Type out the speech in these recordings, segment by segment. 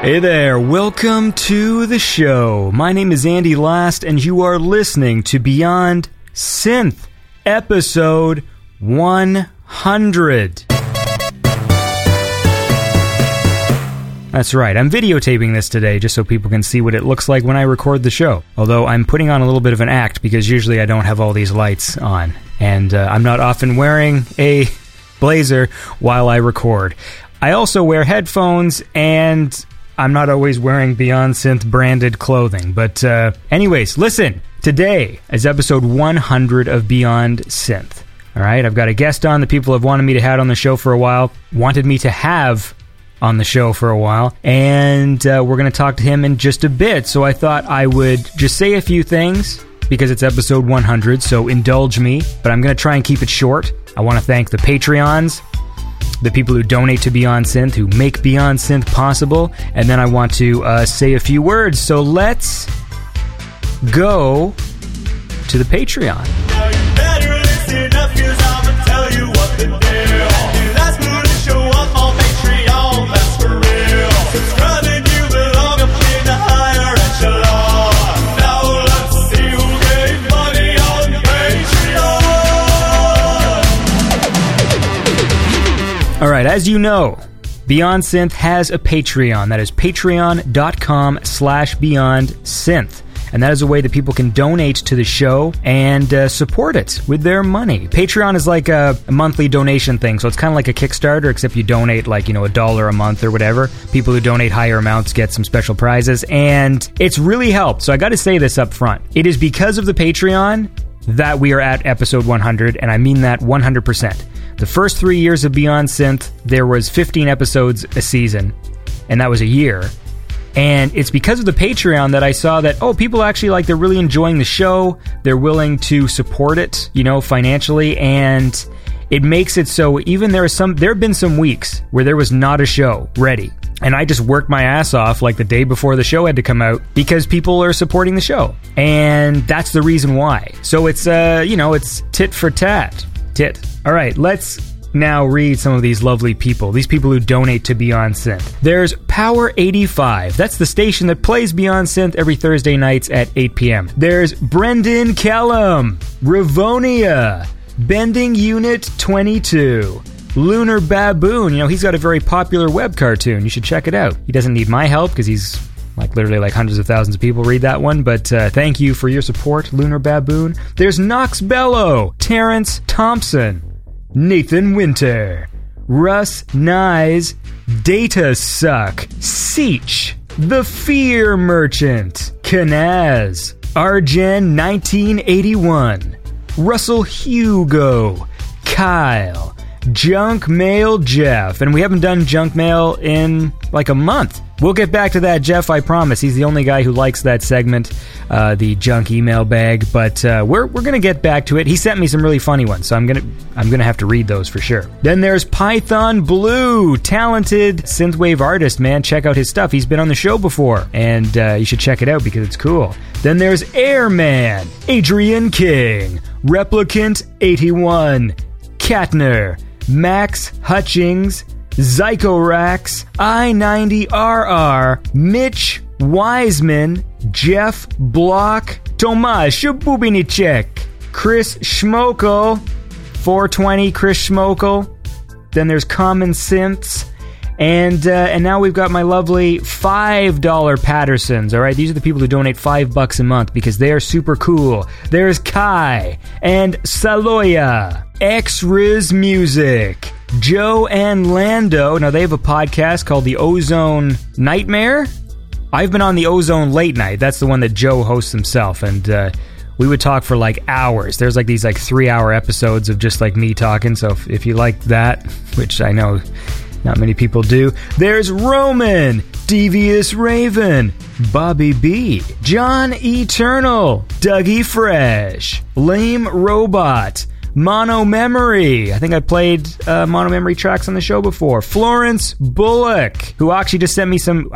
Hey there, welcome to the show. My name is Andy Last, and you are listening to Beyond Synth, episode 100. That's right, I'm videotaping this today just so people can see what it looks like when I record the show. Although I'm putting on a little bit of an act because usually I don't have all these lights on. And I'm not often wearing a blazer while I record. I also wear headphones and I'm not always wearing Beyond Synth branded clothing. But anyways, listen, today is episode 100 of Beyond Synth. All right, I've got a guest on that people have wanted me to have on the show for a while, and we're going to talk to him in just a bit. So I thought I would just say a few things because it's episode 100, so indulge me. But I'm going to try and keep it short. I want to thank the Patreons, the people who donate to Beyond Synth, who make Beyond Synth possible, and then I want to say a few words. So let's go to the Patreon. Now you better listen up, 'cause I'ma tell you what to do. Do that's going to show up on Patreon, that's for real. Subscribe and you belong up in the higher echelon. Now let's see who gave money on Patreon. All right, as you know, Beyond Synth has a Patreon. That is patreon.com/BeyondSynth. And that is a way that people can donate to the show and support it with their money. Patreon is like a monthly donation thing, so it's kind of like a Kickstarter, except you donate like, you know, $1 a month or whatever. People who donate higher amounts get some special prizes, and it's really helped. So I got to say this up front. It is because of the Patreon that we are at episode 100, and I mean that 100%. The first 3 years of Beyond Synth, there was 15 episodes a season, and that was a year. And it's because of the Patreon that I saw that, oh, people actually, like, they're really enjoying the show, they're willing to support it, you know, financially, and it makes it so even there have been some weeks where there was not a show ready. And I just worked my ass off like the day before the show had to come out because people are supporting the show. And that's the reason why. So it's, you know, it's tit for tat. Tit. All right, let's now read some of these lovely people, these people who donate to Beyond Synth. There's Power 85. That's the station that plays Beyond Synth every Thursday nights at 8 p.m. There's Brendan Callum, Ravonia, Bending Unit 22, Lunar Baboon. You know, he's got a very popular web cartoon. You should check it out. He doesn't need my help because he's like literally like hundreds of thousands of people read that one, but thank you for your support, Lunar Baboon. There's Nox Bello, Terrence Thompson, Nathan Winter, Russ Nyes, Data Suck Seach, The Fear Merchant, Kanaz Arjen 1981, Russell Hugo, Kyle, Junk Mail Jeff. And we haven't done Junk Mail in like a month. We'll get back to that, Jeff, I promise. He's the only guy who likes that segment, the junk email bag, but we're going to get back to it. He sent me some really funny ones, so I'm going to have to read those for sure. Then there's Python Blue, talented synthwave artist, man. Check out his stuff. He's been on the show before, and you should check it out because it's cool. Then there's Airman Adrian King, Replicant 81, Katner, Max Hutchings, Zycorax, I90RR, Mitch Wiseman, Jeff Block, Tomas Shububinic, Chris Schmokel, 420 Chris Schmokel. Then there's Common Synths. And now we've got my lovely $5 Pattersons, all right? These are the people who donate $5 a month because they are super cool. There's Kai and Saloya, X-Riz Music, Joe and Lando. Now, they have a podcast called The Ozone Nightmare. I've been on The Ozone Late Night. That's the one that Joe hosts himself, and we would talk for like hours. There's like these like 3-hour episodes of just like me talking. So if you like that, which I know not many people do, there's Roman, Devious Raven, Bobby B, John Eternal, Dougie Fresh, Lame Robot, Mono Memory. I think I played Mono Memory tracks on the show before. Florence Bullock, who actually just sent me some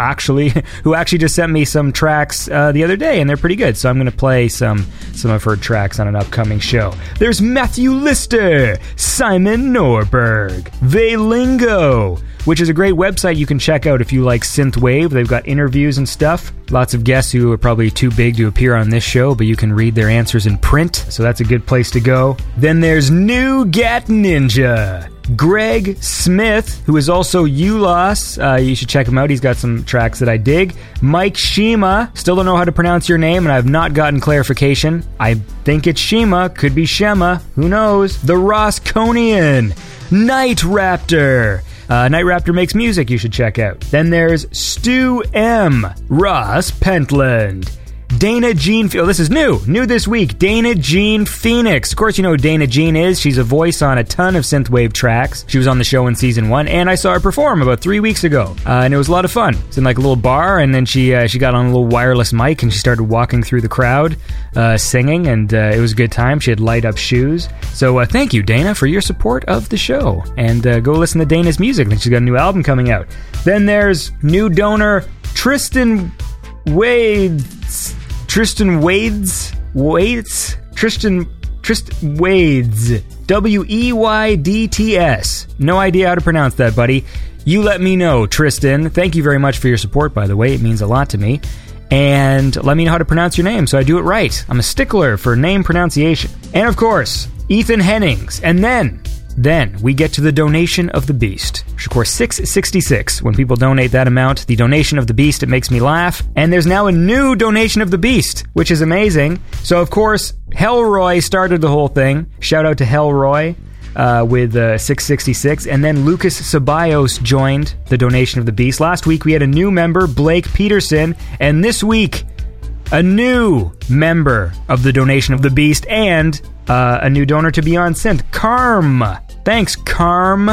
tracks the other day, and they're pretty good. So I'm going to play some of her tracks on an upcoming show. There's Matthew Lister, Simon Norberg, Velingo, which is a great website you can check out if you like synthwave. They've got interviews and stuff. Lots of guests who are probably too big to appear on this show, but you can read their answers in print, so that's a good place to go. Then there's New Gat Ninja, Greg Smith, who is also ULOS. You should check him out. He's got some tracks that I dig. Mike Shima. Still don't know how to pronounce your name, and I've not gotten clarification. I think it's Shima. Could be Shema. Who knows? The Rosconian, Night Raptor. Night Raptor makes music you should check out. Then there's Stu M, Ross Pentland, Dana Jean. Oh, this is new this week. Dana Jean Phoenix. Of course, you know who Dana Jean is. She's a voice on a ton of synthwave tracks. She was on the show in season 1, and I saw her perform about 3 weeks ago, and it was a lot of fun. It's in like a little bar, and then she got on a little wireless mic and she started walking through the crowd, singing, and it was a good time. She had light up shoes. So thank you, Dana, for your support of the show, and go listen to Dana's music. Then she's got a new album coming out. Then there's new donor Tristan Wades, Weydts. No idea how to pronounce that, buddy. You let me know, Tristan. Thank you very much for your support, by the way. It means a lot to me. And let me know how to pronounce your name so I do it right. I'm a stickler for name pronunciation. And of course, Ethan Hennings. And then we get to the donation of the beast, which of course $6.66. When people donate that amount, the donation of the beast, it makes me laugh. And there's now a new donation of the beast, which is amazing. So of course, Hellroy started the whole thing. Shout out to Hellroy with $6.66. And then Lucas Ceballos joined the donation of the beast. Last week we had a new member, Blake Peterson, and this week a new member of the donation of the beast, and a new donor to Beyond Synth, Carm. Thanks, Carm,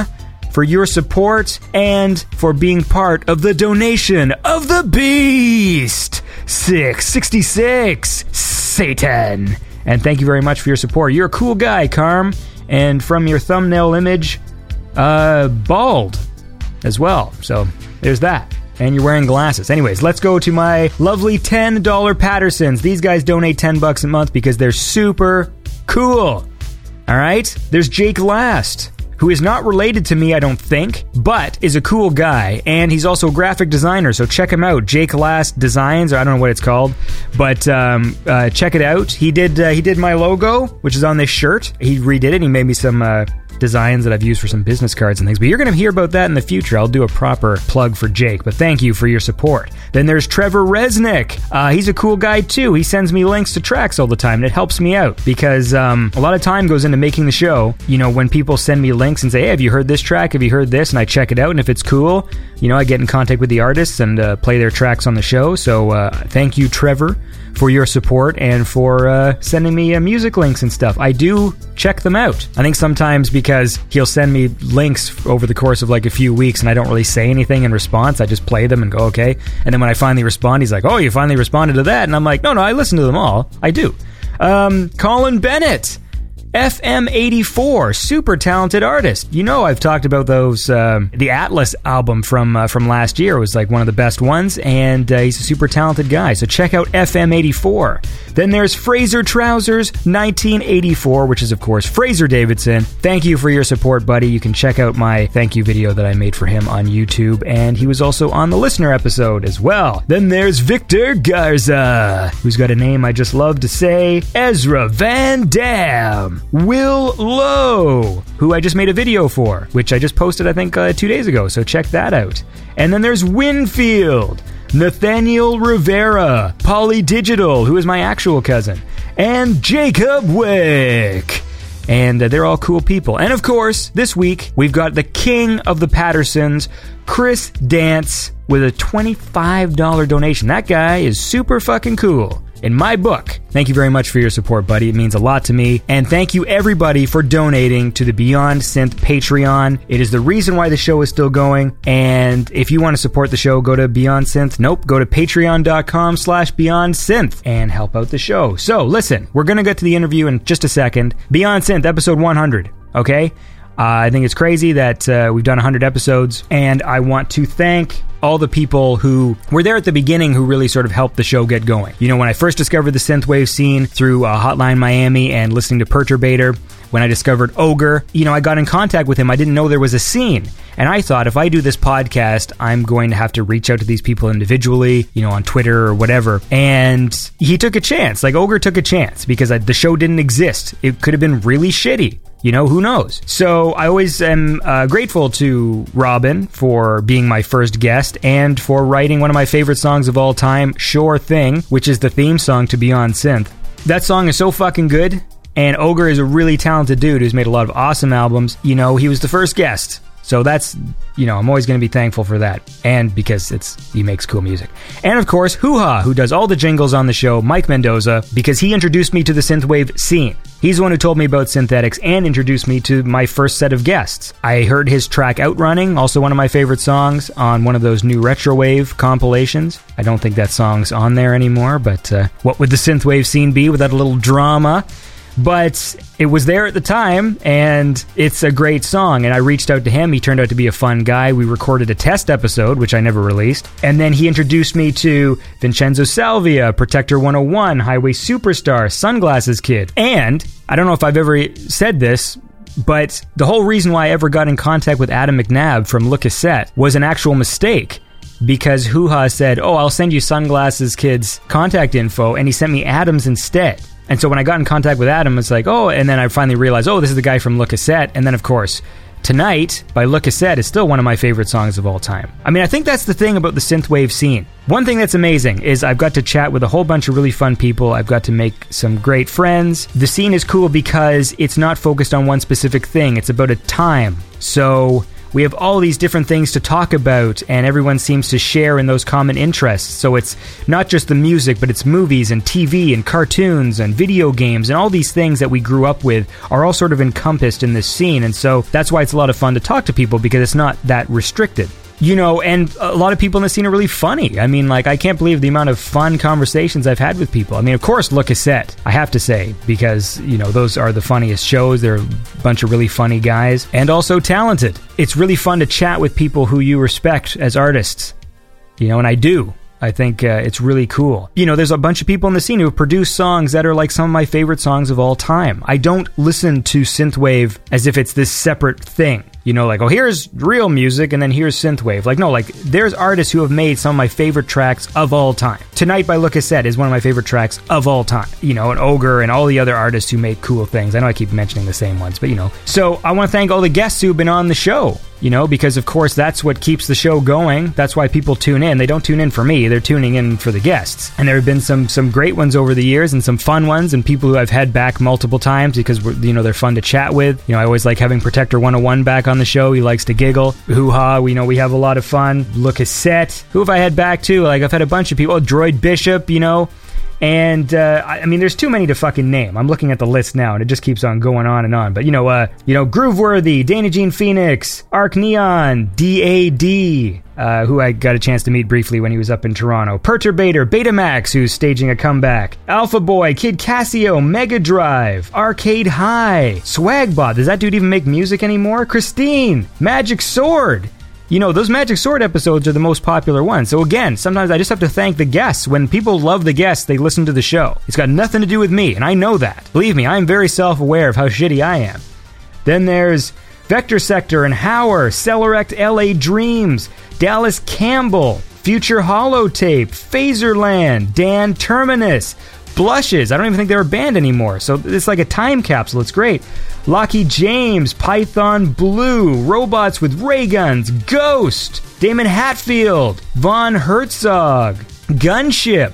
for your support and for being part of the donation of the beast. $6.66, Satan. And thank you very much for your support. You're a cool guy, Carm. And from your thumbnail image, bald as well. So there's that. And you're wearing glasses. Anyways, let's go to my lovely $10 Pattersons. These guys donate $10 a month because they're super cool. All right. There's Jake Last, who is not related to me, I don't think, but is a cool guy. And he's also a graphic designer, so check him out. Jake Last Designs, or I don't know what it's called, but check it out. He did my logo, which is on this shirt. He redid it. He made me some designs that I've used for some business cards and things, but you're going to hear about that in the future. I'll do a proper plug for Jake, but thank you for your support. Then there's Trevor Resnick. He's a cool guy too. He sends me links to tracks all the time, and it helps me out because a lot of time goes into making the show. You know, when people send me links and say, hey, have you heard this track? Have you heard this? And I check it out, and if it's cool, you know, I get in contact with the artists and play their tracks on the show. So thank you, Trevor, for your support and for sending me music links and stuff. I do check them out. I think sometimes because he'll send me links over the course of like a few weeks and I don't really say anything in response. I just play them and go, okay. And then when I finally respond, he's like, oh, you finally responded to that. And I'm like, no, I listen to them all. I do. Colin Bennett, FM84, super talented artist. You know, I've talked about those, the Atlas album from last year was like one of the best ones, and he's a super talented guy, so check out FM84. Then there's Fraser Trousers 1984, which is of course Fraser Davidson. Thank you for your support, buddy. You can check out my thank you video that I made for him on YouTube, and he was also on the listener episode as well. Then there's Victor Garza, who's got a name I just love to say, Ezra Van Dam, Will Lowe, who I just made a video for, which I just posted, I think, 2 days ago, so check that out. And then there's Winfield, Nathaniel Rivera, Poly Digital, who is my actual cousin, and Jacob Wick. And they're all cool people. And of course, this week, we've got the king of the Pattersons, Chris Dance, with a $25 donation. That guy is super fucking cool. in my book. Thank you very much for your support, buddy. It means a lot to me. And thank you, everybody, for donating to the Beyond Synth Patreon. It is the reason why the show is still going. And if you want to support the show, go to Beyond Synth. Nope, go to patreon.com/Beyond Synth and help out the show. So, listen, we're going to get to the interview in just a second. Beyond Synth, episode 100, okay? I think it's crazy that we've done 100 episodes, and I want to thank all the people who were there at the beginning who really sort of helped the show get going. You know, when I first discovered the synthwave scene through Hotline Miami and listening to Perturbator, when I discovered Ogre, you know, I got in contact with him. I didn't know there was a scene. And I thought, if I do this podcast, I'm going to have to reach out to these people individually, you know, on Twitter or whatever. And he took a chance. Like, Ogre took a chance because the show didn't exist. It could have been really shitty. You know, who knows? So I always am grateful to Robin for being my first guest and for writing one of my favorite songs of all time, Sure Thing, which is the theme song to Beyond Synth. That song is so fucking good. And Ogre is a really talented dude who's made a lot of awesome albums. You know, he was the first guest. So that's, you know, I'm always going to be thankful for that. And because he makes cool music. And of course, Hoo Ha, who does all the jingles on the show, Mike Mendoza, because he introduced me to the synthwave scene. He's the one who told me about synthetics and introduced me to my first set of guests. I heard his track Outrunning, also one of my favorite songs, on one of those new Retrowave compilations. I don't think that song's on there anymore, but what would the synthwave scene be without a little drama? But it was there at the time, and it's a great song. And I reached out to him. He turned out to be a fun guy. We recorded a test episode, which I never released. And then he introduced me to Vincenzo Salvia, Protector 101, Highway Superstar, Sunglasses Kid. And I don't know if I've ever said this, but the whole reason why I ever got in contact with Adam McNabb from Le Cassette was an actual mistake. Because Hoo Ha said, oh, I'll send you Sunglasses Kid's contact info. And he sent me Adam's instead. And so when I got in contact with Adam, it's like, oh, and then I finally realized, oh, this is the guy from Le Cassette. And then, of course, Tonight by Le Cassette is still one of my favorite songs of all time. I mean, I think that's the thing about the synthwave scene. One thing that's amazing is I've got to chat with a whole bunch of really fun people. I've got to make some great friends. The scene is cool because it's not focused on one specific thing. It's about a time. So we have all these different things to talk about, and everyone seems to share in those common interests. So it's not just the music, but it's movies and TV and cartoons and video games, and all these things that we grew up with are all sort of encompassed in this scene. And so that's why it's a lot of fun to talk to people, because it's not that restricted. You know, and a lot of people in the scene are really funny. I mean, like, I can't believe the amount of fun conversations I've had with people. I mean, of course, Le Cassette, I have to say, because, you know, those are the funniest shows. They're a bunch of really funny guys and also talented. It's really fun to chat with people who you respect as artists, you know, and I do. I think it's really cool. You know, there's a bunch of people in the scene who produce songs that are like some of my favorite songs of all time. I don't listen to synthwave as if it's this separate thing. You know, like, oh, here's real music and then here's synthwave. Like, no, like, there's artists who have made some of my favorite tracks of all time. Tonight by Le Cassette is one of my favorite tracks of all time. You know, and Ogre and all the other artists who make cool things. I know I keep mentioning the same ones, but, you know. So I want to thank all the guests who've been on the show. You know, because, of course, that's what keeps the show going. That's why people tune in. They don't tune in for me. They're tuning in for the guests. And there have been some great ones over the years and some fun ones and people who I've had back multiple times because, you know, they're fun to chat with. You know, I always like having Protector 101 back on the show. He likes to giggle. Hoo-ha, we know we have a lot of fun. Le Cassette. Who have I had back, too? Like, I've had a bunch of people. Oh, Droid Bishop, you know. And, I mean, there's too many to fucking name. I'm looking at the list now, and it just keeps on going on and on. But, you know, Grooveworthy, Dana Jean Phoenix, Arc Neon, DAD, who I got a chance to meet briefly when he was up in Toronto, Perturbator, Betamax, who's staging a comeback, Alpha Boy, Kid Casio, Mega Drive, Arcade High, Swagbot, does that dude even make music anymore? Christine, Magic Sword. You know, those Magic Sword episodes are the most popular ones. So again, sometimes I just have to thank the guests. When people love the guests, they listen to the show. It's got nothing to do with me, and I know that. Believe me, I'm very self-aware of how shitty I am. Then there's Vector Sector and Hauer, Celerect LA Dreams, Dallas Campbell, Future Holotape, Phaserland, Dan Terminus, Blushes. I don't even think they're a band anymore. So it's like a time capsule. It's great. Lockie James, Python Blue, Robots with Ray Guns, Ghost, Damon Hatfield, Von Herzog, Gunship,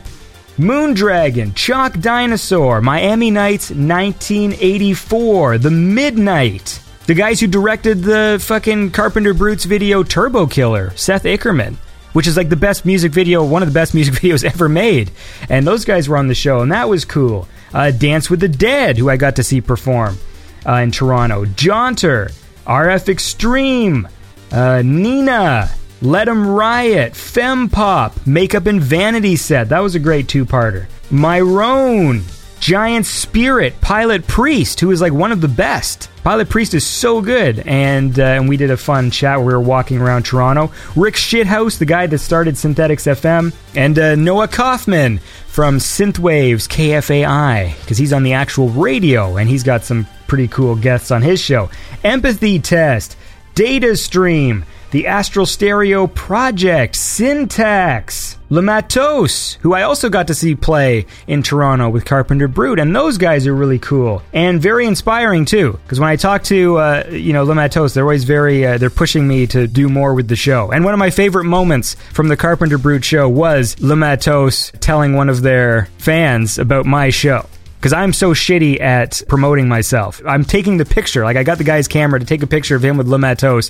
Moondragon, Chalk Dinosaur, Miami Nights 1984, The Midnight, the guys who directed the fucking Carpenter Brutes video Turbo Killer, Seth Ickerman, which is like the best music video, one of the best music videos ever made. And those guys were on the show, and that was cool. Dance with the Dead, who I got to see perform in Toronto. Jaunter, RF Extreme, Nina, Let 'Em Riot, Fempop, Makeup and Vanity Set. That was a great two-parter. Myrone, Giant Spirit, Pilot Priest, who is like one of the best. Pilot Priest is so good. And we did a fun chat where we were walking around Toronto. Rick Shithouse, the guy that started Synthetics FM. And Noah Kaufman from Synthwaves KFAI, because he's on the actual radio and he's got some pretty cool guests on his show. Empathy Test, Data Stream, The Astral Stereo Project, Syntax, Le Matos, who I also got to see play in Toronto with Carpenter Brute, and those guys are really cool and very inspiring too. Because when I talk to Le Matos, they're always they're pushing me to do more with the show. And one of my favorite moments from the Carpenter Brute show was Le Matos telling one of their fans about my show. Because I'm so shitty at promoting myself. I'm taking the picture. Like, I got the guy's camera to take a picture of him with Le Matos.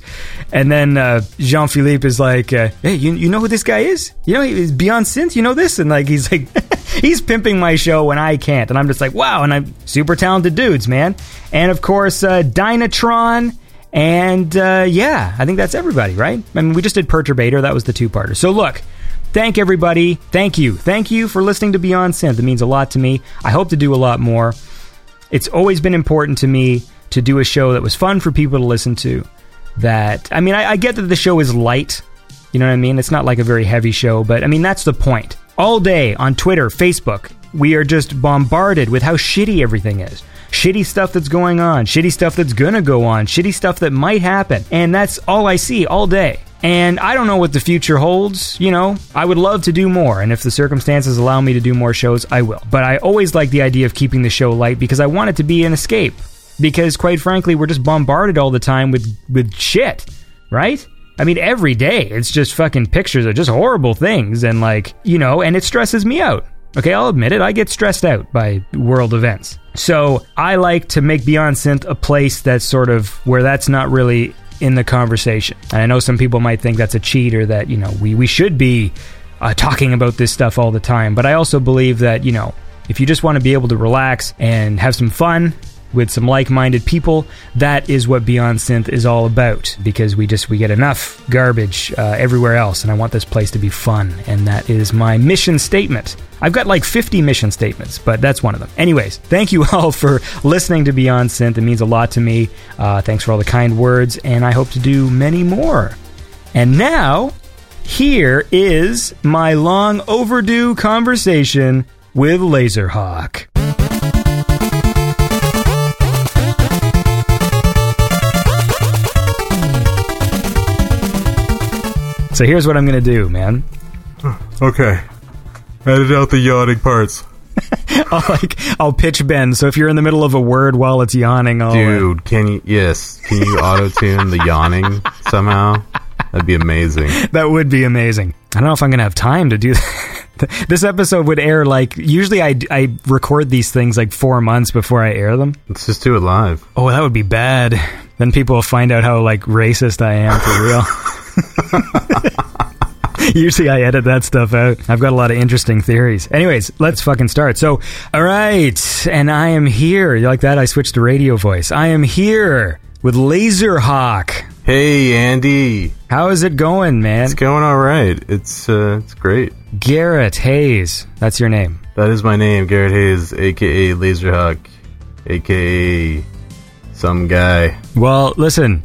And then Jean-Philippe is like, hey, you know who this guy is? You know, he's Beyond Synth? You know this? And, like, he's like... He's pimping my show when I can't. And I'm just like, wow. And I'm super talented dudes, man. And, of course, Dynatron... And, I think that's everybody, right? I mean, we just did Perturbator. That was the two-parter. So, look, thank everybody. Thank you. Thank you for listening to Beyond Synth. It means a lot to me. I hope to do a lot more. It's always been important to me to do a show that was fun for people to listen to. I get that the show is light. You know what I mean? It's not like a very heavy show, but, I mean, that's the point. All day on Twitter, Facebook, we are just bombarded with how shitty everything is. Shitty stuff that's going on, shitty stuff that's gonna go on, shitty stuff that might happen. And that's all I see all day. And I don't know what the future holds, you know. I would love to do more, and if the circumstances allow me to do more shows, I will. But I always like the idea of keeping the show light because I want it to be an escape. Because quite frankly, we're just bombarded all the time with shit, right? I mean, every day, it's just fucking pictures of just horrible things and and it stresses me out. Okay, I'll admit it, I get stressed out by world events. So I like to make Beyond Synth a place that's sort of where that's not really in the conversation. And I know some people might think that's a cheat or that, we should be talking about this stuff all the time. But I also believe that, if you just want to be able to relax and have some fun with some like-minded people, that is what Beyond Synth is all about, because we get enough garbage everywhere else, and I want this place to be fun, and that is my mission statement. I've got like 50 mission statements, but that's one of them. Anyways, thank you all for listening to Beyond Synth. It means a lot to me. Thanks for all the kind words, and I hope to do many more. And now, here is my long overdue conversation with Laserhawk. So here's what I'm going to do, man. Okay. Edit out the yawning parts. I'll pitch bend, so if you're in the middle of a word while it's yawning, Can you auto-tune the yawning somehow? That'd be amazing. That would be amazing. I don't know if I'm going to have time to do that. This episode would air, usually I record these things, 4 months before I air them. Let's just do it live. Oh, that would be bad. Then people will find out how, racist I am for real. Usually I edit that stuff out. I've got a lot of interesting theories. Anyways, let's fucking start. So, all right, and I am here. You like that? I switched to radio voice. I am here with Laserhawk. Hey, Andy. How is it going, man? It's going all right. It's great. Garrett Hayes. That's your name. That is my name, Garrett Hayes, a.k.a. Laserhawk, a.k.a. some guy. Well, listen,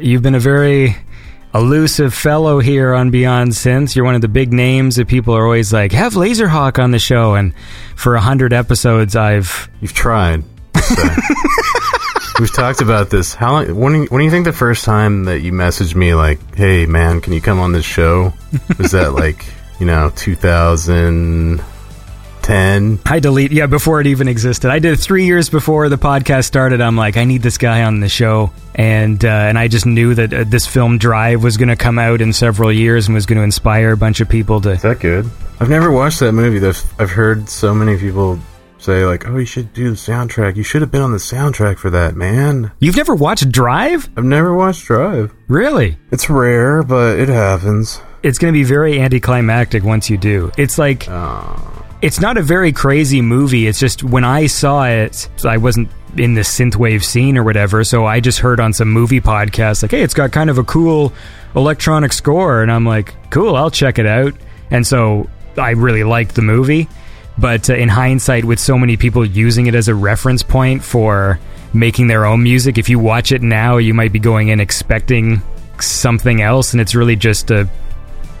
you've been a very... elusive fellow here on Beyond Synth. You're one of the big names that people are always like, have Laserhawk on the show, and for 100 episodes You've tried. So. We've talked about this. How long, when do you think the first time that you messaged me hey man, can you come on this show? Was that 2010? Before it even existed. I did 3 years before the podcast started. I'm like, I need this guy on the show, and I just knew that this film Drive was going to come out in several years and was going to inspire a bunch of people to... Is that good? I've never watched that movie, though. I've heard so many people say, you should do the soundtrack. You should have been on the soundtrack for that, man. You've never watched Drive? I've never watched Drive. Really? It's rare, but it happens. it's going to be very anticlimactic once you do. It's like, it's not a very crazy movie. It's just when I saw it, I wasn't in the synthwave scene or whatever, so I just heard on some movie podcast, like, hey, it's got kind of a cool electronic score, and I'm like, cool, I'll check it out. And so I really liked the movie, but in hindsight, with so many people using it as a reference point for making their own music, if you watch it now, you might be going in expecting something else, and it's really just a,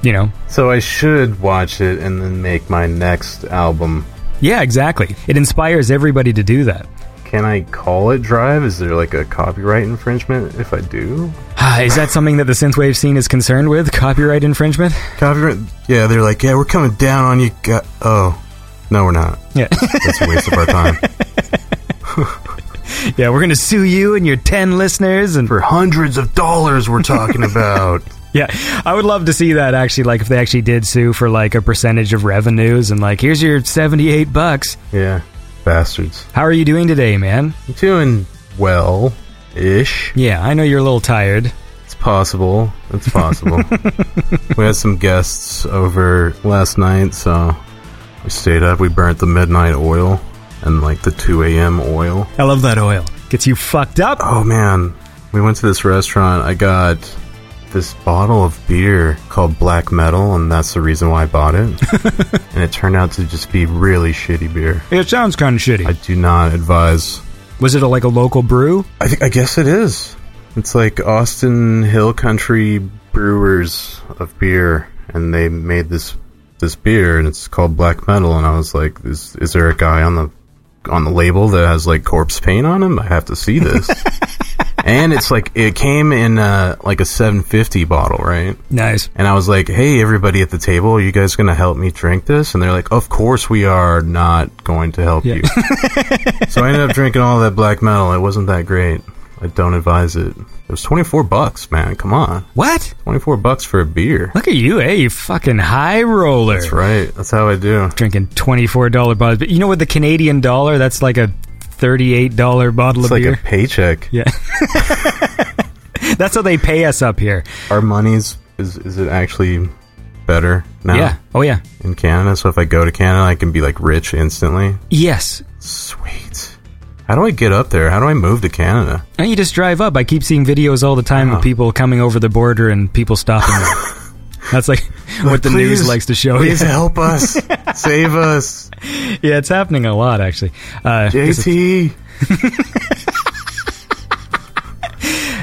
you know. So I should watch it and then make my next album. Yeah, exactly. It inspires everybody to do that. Can I call it Drive? Is there like a copyright infringement if I do? Is that something that the synthwave scene is concerned with? Copyright infringement? Copyright? Yeah, they're like, yeah, we're coming down on you. Oh, no, we're not. Yeah, that's a waste of our time. Yeah, we're going to sue you and your 10 listeners. And for hundreds of dollars we're talking about. Yeah, I would love to see that, actually, like if they actually did sue for like a percentage of revenues and like, here's your $78. Yeah, bastards. How are you doing today, man? I'm doing well-ish. Yeah, I know you're a little tired. It's possible. It's possible. We had some guests over last night, so we stayed up. We burnt the midnight oil. And, like, the 2 a.m. oil. I love that oil. Gets you fucked up. Oh, man. We went to this restaurant. I got this bottle of beer called Black Metal, and that's the reason why I bought it. And it turned out to just be really shitty beer. It sounds kind of shitty. I do not advise. Was it, like, a local brew? I guess it is. It's, like, Austin Hill Country brewers of beer, and they made this beer, and it's called Black Metal, and I was like, is there a guy on the label that has like corpse paint on him? I have to see this. And it's like, it came in like a 750 bottle, right? Nice. And I was like, hey, everybody at the table, are you guys going to help me drink this? And they're like, of course we are not going to help you. So I ended up drinking all that Black Metal. It wasn't that great. I don't advise it. It was $24, man. Come on. What? $24 for a beer. Look at you, eh? You fucking high roller. That's right. That's how I do. Drinking $24 bottles. But you know, with the Canadian dollar, that's like a $38 bottle of beer. It's like a paycheck. Yeah. That's how they pay us up here. Our money's is it actually better now? Yeah. Oh yeah. In Canada, so if I go to Canada, I can be like rich instantly. Yes. Sweet. How do I get up there? How do I move to Canada? And you just drive up. I keep seeing videos all the time of people coming over the border and people stopping them. That's like what the news likes to show. Please help us. Save us. Yeah, it's happening a lot, actually. JT.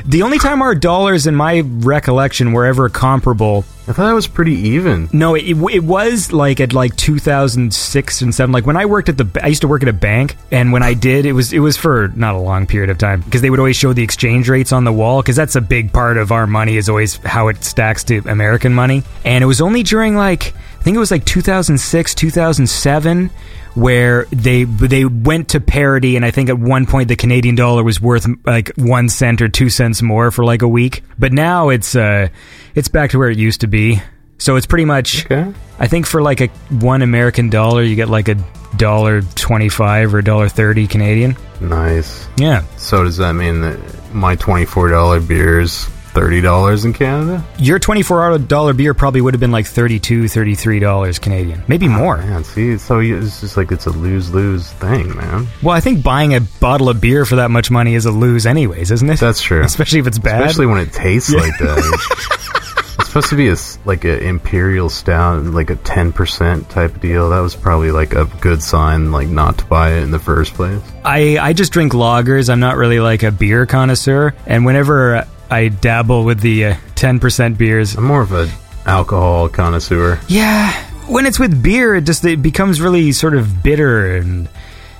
The only time our dollars, in my recollection, were ever comparable... I thought it was pretty even. No, it was like at like 2006 and 7. Like when I worked at I used to work at a bank, and when I did, it was for not a long period of time, because they would always show the exchange rates on the wall, because that's a big part of our money is always how it stacks to American money. And it was only during like, I think it was like 2006, 2007... where they went to parity, and I think at one point the Canadian dollar was worth like 1 cent or 2 cents more for like a week. But now it's back to where it used to be. So it's pretty much, okay. I think for like one American dollar, you get like $1.25 or $1.30 Canadian. Nice. Yeah. So does that mean that my $24 beer is $30 in Canada? Your $24 beer probably would have been like $32, $33 Canadian. Maybe more. Man, see, so it's just like it's a lose-lose thing, man. Well, I think buying a bottle of beer for that much money is a lose anyways, isn't it? That's true. Especially if it's bad. Especially when it tastes like that. It's supposed to be like an imperial stout, like a 10% type deal. That was probably like a good sign like not to buy it in the first place. I just drink lagers. I'm not really like a beer connoisseur. And whenever... I dabble with the 10% beers. I'm more of an alcohol connoisseur. Yeah. When it's with beer, it becomes really sort of bitter and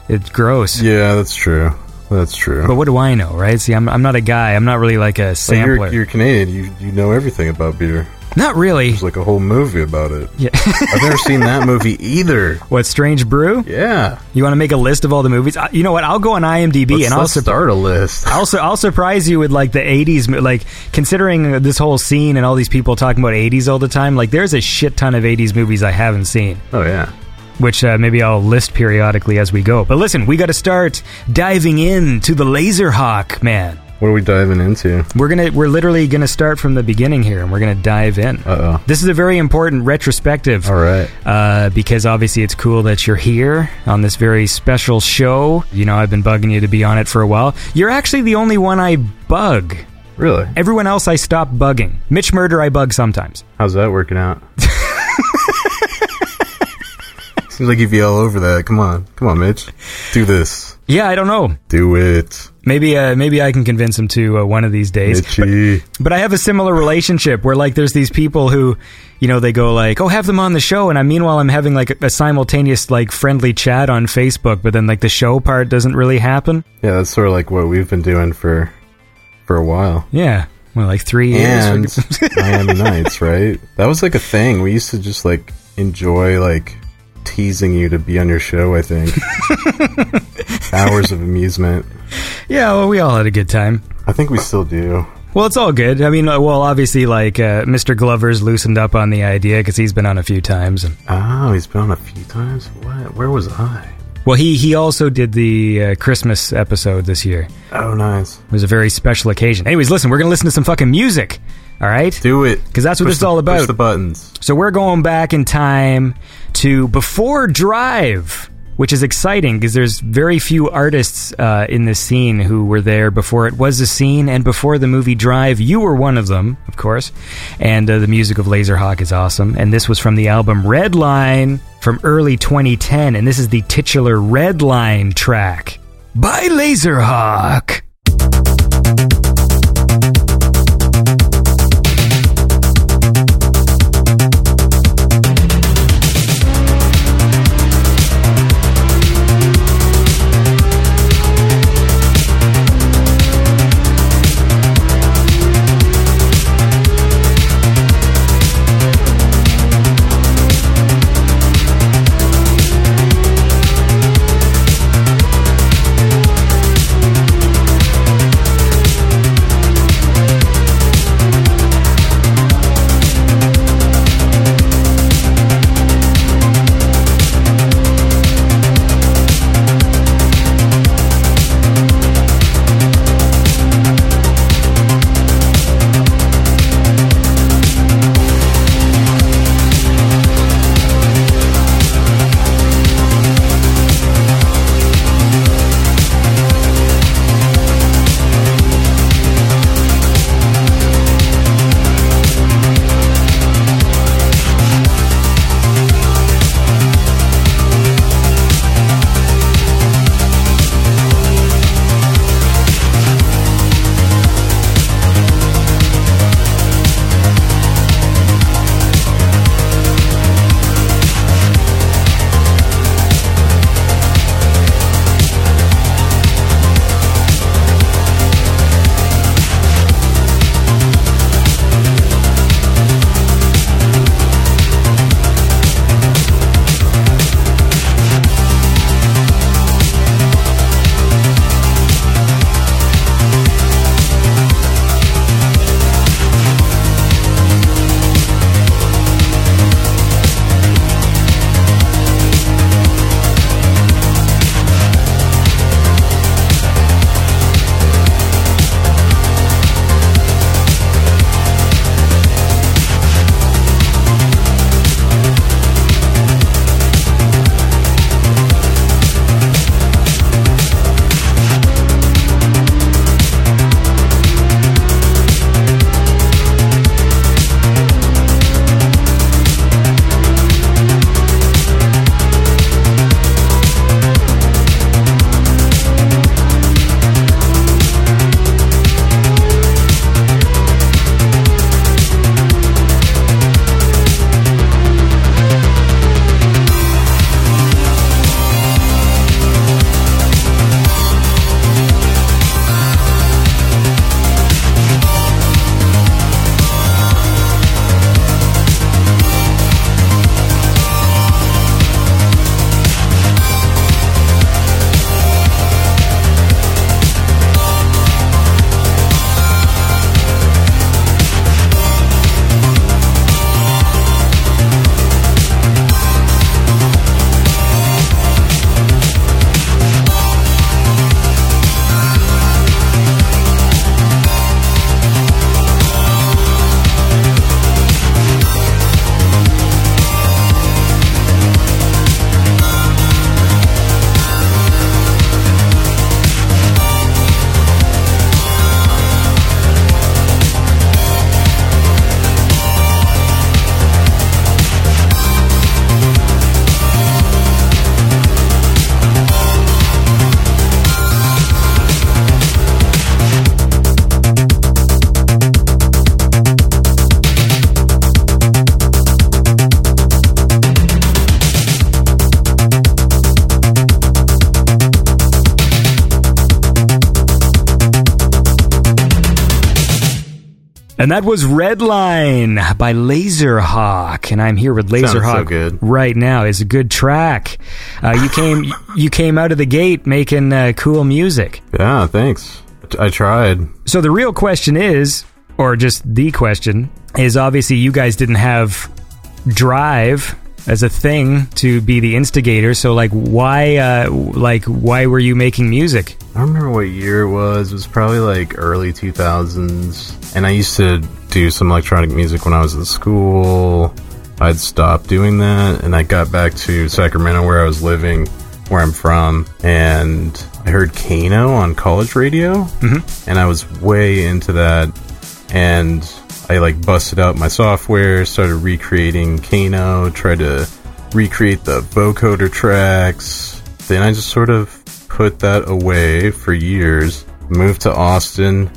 it's gross. Yeah, that's true. That's true. But what do I know, right? See, I'm not a guy. I'm not really like a sampler. Like you're Canadian. You know everything about beer. Not really. There's like a whole movie about it. Yeah. I've never seen that movie either. What, Strange Brew? Yeah. You want to make a list of all the movies? You know what? I'll go on IMDb and I'll start a list. I'll surprise you with like the 80s, like considering this whole scene and all these people talking about 80s all the time, like there's a shit ton of 80s movies I haven't seen. Oh, yeah. Which maybe I'll list periodically as we go. But listen, we got to start diving into the Laserhawk, man. What are we diving into? We're literally gonna start from the beginning here, and we're gonna dive in. Uh-oh. This is a very important retrospective. All right. Because obviously it's cool that you're here on this very special show. You know, I've been bugging you to be on it for a while. You're actually the only one I bug. Really? Everyone else I stop bugging. Mitch Murder I bug sometimes. How's that working out? Seems like you'd be all over that. Come on, Mitch. Do this. Yeah, I don't know. Do it. Maybe I can convince him to one of these days. But I have a similar relationship where, like, there's these people who, you know, they go like, oh, have them on the show. And meanwhile, I'm having like a simultaneous, like, friendly chat on Facebook. But then, like, the show part doesn't really happen. Yeah, that's sort of like what we've been doing for a while. Yeah. Well, like 3 years. And Miami Nights, right? That was like a thing. We used to just, like, enjoy, like, teasing you to be on your show, I think. Hours of amusement. Yeah, well, we all had a good time. I think we still do. Well, it's all good. I mean, well, obviously, like, Mr. Glover's loosened up on the idea because he's been on a few times. He's been on a few times? What? Where was I? Well, he also did the Christmas episode this year. Oh, nice. It was a very special occasion. Anyways, listen, we're going to listen to some fucking music, all right? Do it. Because that's what this is all about. Push the buttons. So we're going back in time to before Drive, which is exciting because there's very few artists in this scene who were there before it was a scene and before the movie Drive. You were one of them, of course. And the music of Laserhawk is awesome. And this was from the album Redline from early 2010. And this is the titular Redline track by Laserhawk. And that was Redline by Laserhawk, and I'm here with Laserhawk right now. It's a good track. You came out of the gate making cool music. Yeah, thanks. I tried. So the real question is, or just the question, is obviously you guys didn't have Drive as a thing to be the instigator, so why were you making music? I don't remember what year it was. It was probably like early 2000s, and I used to do some electronic music when I was in school. I'd stopped doing that, and I got back to Sacramento where I was living, where I'm from, and I heard Kano on college radio, mm-hmm. and I was way into that, and I busted out my software, started recreating Kano, tried to recreate the vocoder tracks. Then I just sort of put that away for years, moved to Austin,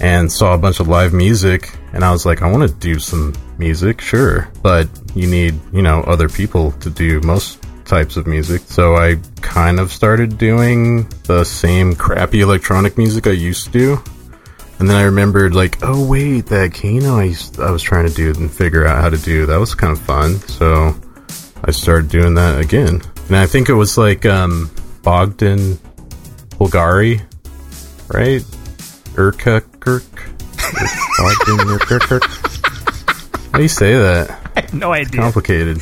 and saw a bunch of live music. And I was like, I want to do some music, sure. But you need, other people to do most types of music. So I kind of started doing the same crappy electronic music I used to do. And then I remembered, that Kano I was trying to do and figure out how to do, that was kind of fun. So I started doing that again. And I think it was, Bogdan Bulgari, right? Bogdan Erkakirk. How do you say that? I have no idea. It's complicated.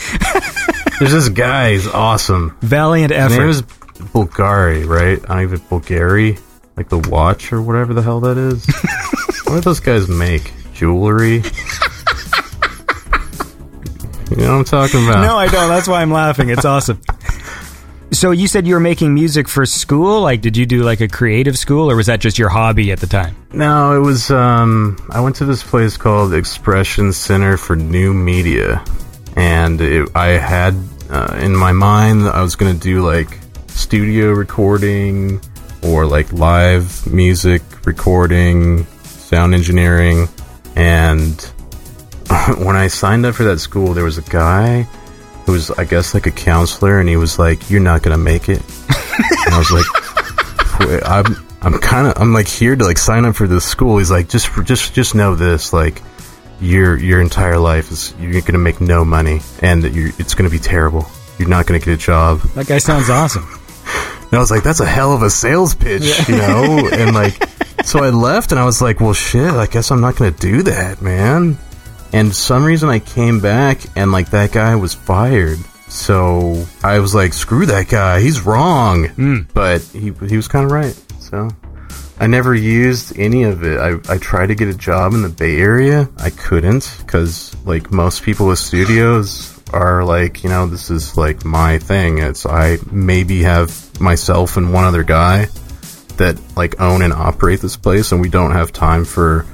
There's this guy, he's awesome. Valiant effort. His name is Bulgari, right? I don't even... Bulgari? The watch or whatever the hell that is. What do those guys make? Jewelry? You know what I'm talking about? No, I don't. That's why I'm laughing. It's awesome. So you said you were making music for school? Did you do a creative school, or was that just your hobby at the time? No, it was, I went to this place called Expression Center for New Media. And I had, in my mind, I was going to do, studio recording, or live music recording, sound engineering. And when I signed up for that school, there was a guy who was, I guess, a counselor, and he was like, "You're not gonna make it." And I was like, I'm here to sign up for this school. He's like, just know this, your entire life is, you're gonna make no money, and that it's gonna be terrible. You're not gonna get a job. That guy sounds awesome. And I was like, that's a hell of a sales pitch, And so I left, and I was like, well, shit, I guess I'm not going to do that, man. And for some reason I came back, and that guy was fired. So I was like, screw that guy, he's wrong. Mm. But he was kind of right. So I never used any of it. I tried to get a job in the Bay Area. I couldn't, because most people with studios are this is my thing. It's, I maybe have myself and one other guy that own and operate this place, and we don't have time for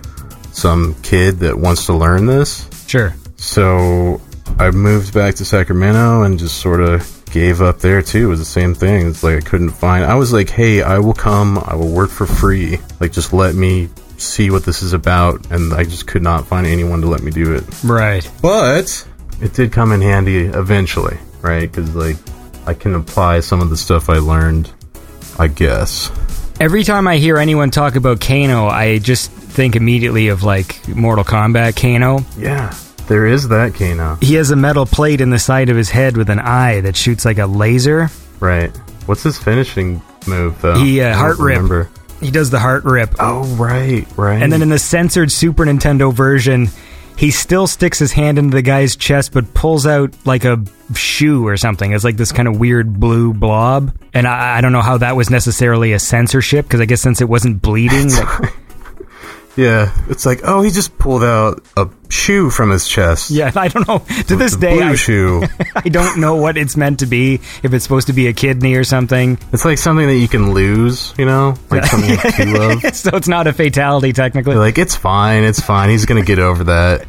some kid that wants to learn this. Sure. So I moved back to Sacramento and just sort of gave up there too. It was the same thing. It's I couldn't find, I was like, hey, I will come, I will work for free, just let me see what this is about. And I just could not find anyone to let me do it. Right. But it did come in handy eventually, right? Because, I can apply some of the stuff I learned, I guess. Every time I hear anyone talk about Kano, I just think immediately of, Mortal Kombat Kano. Yeah, there is that Kano. He has a metal plate in the side of his head with an eye that shoots a laser. Right. What's his finishing move, though? He, heart rip. Remember. He does the heart rip. Oh, right. And then in the censored Super Nintendo version, he still sticks his hand into the guy's chest, but pulls out a shoe or something. It's this kind of weird blue blob. And I don't know how that was necessarily a censorship, because I guess since it wasn't bleeding. Yeah, it's oh, he just pulled out a shoe from his chest. Yeah, I don't know. To this day, blue shoe. I don't know what it's meant to be, if it's supposed to be a kidney or something. It's something that you can lose, something to love. So it's not a fatality, technically. You're it's fine, he's going to get over that.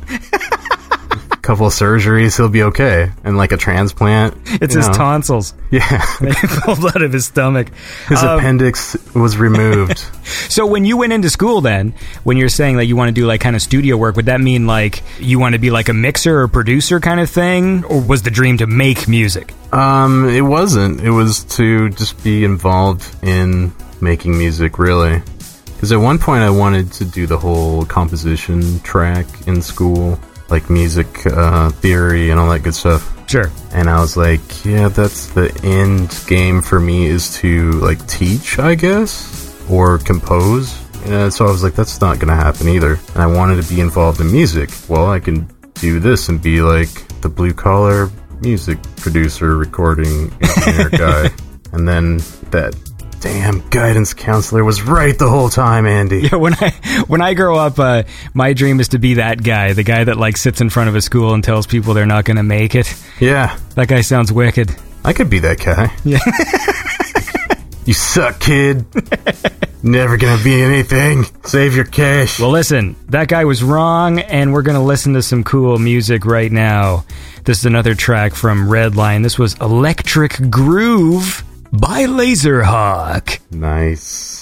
A couple of surgeries, he'll be okay. And a transplant. It's his tonsils. Yeah. They pulled out of his stomach. His appendix was removed. So when you went into school then, when you're saying that you want to do kind of studio work, would that mean you want to be a mixer or producer kind of thing? Or was the dream to make music? It wasn't. It was to just be involved in making music, really. Because at one point I wanted to do the whole composition track in school, like music theory and all that good stuff. Sure. And I was like, yeah, that's the end game for me, is to like teach, I guess, or compose. And so I was like, that's not going to happen either. And I wanted to be involved in music. Well, I can do this and be like the blue collar music producer, recording engineer guy. And then that damn guidance counselor was right the whole time, Andy. Yeah, when I grow up, my dream is to be that guy, the guy that like sits in front of a school and tells people they're not going to make it. Yeah. That guy sounds wicked. I could be that guy. Yeah. You suck, kid. Never going to be anything. Save your cash. Well, listen, that guy was wrong, and we're going to listen to some cool music right now. This is another track from Redline. This was Electric Groove by Laserhawk. Nice.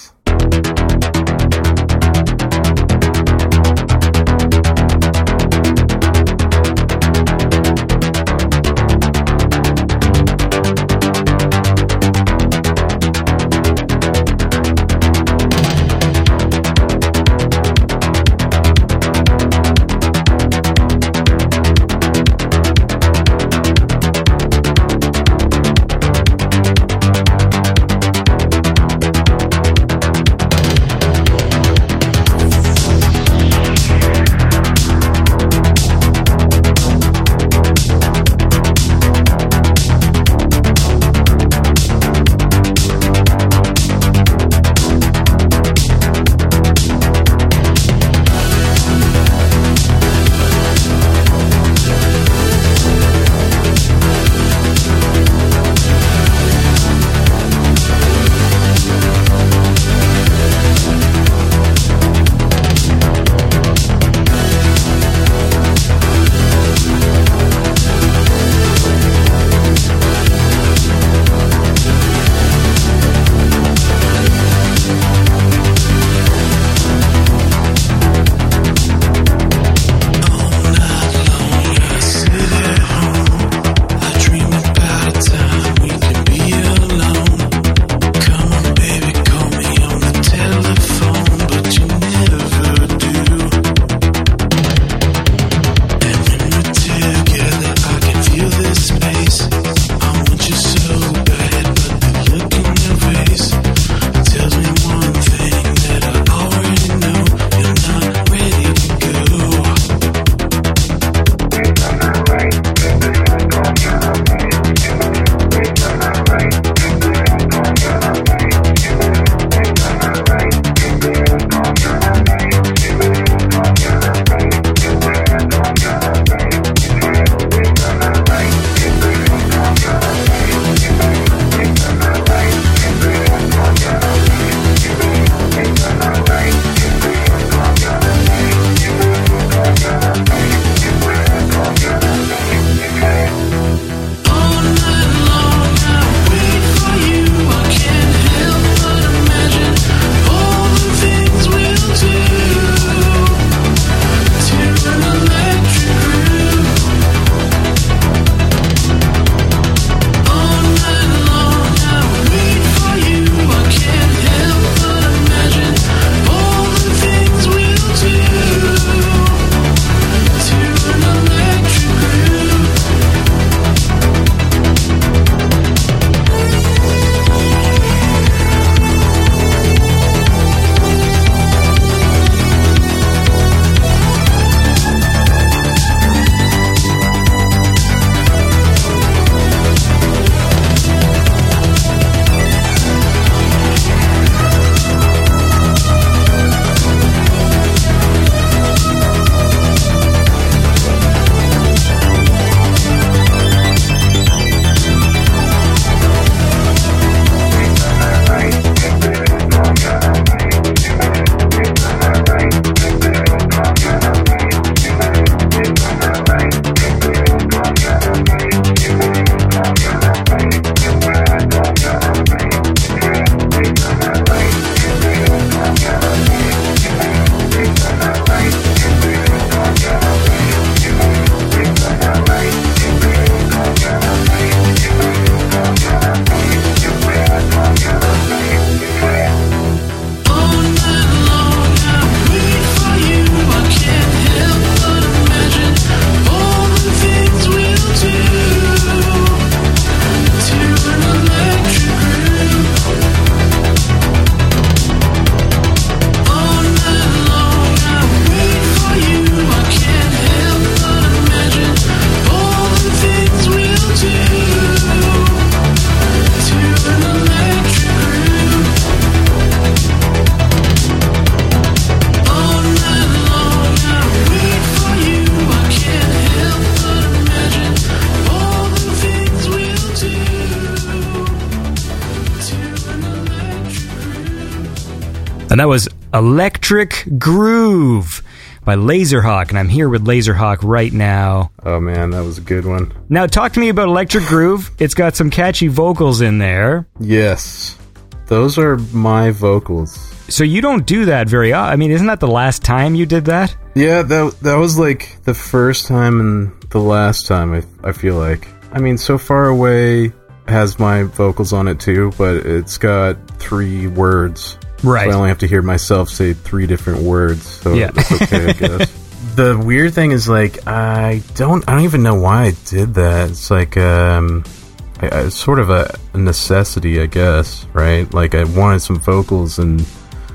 And that was Electric Groove by Laserhawk, and I'm here with Laserhawk right now. Oh man, that was a good one. Now talk to me about Electric Groove. It's got some catchy vocals in there. Yes, those are my vocals. So you don't do that very often. I mean, isn't that the last time you did that? Yeah, that was like the first time and the last time, I feel like. I mean, So Far Away has my vocals on it too, but it's got 3 words. Right. So I only have to hear myself say 3 different words, so yeah. That's okay, I guess. The weird thing is, like, I don't even know why I did that. It's like, it's sort of a necessity, I guess, right? Like, I wanted some vocals and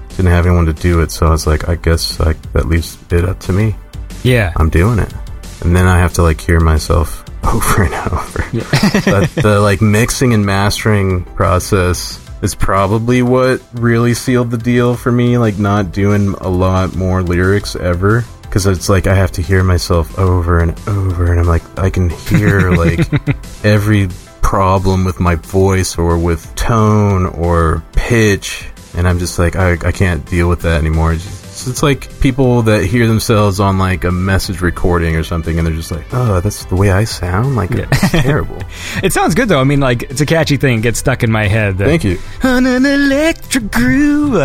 didn't have anyone to do it, so I was like, I guess that leaves it up to me. Yeah. I'm doing it. And then I have to, like, hear myself over and over. Yeah. But the, like, mixing and mastering process is probably what really sealed the deal for me, like not doing a lot more lyrics ever, because it's like I have to hear myself over and over, and I'm like, I can hear like every problem with my voice or with tone or pitch, and I'm just like, I can't deal with that anymore. It's like people that hear themselves on like a message recording or something, and they're just like, oh, that's the way I sound? Like, yeah. It's terrible. It sounds good, though. I mean, like, it's a catchy thing. It gets stuck in my head. Thank you. On an electric groove.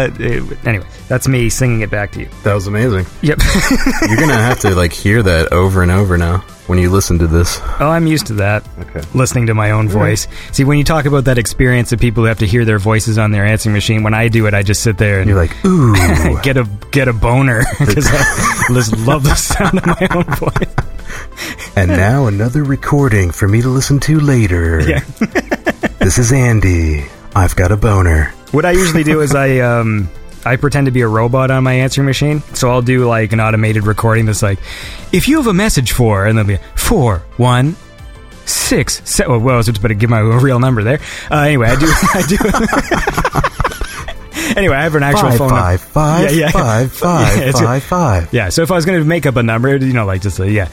Anyway, that's me singing it back to you. That was amazing. Yep. You're going to have to, like, hear that over and over now when you listen to this. Oh, I'm used to that. Okay. Listening to my own voice. Right. See, when you talk about that experience of people who have to hear their voices on their answering machine, when I do it, I just sit there and you're like, ooh, get a boner, because I just love the sound of my own voice. And now another recording for me to listen to later. Yeah. This is Andy. I've got a boner. What I usually do is I pretend to be a robot on my answering machine, so I'll do like an automated recording that's like, if you have a message for, and they'll be 4 1 6 7. Well, I was just about to give my real number there. Anyway, I do. Anyway, I have an actual phone number. 5 5 5 5 5 5. Yeah. So if I was going to make up a number, you know, like just yeah,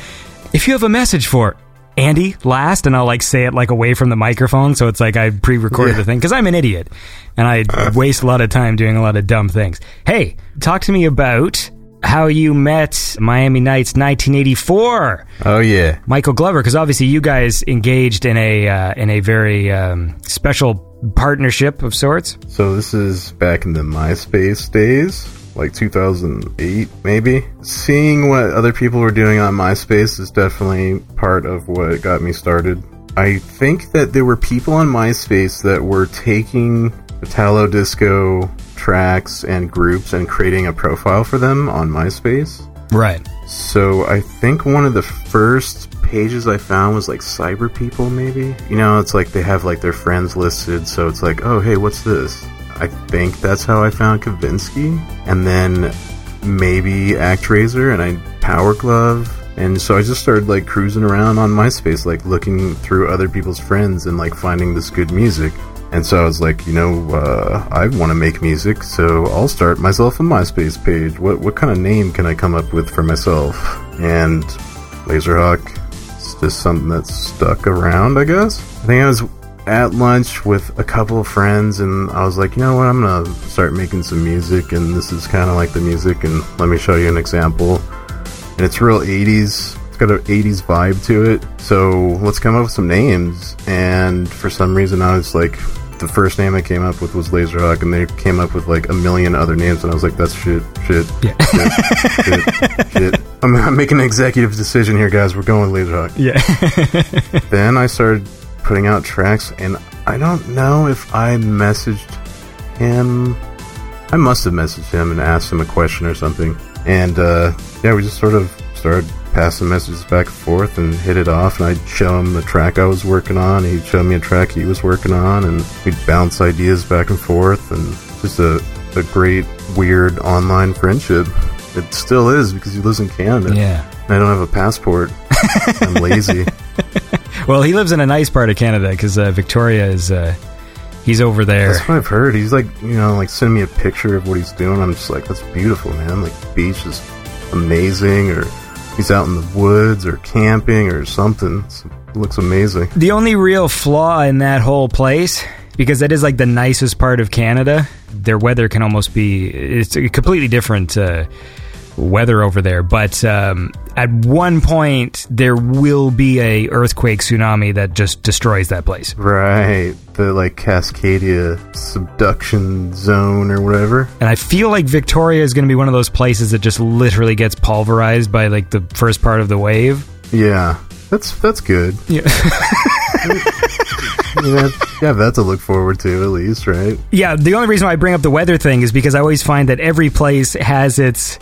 if you have a message for Andy Last, and I'll like say it like away from the microphone, so it's like I pre-recorded the thing, because I'm an idiot and I waste a lot of time doing a lot of dumb things. Hey, talk to me about how you met Miami Nights 1984. Oh yeah, Michael Glover, because obviously you guys engaged in a very special partnership of sorts. So this is back in the MySpace days, like 2008 maybe. Seeing what other people were doing on MySpace is definitely part of what got me started. I think that there were people on MySpace that were taking Italo Disco tracks and groups and creating a profile for them on MySpace. Right. So I think one of the first pages I found was like Cyber People maybe. You know, it's like they have like their friends listed, so it's like, oh hey, what's this? I think that's how I found Kavinsky, and then maybe ActRaiser, and Power Glove, and so I just started like cruising around on MySpace, like looking through other people's friends and like finding this good music. And so I was like, you know, I want to make music, so I'll start myself a MySpace page. What kind of name can I come up with for myself? And Laserhawk is just something that's stuck around, I guess. I think I was at lunch with a couple of friends, and I was like, you know what, I'm gonna start making some music, and this is kind of like the music, and let me show you an example. And it's real 80s, it's got an 80s vibe to it, so let's come up with some names. And for some reason I was like, the first name I came up with was Laserhawk, and they came up with like a million other names, and I was like, that's shit. I'm making an executive decision here, guys, we're going with Laserhawk. Yeah. Then I started putting out tracks, and I don't know if I messaged him. I must have messaged him and asked him a question or something, and we just sort of started passing messages back and forth and hit it off, and I'd show him the track I was working on, he'd show me a track he was working on, and we'd bounce ideas back and forth, and just a great weird online friendship. It still is, because he lives in Canada. Yeah. And I don't have a passport. I'm lazy. Well, he lives in a nice part of Canada, because Victoria is, he's over there. That's what I've heard. He's like, you know, like sending me a picture of what he's doing. I'm just like, that's beautiful, man. Like, the beach is amazing, or he's out in the woods, or camping, or something. It looks amazing. The only real flaw in that whole place, because that is like the nicest part of Canada, their weather can almost be, it's a completely different weather over there, but at one point there will be a earthquake tsunami that just destroys that place. Right, the like Cascadia subduction zone or whatever. And I feel like Victoria is going to be one of those places that just literally gets pulverized by like the first part of the wave. Yeah, that's good. Yeah. Yeah, that's a look forward to, at least, right? Yeah, the only reason why I bring up the weather thing is because I always find that every place has its...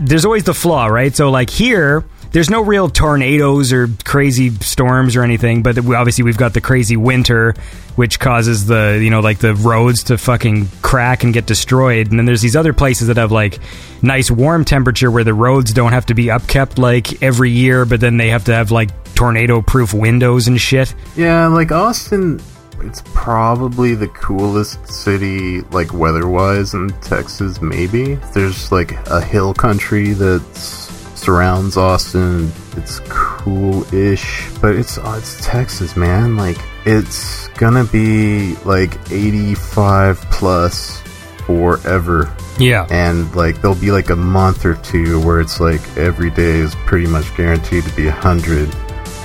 There's always the flaw, right? So, like, here, there's no real tornadoes or crazy storms or anything, but obviously we've got the crazy winter, which causes the, you know, like, the roads to fucking crack and get destroyed. And then there's these other places that have, like, nice warm temperature where the roads don't have to be upkept, like, every year, but then they have to have, like, tornado-proof windows and shit. Yeah, like, Austin... It's probably the coolest city, like, weather-wise in Texas, maybe. There's, like, a hill country that surrounds Austin. It's cool-ish, but it's Texas, man. Like, it's gonna be, like, 85-plus forever. Yeah. And, like, there'll be, like, a month or two where it's, like, every day is pretty much guaranteed to be 100.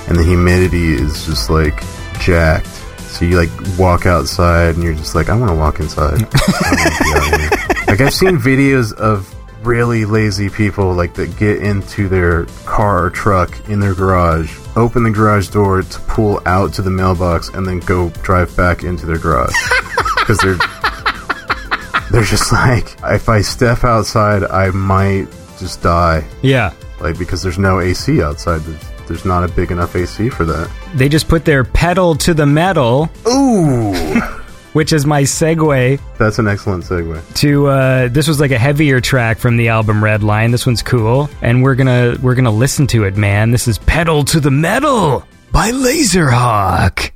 And the humidity is just, like, jacked. So you, like, walk outside, and you're just like, I want to walk inside. Like, I've seen videos of really lazy people, like, that get into their car or truck in their garage, open the garage door to pull out to the mailbox, and then go drive back into their garage. Because they're just like, if I step outside, I might just die. Yeah. Like, because there's no AC outside the... There's not a big enough AC for that. They just put their pedal to the metal. Ooh! Which is my segue. That's an excellent segue. To, this was like a heavier track from the album Red Line. This one's cool. And we're gonna listen to it, man. This is Pedal to the Metal by Laserhawk.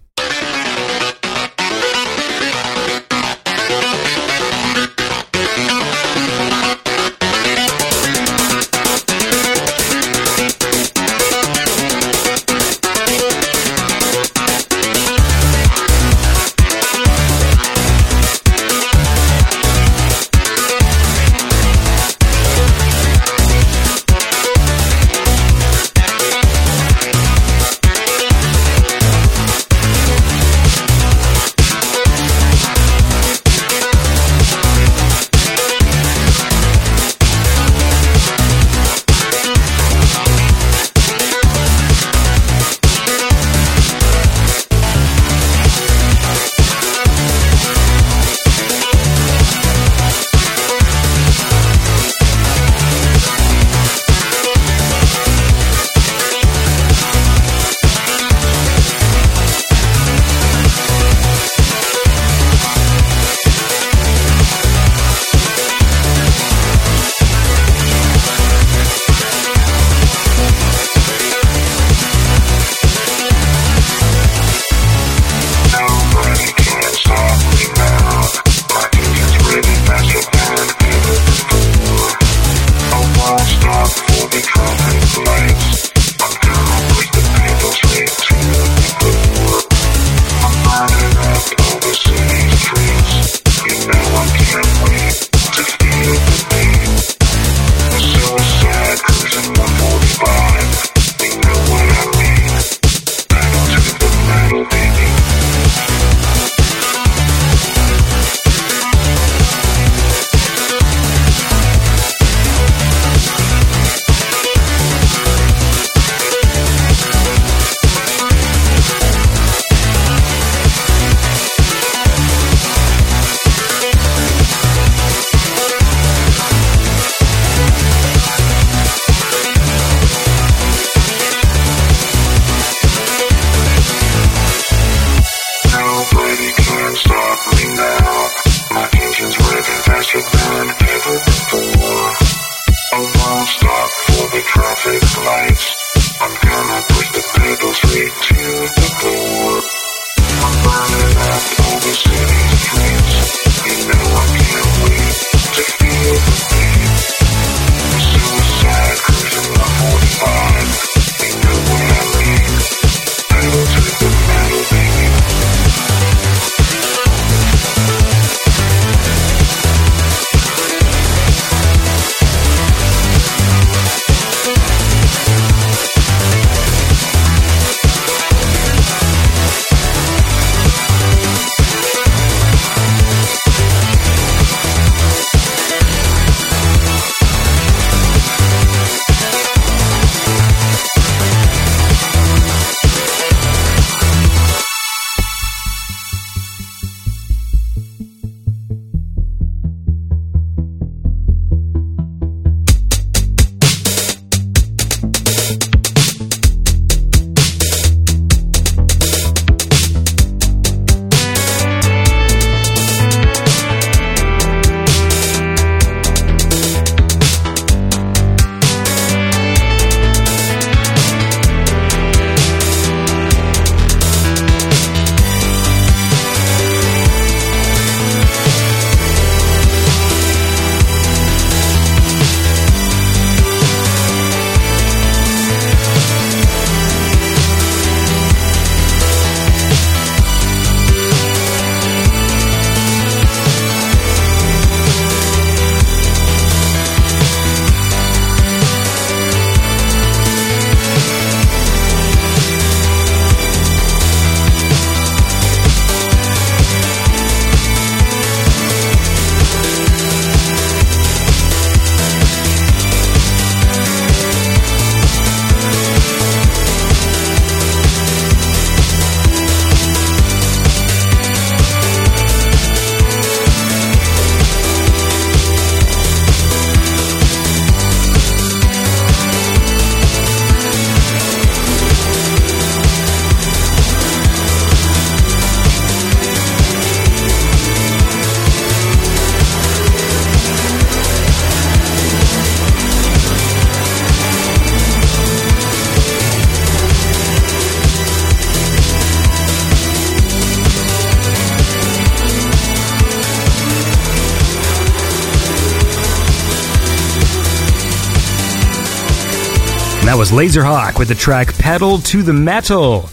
That was Laserhawk with the track Pedal to the Metal.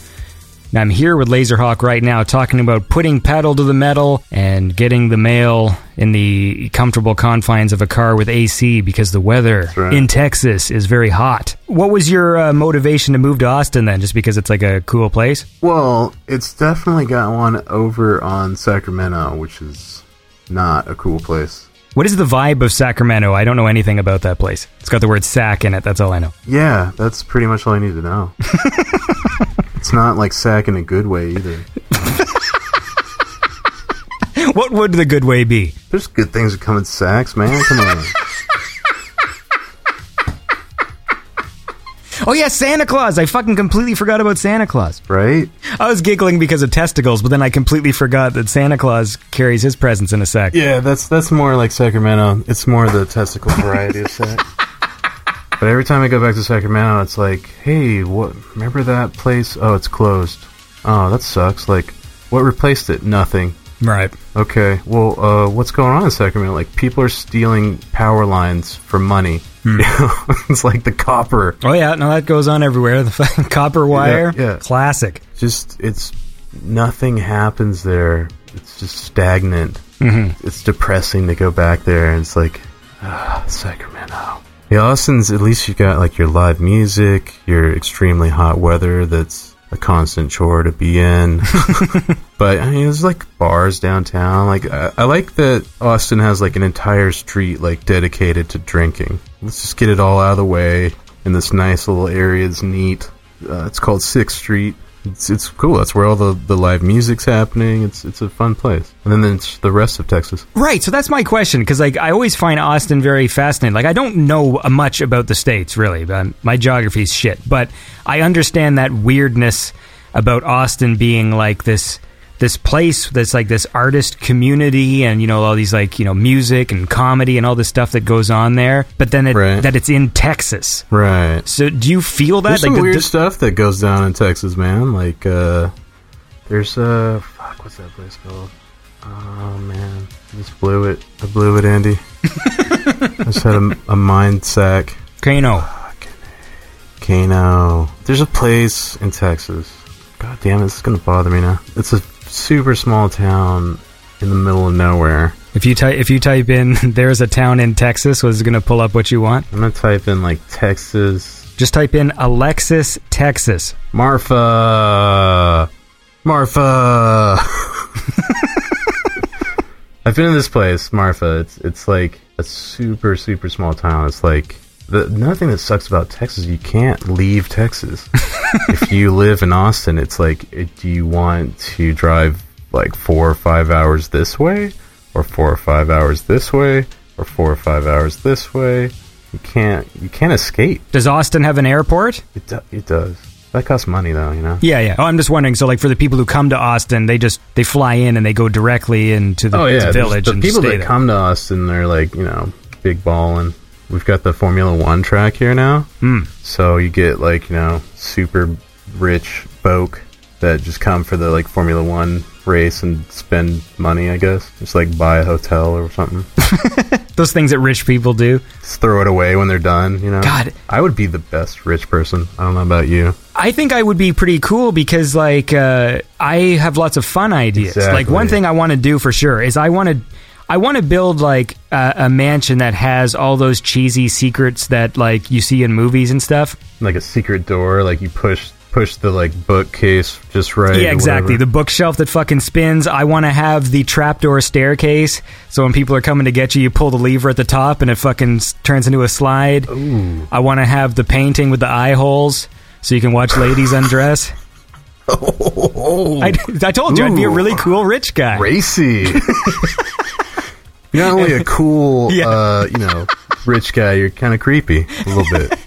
Now, I'm here with Laserhawk right now talking about putting pedal to the metal and getting the mail in the comfortable confines of a car with AC because the weather in Texas is very hot. What was your motivation to move to Austin then? Just because it's like a cool place? Well, it's definitely got one over on Sacramento, which is not a cool place. What is the vibe of Sacramento? I don't know anything about that place. It's got the word sack in it. That's all I know. Yeah, that's pretty much all I need to know. It's not like sack in a good way either. What would the good way be? There's good things that come in sacks, man. Come on. Oh, yeah, Santa Claus. I fucking completely forgot about Santa Claus. Right? I was giggling because of testicles, but then I completely forgot that Santa Claus carries his presents in a sack. Yeah, that's more like Sacramento. It's more the testicle variety of sack. But every time I go back to Sacramento, it's like, hey, what? Remember that place? Oh, it's closed. Oh, that sucks. Like, what replaced it? Nothing. Right. Okay, well, what's going on in Sacramento? Like, people are stealing power lines for money. You know, it's like the copper. Oh, yeah. No, that goes on everywhere. The fucking copper wire. Yeah, yeah. Classic. Just, it's, nothing happens there. It's just stagnant. Mm-hmm. It's depressing to go back there. And it's like, Sacramento. The Austin's, at least you got, like, your live music, your extremely hot weather that's a constant chore to be in. But, I mean, there's, like, bars downtown. Like, I like that Austin has, like, an entire street, like, dedicated to drinking. Let's just get it all out of the way in this nice little area. It's neat. It's called 6th Street. It's cool. That's where all the live music's happening. It's a fun place. And then it's the rest of Texas. Right. So that's my question, because like I always find Austin very fascinating. Like I don't know much about the states really. My geography's shit, but I understand that weirdness about Austin being like this place that's like this artist community and, you know, all these like, you know, music and comedy and all this stuff that goes on there, but then that it's in Texas. Right. So do you feel that? There's like, some weird stuff that goes down in Texas, man. Like, there's fuck, what's that place called? Oh, man. I just blew it. I blew it, Andy. I just had a mind sack. Kano. There's a place in Texas. God damn it, this is going to bother me now. It's a super small town in the middle of nowhere. If you type in there's a town in Texas, was it going to pull up what you want? I'm going to type in like Texas. Just type in Alexis, Texas. Marfa. I've been in this place, Marfa. It's like a super super small town. It's like another thing that sucks about Texas, you can't leave Texas. If you live in Austin, it's like, do you want to drive like 4 or 5 hours this way, or 4 or 5 hours this way, or 4 or 5 hours this way? You can't escape. Does Austin have an airport? It does. That costs money, though, you know? Yeah, yeah. Oh, I'm just wondering, so, like, for the people who come to Austin, they fly in and they go directly into the village and stay there. The people that come to Austin, they're, like, you know, big ballin'. We've got the Formula One track here now, so you get, like, you know, super rich folk that just come for the, like, Formula One race and spend money, I guess. Just, like, buy a hotel or something. Those things that rich people do. Just throw it away when they're done, you know? God. I would be the best rich person. I don't know about you. I think I would be pretty cool because, like, I have lots of fun ideas. Exactly. Like, one thing I want to do for sure is I want to build, like, a mansion that has all those cheesy secrets that, like, you see in movies and stuff. Like a secret door, like, you push the, like, bookcase just right. Yeah, exactly. The bookshelf that fucking spins. I want to have the trapdoor staircase, so when people are coming to get you, you pull the lever at the top and it fucking turns into a slide. Ooh. I want to have the painting with the eye holes, so you can watch ladies undress. Oh. I told you, I'd be a really cool rich guy. Racy. You're not only a cool, you know, rich guy, you're kind of creepy a little bit.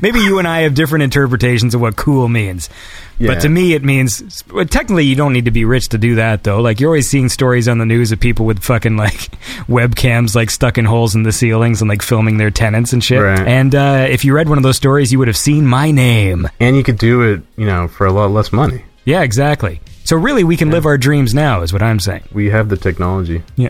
Maybe you and I have different interpretations of what cool means. Yeah. But to me, it means... Well, technically, you don't need to be rich to do that, though. Like, you're always seeing stories on the news of people with fucking, like, webcams, like, stuck in holes in the ceilings and, like, filming their tenants and shit. Right. And if you read one of those stories, you would have seen my name. And you could do it, you know, for a lot less money. Yeah, exactly. So really, we can live our dreams now, is what I'm saying. We have the technology. Yeah.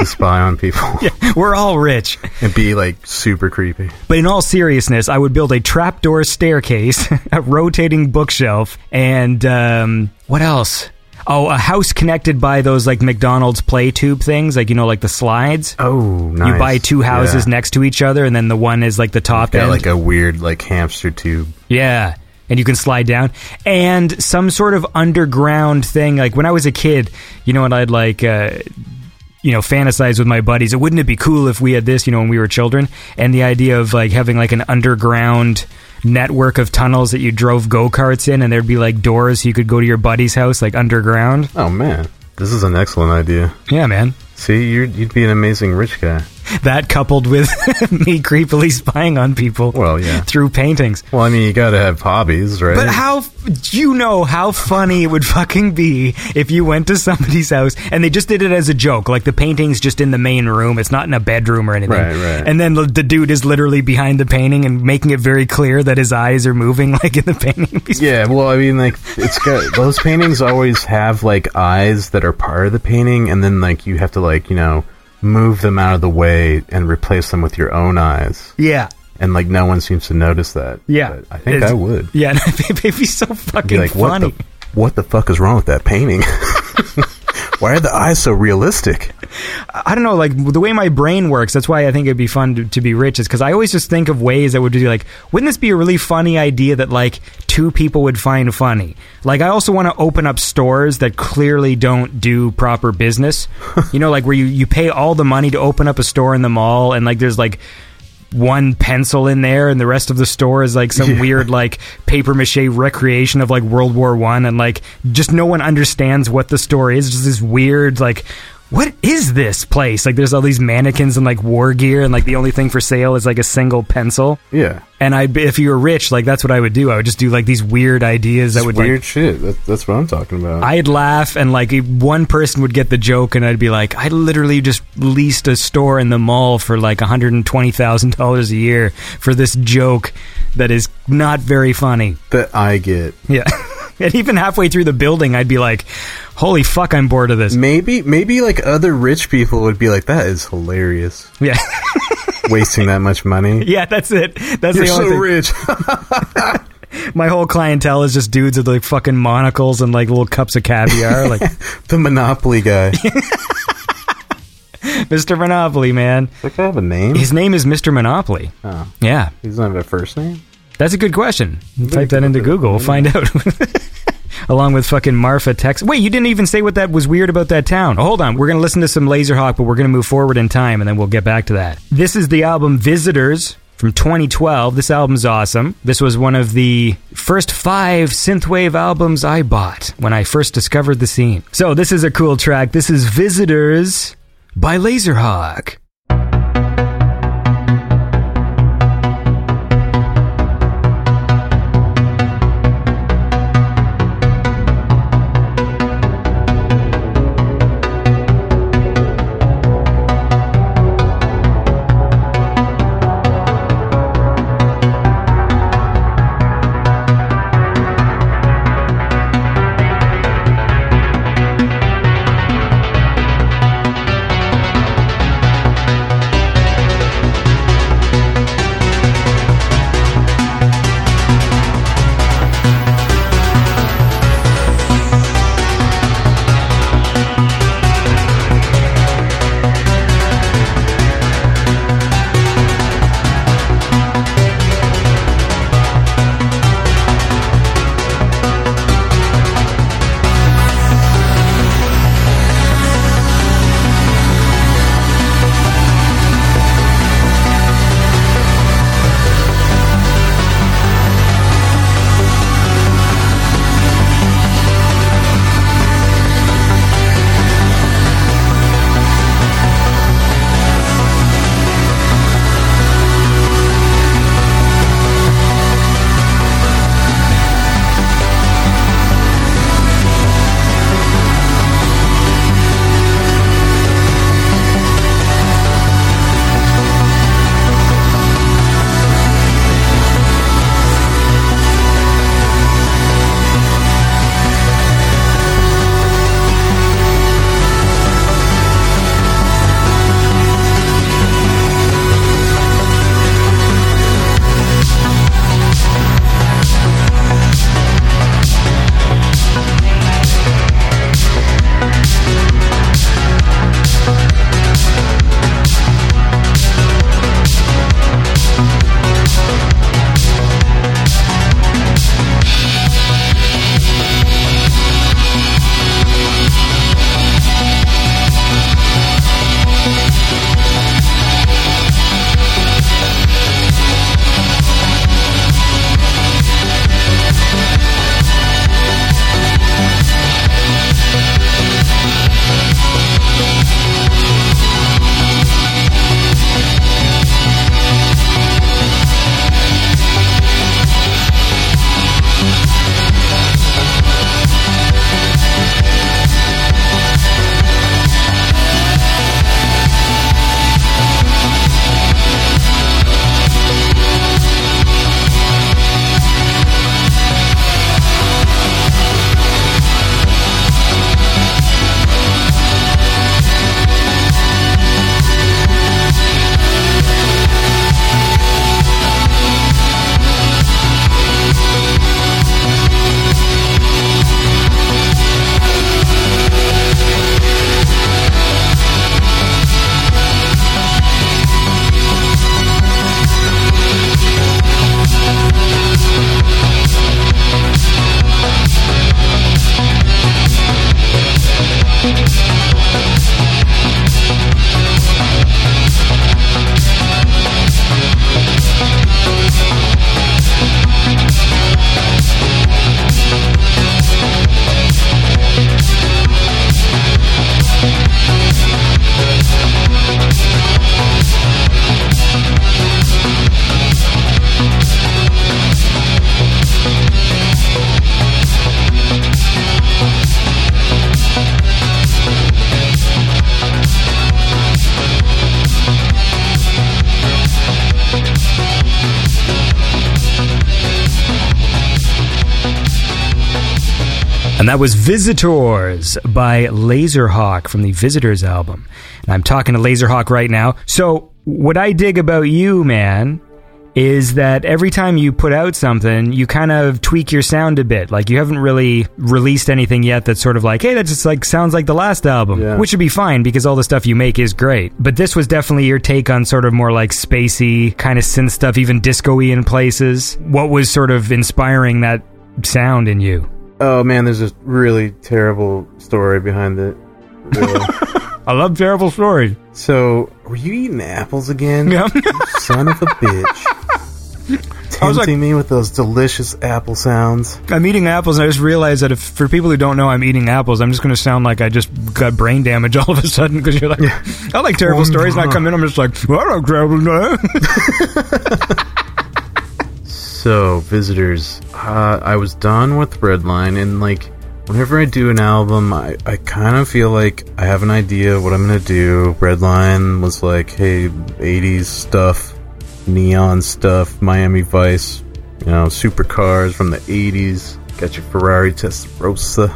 to spy on people. Yeah, we're all rich. And be, like, super creepy. But in all seriousness, I would build a trapdoor staircase, a rotating bookshelf, and, what else? Oh, a house connected by those, like, McDonald's play tube things, like, you know, like the slides. Oh, nice. You buy two houses next to each other, and then the one is, like, the top end. Yeah, like a weird, like, hamster tube. Yeah. And you can slide down. And some sort of underground thing. Like, when I was a kid, you know, and I'd, like, you know, fantasize with my buddies. Wouldn't it be cool if we had this, you know, when we were children? And the idea of, like, having, like, an underground network of tunnels that you drove go-karts in, and there'd be, like, doors so you could go to your buddy's house, like, underground. Oh, man. This is an excellent idea. Yeah, man. See, you'd be an amazing rich guy. That coupled with me creepily spying on people. Well, yeah. Through paintings. Well, I mean, you gotta have hobbies, right? But how... You know how funny it would fucking be if you went to somebody's house and they just did it as a joke. Like, the painting's just in the main room. It's not in a bedroom or anything. Right. And then the dude is literally behind the painting and making it very clear that his eyes are moving, like, in the painting. Yeah, well, I mean, like, it's got... Those paintings always have, like, eyes that are part of the painting, and then, like, you have to, like, you know... move them out of the way and replace them with your own eyes. Yeah. And, like, no one seems to notice that. Yeah. But I think I would. Yeah, it'd be so fucking funny. What the fuck is wrong with that painting? Why are the eyes so realistic? I don't know, like, the way my brain works, that's why I think it'd be fun to be rich, is because I always just think of ways that would be like, wouldn't this be a really funny idea that, like, two people would find funny? Like, I also want to open up stores that clearly don't do proper business. You know, like, where you pay all the money to open up a store in the mall, and, like, there's, like, one pencil in there, and the rest of the store is, like, some weird, like, papier-mâché recreation of, like, World War I, and, like, just no one understands what the store is. Just this weird, like, what is this place? Like, there's all these mannequins and, like, war gear, and, like, the only thing for sale is, like, a single pencil. Yeah. And if you were rich, like, that's what I would do. I would just do, like, these weird ideas. That would weird, like, shit. That's what I'm talking about. I'd laugh, and, like, one person would get the joke, and I'd be like, I literally just leased a store in the mall for, like, $120,000 a year for this joke that is not very funny. That I get. Yeah. And even halfway through the building, I'd be like, holy fuck, I'm bored of this. Maybe, like, other rich people would be like, that is hilarious. Yeah. Wasting that much money. Yeah, that's it. That's You're the only so thing. Rich. My whole clientele is just dudes with, like, fucking monocles and, like, little cups of caviar. Like the Monopoly guy. Mr. Monopoly, man. Does that guy have a name? His name is Mr. Monopoly. Oh. Yeah. He doesn't have a first name? That's a good question. Type that into Google. We'll find out. Along with fucking Marfa, Texas. Wait, you didn't even say what that was weird about that town. Hold on. We're going to listen to some Laserhawk, but we're going to move forward in time, and then we'll get back to that. This is the album Visitors from 2012. This album's awesome. This was one of the first 5 synthwave albums I bought when I first discovered the scene. So this is a cool track. This is Visitors by Laserhawk. And that was Visitors by Laserhawk from the Visitors album. And I'm talking to Laserhawk right now. So what I dig about you, man, is that every time you put out something, you kind of tweak your sound a bit. Like, you haven't really released anything yet that's sort of like, hey, that just like sounds like the last album, yeah. Which would be fine because all the stuff you make is great. But this was definitely your take on sort of more like spacey kind of synth stuff, even disco-y in places. What was sort of inspiring that sound in you? Oh man, there's a really terrible story behind it. Really. I love terrible stories. So, were you eating apples again? Yeah. You son of a bitch. Tempting like, me with those delicious apple sounds. I'm eating apples, and I just realized that if, for people who don't know I'm eating apples, I'm just going to sound like I just got brain damage all of a sudden, because you're like, yeah. I like terrible stories, and I come in, I'm just like, well, I don't grab them. So, Visitors, I was done with Redline, and like, whenever I do an album, I kind of feel like I have an idea what I'm going to do. Redline was like, hey, 80s stuff. Neon stuff, Miami Vice, you know, supercars from the 80s. Got your Ferrari Testarossa,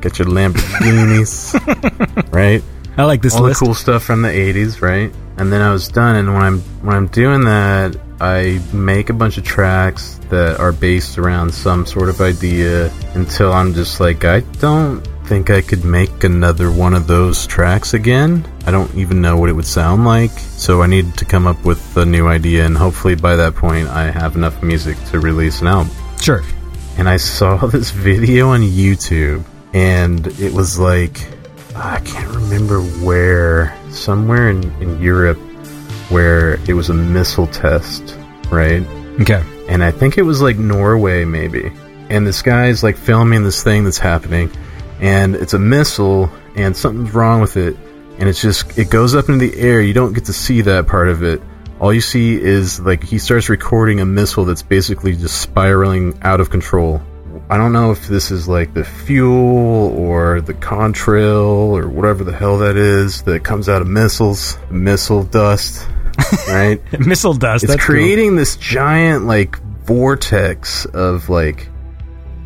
got your Lamborghinis, right? I like this. All list. The cool stuff from the 80s, right? And then I was done. And when I'm doing that, I make a bunch of tracks that are based around some sort of idea until I'm just like, I don't think I could make another one of those tracks again. I don't even know what it would sound like, so I need to come up with a new idea, and hopefully by that point I have enough music to release an album. Sure. And I saw this video on YouTube, and it was like, I can't remember where, somewhere in Europe, where it was a missile test, right? Okay. And I think it was like Norway maybe, and this guy's like filming this thing that's happening, and it's a missile, and something's wrong with it, and it's just, it goes up into the air. You don't get to see that part of it. All you see is, like, he starts recording a missile that's basically just spiraling out of control. I don't know if this is, like, the fuel or the contrail or whatever the hell that is that comes out of missiles. Missile dust, right? Missile dust, it's creating cool. This giant, like, vortex of, like,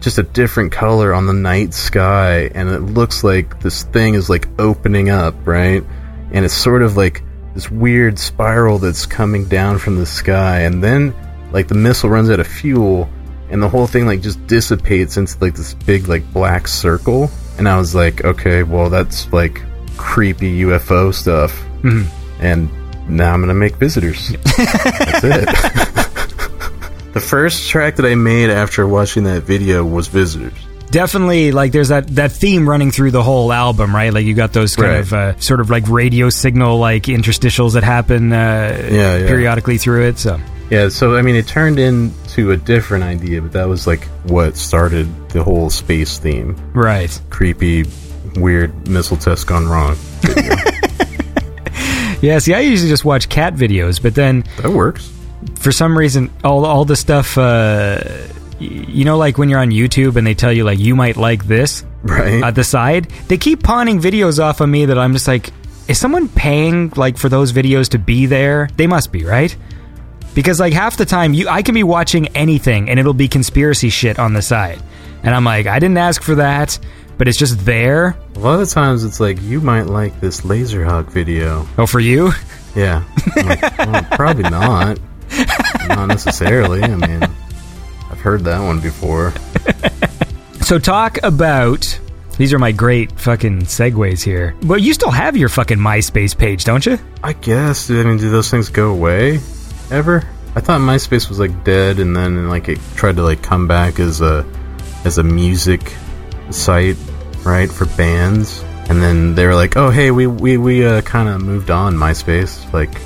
just a different color on the night sky, and it looks like this thing is like opening up, right? And it's sort of like this weird spiral that's coming down from the sky, and then like the missile runs out of fuel, and the whole thing like just dissipates into like this big like black circle. And I was like, okay, well, that's like creepy UFO stuff. Mm-hmm. And now I'm gonna make Visitors. That's it. The first track that I made after watching that video was Visitors. Definitely, like, there's that theme running through the whole album, right? Like, you got those kind of sort of like radio signal like interstitials that happen periodically through it. So yeah, so I mean, it turned into a different idea, but that was like what started the whole space theme. Right. Creepy, weird missile test gone wrong video. Yeah, see, I usually just watch cat videos, but then that works. For some reason, all the stuff, you know, like when you're on YouTube and they tell you, like, you might like this, right? At the side, they keep pawning videos off of me that I'm just like, is someone paying, like, for those videos to be there? They must be, right? Because, like, half the time, I can be watching anything and it'll be conspiracy shit on the side. And I'm like, I didn't ask for that, but it's just there. A lot of times it's like, you might like this Laserhawk video. Oh, for you? Yeah. I'm like, well, probably not. Not necessarily. I mean, I've heard that one before. So talk about, these are my great fucking segues here. Well, you still have your fucking MySpace page, don't you? I guess. I mean, do those things go away ever? I thought MySpace was like dead, and then like it tried to like come back as a music site, right, for bands. And then they were like, oh hey, we kind of moved on, MySpace. Like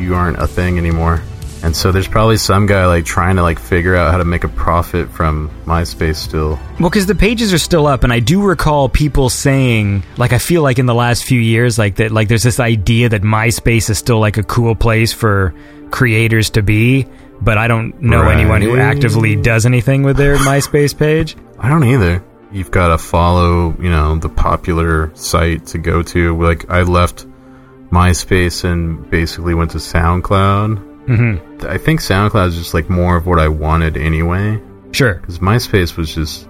you aren't a thing anymore. And so there's probably some guy like trying to like figure out how to make a profit from MySpace still. Well, because the pages are still up, and I do recall people saying, like, I feel like in the last few years, like that, like there's this idea that MySpace is still like a cool place for creators to be, but I don't know anyone who actively does anything with their MySpace page. I don't either. You've got to follow, you know, the popular site to go to. Like, I left MySpace and basically went to SoundCloud. Mm-hmm. I think SoundCloud is just like more of what I wanted anyway. Sure. Because MySpace was just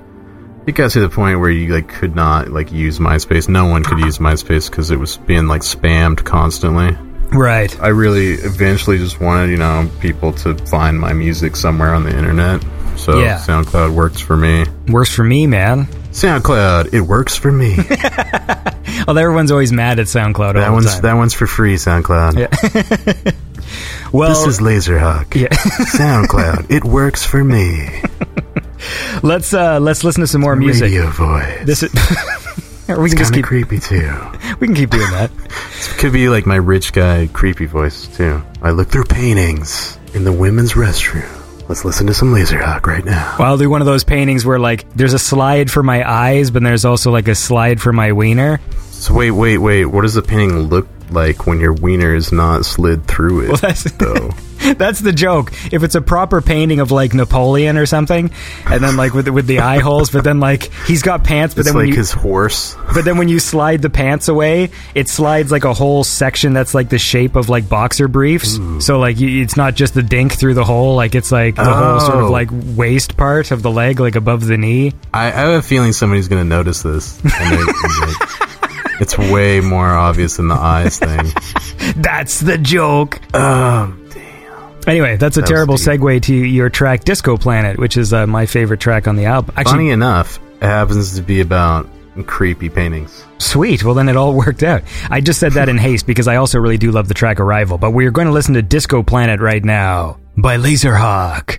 It got to the point where you like could not like use MySpace. No one could use MySpace because it was being like spammed constantly. Right. I really eventually just wanted, you know, people to find my music somewhere on the internet. So yeah. SoundCloud works for me. Works for me, man. SoundCloud, it works for me. Although everyone's always mad at SoundCloud. That one's for free, SoundCloud. Yeah. Well, this is Laserhawk. Yeah. SoundCloud, it works for me. Let's listen to some more radio music. Radio voice. This is. It's kind of creepy too. We can keep doing that. It could be like my rich guy creepy voice too. I look through paintings in the women's restroom. Let's listen to some Laserhawk right now. Well, I'll do one of those paintings where like there's a slide for my eyes, but there's also like a slide for my wiener. So wait. What does the painting look like when your wiener is not slid through it? Well, though. That's the joke. If it's a proper painting of like Napoleon or something, and then like with the eye holes, but then like he's got pants, but it's then like his horse. But then when you slide the pants away, it slides like a whole section that's like the shape of like boxer briefs. Ooh. So like it's not just the dink through the hole, like it's like the whole sort of like waist part of the leg, like above the knee. I have a feeling somebody's gonna notice this. It's way more obvious than the eyes thing. That's the joke. Anyway, that's a terrible segue to your track Disco Planet, which is my favorite track on the album. Actually, funny enough, it happens to be about creepy paintings. Sweet. Well, then it all worked out. I just said that in haste because I also really do love the track Arrival, but we're going to listen to Disco Planet right now by Laserhawk.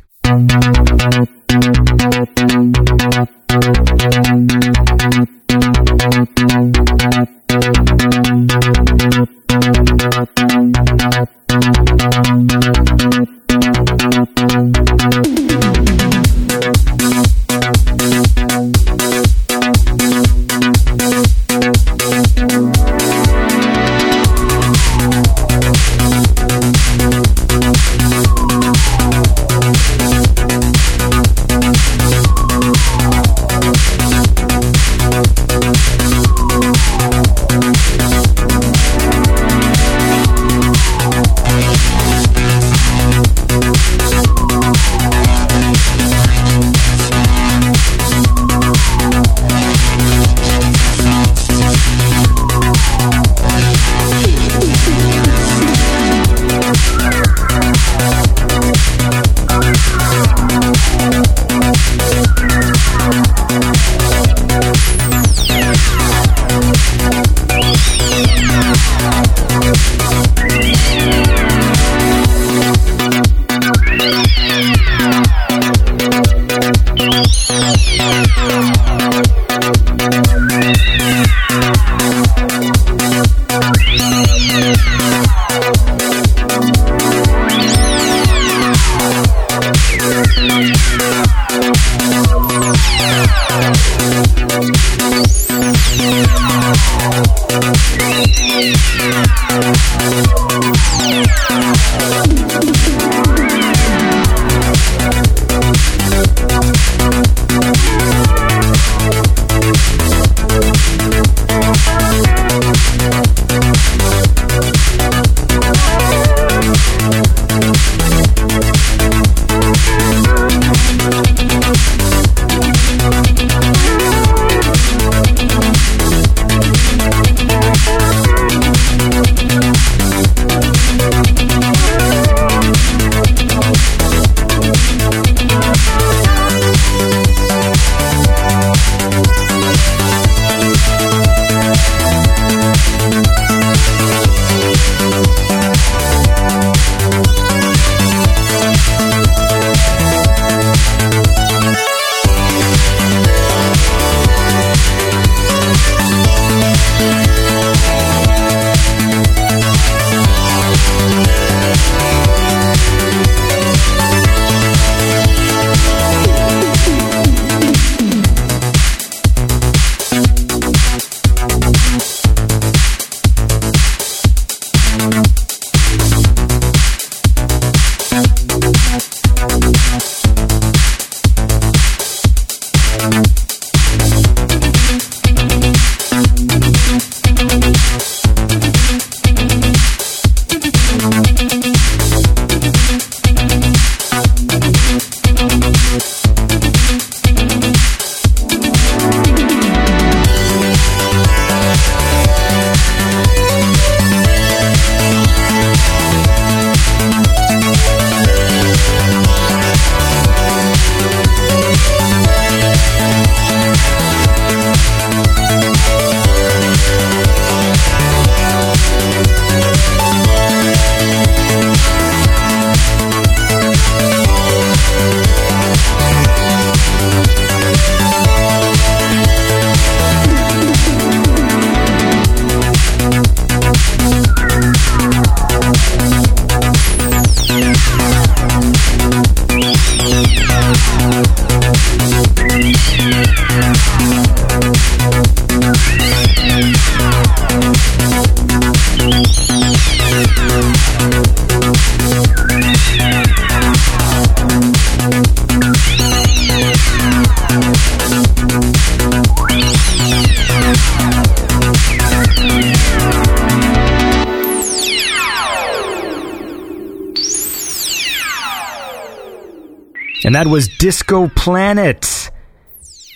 And that was Disco Planet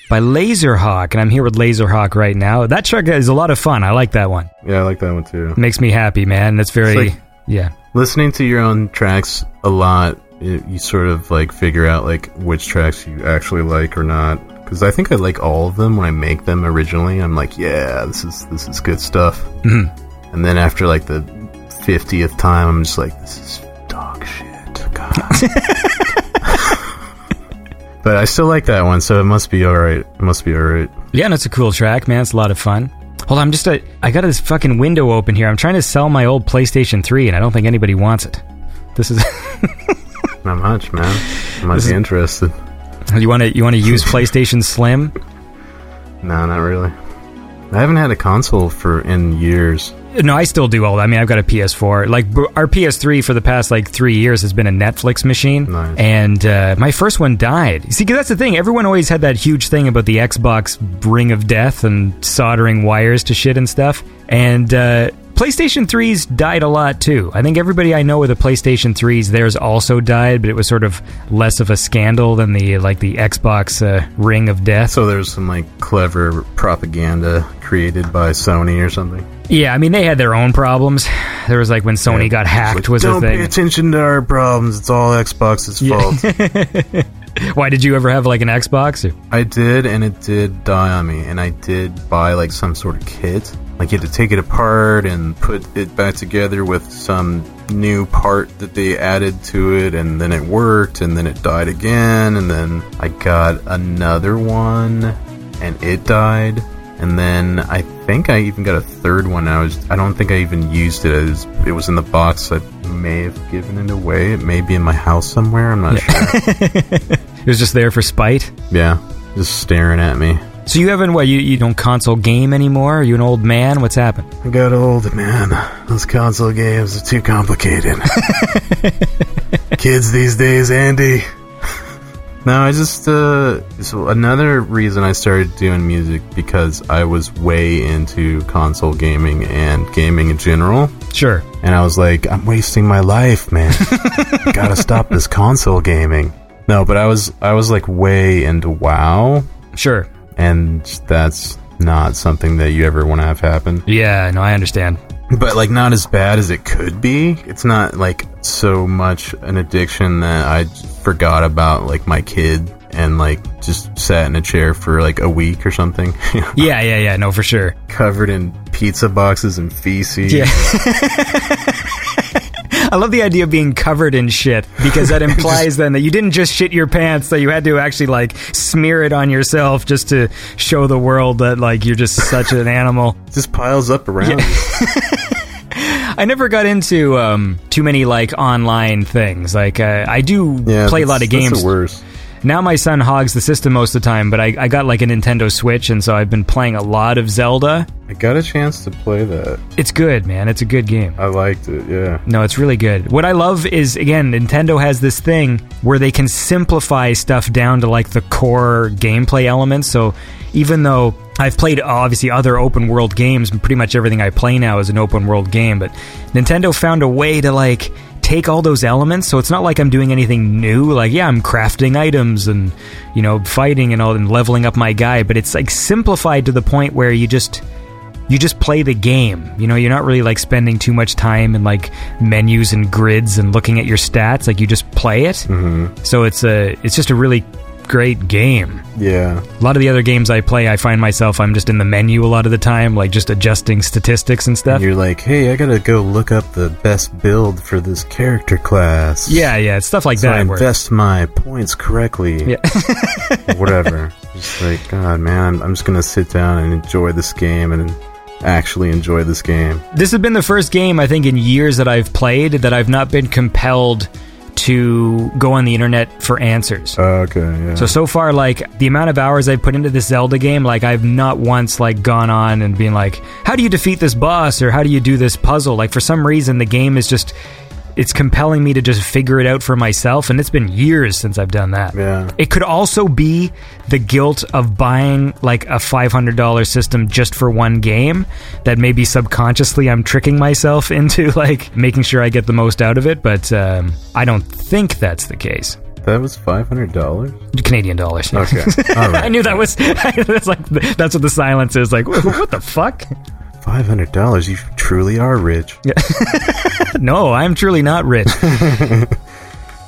by Laserhawk. And I'm here with Laserhawk right now. That track is a lot of fun. I like that one. Yeah, I like that one too. It makes me happy, man. That's very... It's like, yeah. Listening to your own tracks a lot, you sort of like figure out like which tracks you actually like or not. Because I think I like all of them when I make them originally. I'm like, yeah, this is good stuff. Mm-hmm. And then after like the 50th time, I'm just like, this is dog shit. God. But I still like that one, so it must be all right. Yeah, and it's a cool track, man. It's a lot of fun. Hold on, I got this fucking window open here. I'm trying to sell my old PlayStation 3, and I don't think anybody wants it. This is not much, man. I might be interested. You want to use PlayStation Slim? No, not really. I haven't had a console in years. No, I still do all that. I mean, I've got a PS4. Like, our PS3 for the past, 3 years has been a Netflix machine. Nice. And my first one died. See, because that's the thing. Everyone always had that huge thing about the Xbox ring of death and soldering wires to shit and stuff. And PlayStation 3's died a lot, too. I think everybody I know with a PlayStation 3's, theirs also died, but it was sort of less of a scandal than the Xbox ring of death. So there's some, clever propaganda created by Sony or something? Yeah, I mean, they had their own problems. There was when Sony got hacked was a thing. Don't pay attention to our problems. It's all Xbox's fault. Why, did you ever have an Xbox? I did, and it did die on me. And I did buy some sort of kit. You had to take it apart and put it back together with some new part that they added to it, and then it worked, and then it died again, and then I got another one, and it died. And then I think I even got a third one. I don't think I even used it. It was in the box. I may have given it away. It may be in my house somewhere. I'm not sure. It was just there for spite? Yeah. Just staring at me. So you haven't, you don't console game anymore? Are you an old man? What's happened? I got old, man. Those console games are too complicated. Kids these days, Andy. No, I just, so another reason I started doing music because I was way into console gaming and gaming in general. Sure. And I was like, I'm wasting my life, man. I gotta stop this console gaming. No, but I was way into WoW. Sure. And that's not something that you ever want to have happen. Yeah, no, I understand. But, not as bad as it could be. It's not, so much an addiction that I forgot about, my kid and, just sat in a chair for, a week or something. Yeah, no, for sure. Covered in pizza boxes and feces. Yeah. I love the idea of being covered in shit, because that implies then that you didn't just shit your pants, that you had to actually, smear it on yourself just to show the world that, you're just such an animal. Just piles up around you. I never got into too many, online things. I do play a lot of games. That's the worst. Now my son hogs the system most of the time, but I got a Nintendo Switch, and so I've been playing a lot of Zelda. I got a chance to play that. It's good, man. It's a good game. I liked it, yeah. No, it's really good. What I love is, again, Nintendo has this thing where they can simplify stuff down to, the core gameplay elements, so even though I've played, obviously, other open-world games, and pretty much everything I play now is an open-world game, but Nintendo found a way to, take all those elements, so it's not like I'm doing anything new. I'm crafting items and, fighting and all, and leveling up my guy, but it's, simplified to the point where you just play the game. You're not really, spending too much time in, menus and grids and looking at your stats. You just play it. Mm-hmm. So it's just a really great game. Yeah. A lot of the other games I play, I find myself, I'm just in the menu a lot of the time, just adjusting statistics and stuff. And you're like, hey, I gotta go look up the best build for this character class. Yeah, it's stuff so that. I invest my points correctly. Yeah. Whatever. Just God, man, I'm just gonna sit down and enjoy this game and actually enjoy this game. This has been the first game, I think, in years that I've played that I've not been compelled to go on the internet for answers. Okay, yeah. So far, the amount of hours I've put into this Zelda game, I've not once, gone on and been how do you defeat this boss, or how do you do this puzzle? For some reason, the game is just, it's compelling me to just figure it out for myself, and it's been years since I've done that. Yeah. It could also be the guilt of buying, a $500 system just for one game that maybe subconsciously I'm tricking myself into, making sure I get the most out of it, but I don't think that's the case. That was $500? Canadian dollars. Yeah. Okay. All right. I knew that was... that's what the silence is. Like, what the fuck? $500? You truly are rich. Yeah. No, I'm truly not rich.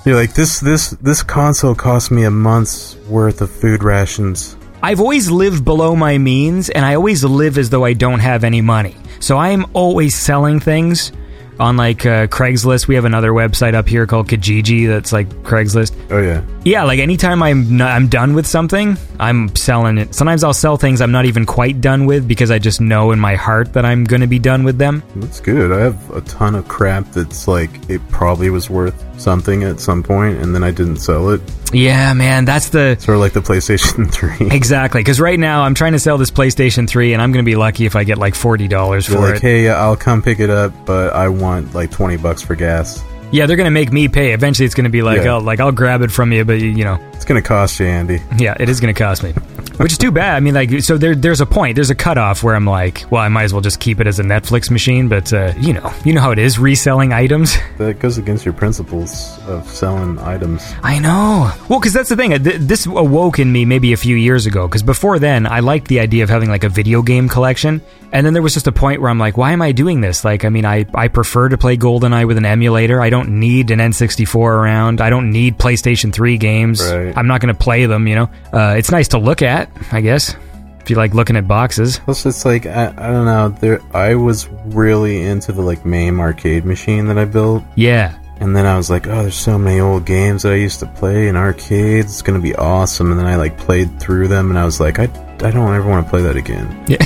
You're like, this console cost me a month's worth of food rations. I've always lived below my means, and I always live as though I don't have any money. So I'm always selling things on, like, Craigslist. We have another website up here called Kijiji that's, like, Craigslist. Oh, yeah. Yeah, like, anytime I'm done with something, I'm selling it. Sometimes I'll sell things I'm not even quite done with because I just know in my heart that I'm going to be done with them. That's good. I have a ton of crap that's, like, it probably was worth something at some point, and then I didn't sell it. Yeah, man, that's the... Sort of like the PlayStation 3. Exactly, because right now I'm trying to sell this PlayStation 3, and I'm going to be lucky if I get like $40 for it. Like, hey, I'll come pick it up, but I want like $20 for gas. Yeah, they're going to make me pay. Eventually it's going to be like, yeah. I'll grab it from you, but you know... It's going to cost you, Andy. Yeah, it is going to cost me. Which is too bad. I mean, like, so there's a point, there's a cutoff where I'm like, well, I might as well just keep it as a Netflix machine, but, you know how it is, reselling items. That goes against your principles of selling items. I know. Well, because that's the thing, this awoke in me maybe a few years ago, because before then, I liked the idea of having, like, a video game collection, and then there was just a point where I'm like, why am I doing this? Like, I mean, I prefer to play GoldenEye with an emulator, I don't need an N64 around, I don't need PlayStation 3 games, right. I'm not going to play them, you know? It's nice to look at, I guess, if you like looking at boxes. Plus, it's like, I don't know, I was really into the, like, MAME arcade machine that I built. Yeah. And then I was like, oh, there's so many old games that I used to play in arcades, it's gonna be awesome. And then I, like, played through them, and I was like, I don't ever want to play that again. Yeah.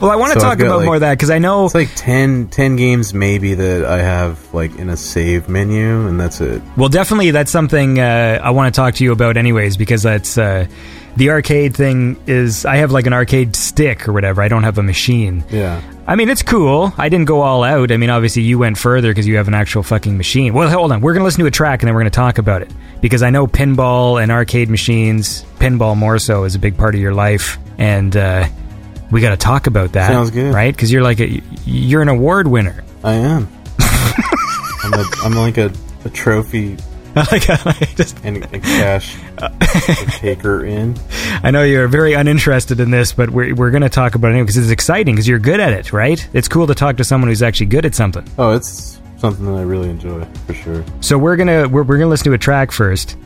Well, I want to talk about, like, more of that, because I know... It's like 10 games maybe that I have, like, in a save menu, and that's it. Well, definitely that's something I want to talk to you about anyways, because that's... The arcade thing is... I have, like, an arcade stick or whatever. I don't have a machine. Yeah. I mean, it's cool. I didn't go all out. I mean, obviously, you went further because you have an actual fucking machine. Well, hold on. We're going to listen to a track, and then we're going to talk about it. Because I know pinball and arcade machines, pinball more so, is a big part of your life. And we got to talk about that. Sounds good. Right? Because you're, like, you're an award winner. I am. I'm like a trophy... and cash taker in. I know you're very uninterested in this, but we're going to talk about it anyway because it's exciting because you're good at it, right? It's cool to talk to someone who's actually good at something. Oh, it's something that I really enjoy for sure. So we're gonna listen to a track first.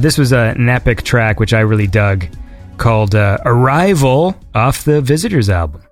This was an epic track which I really dug, called "Arrival" off the Visitors album.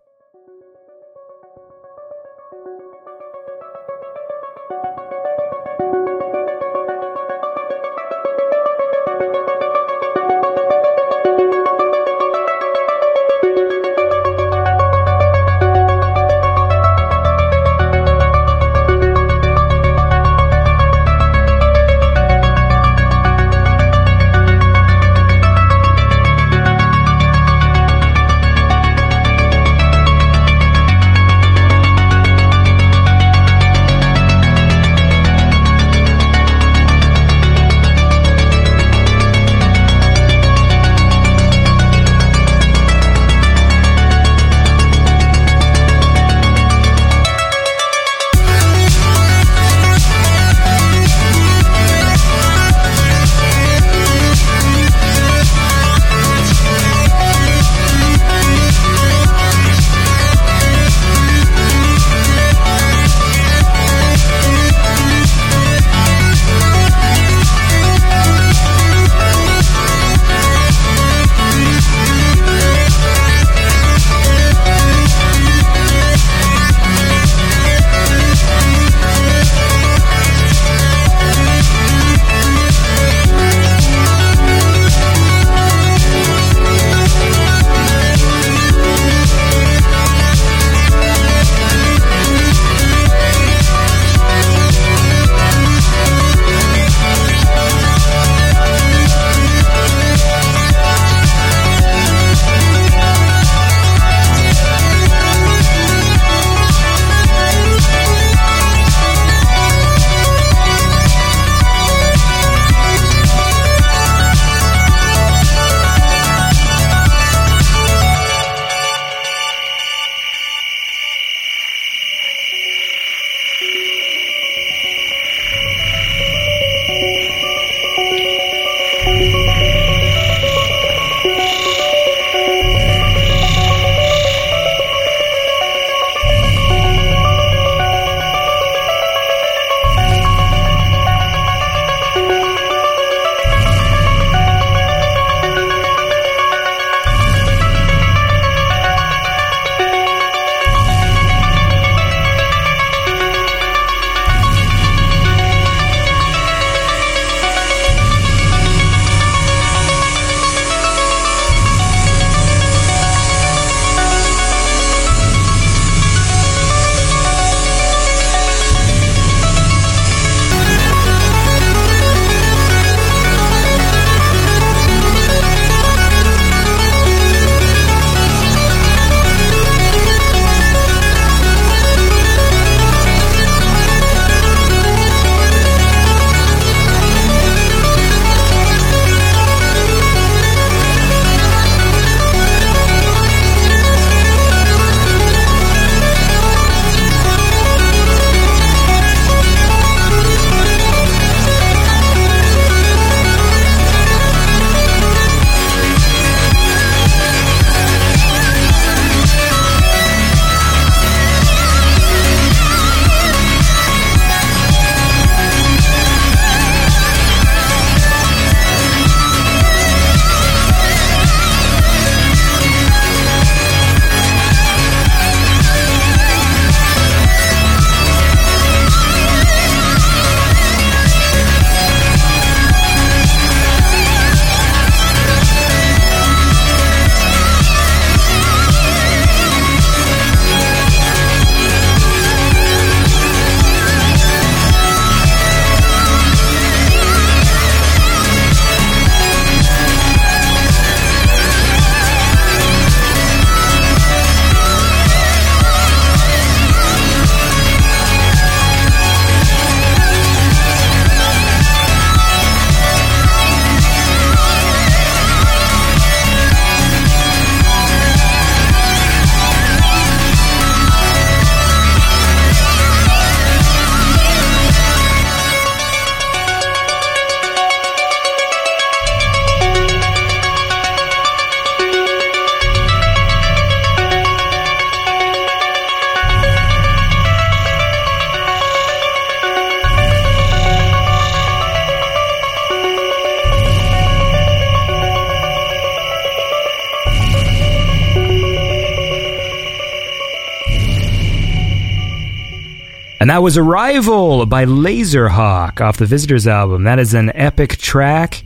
And that was Arrival by Laserhawk off the Visitors album. That is an epic track.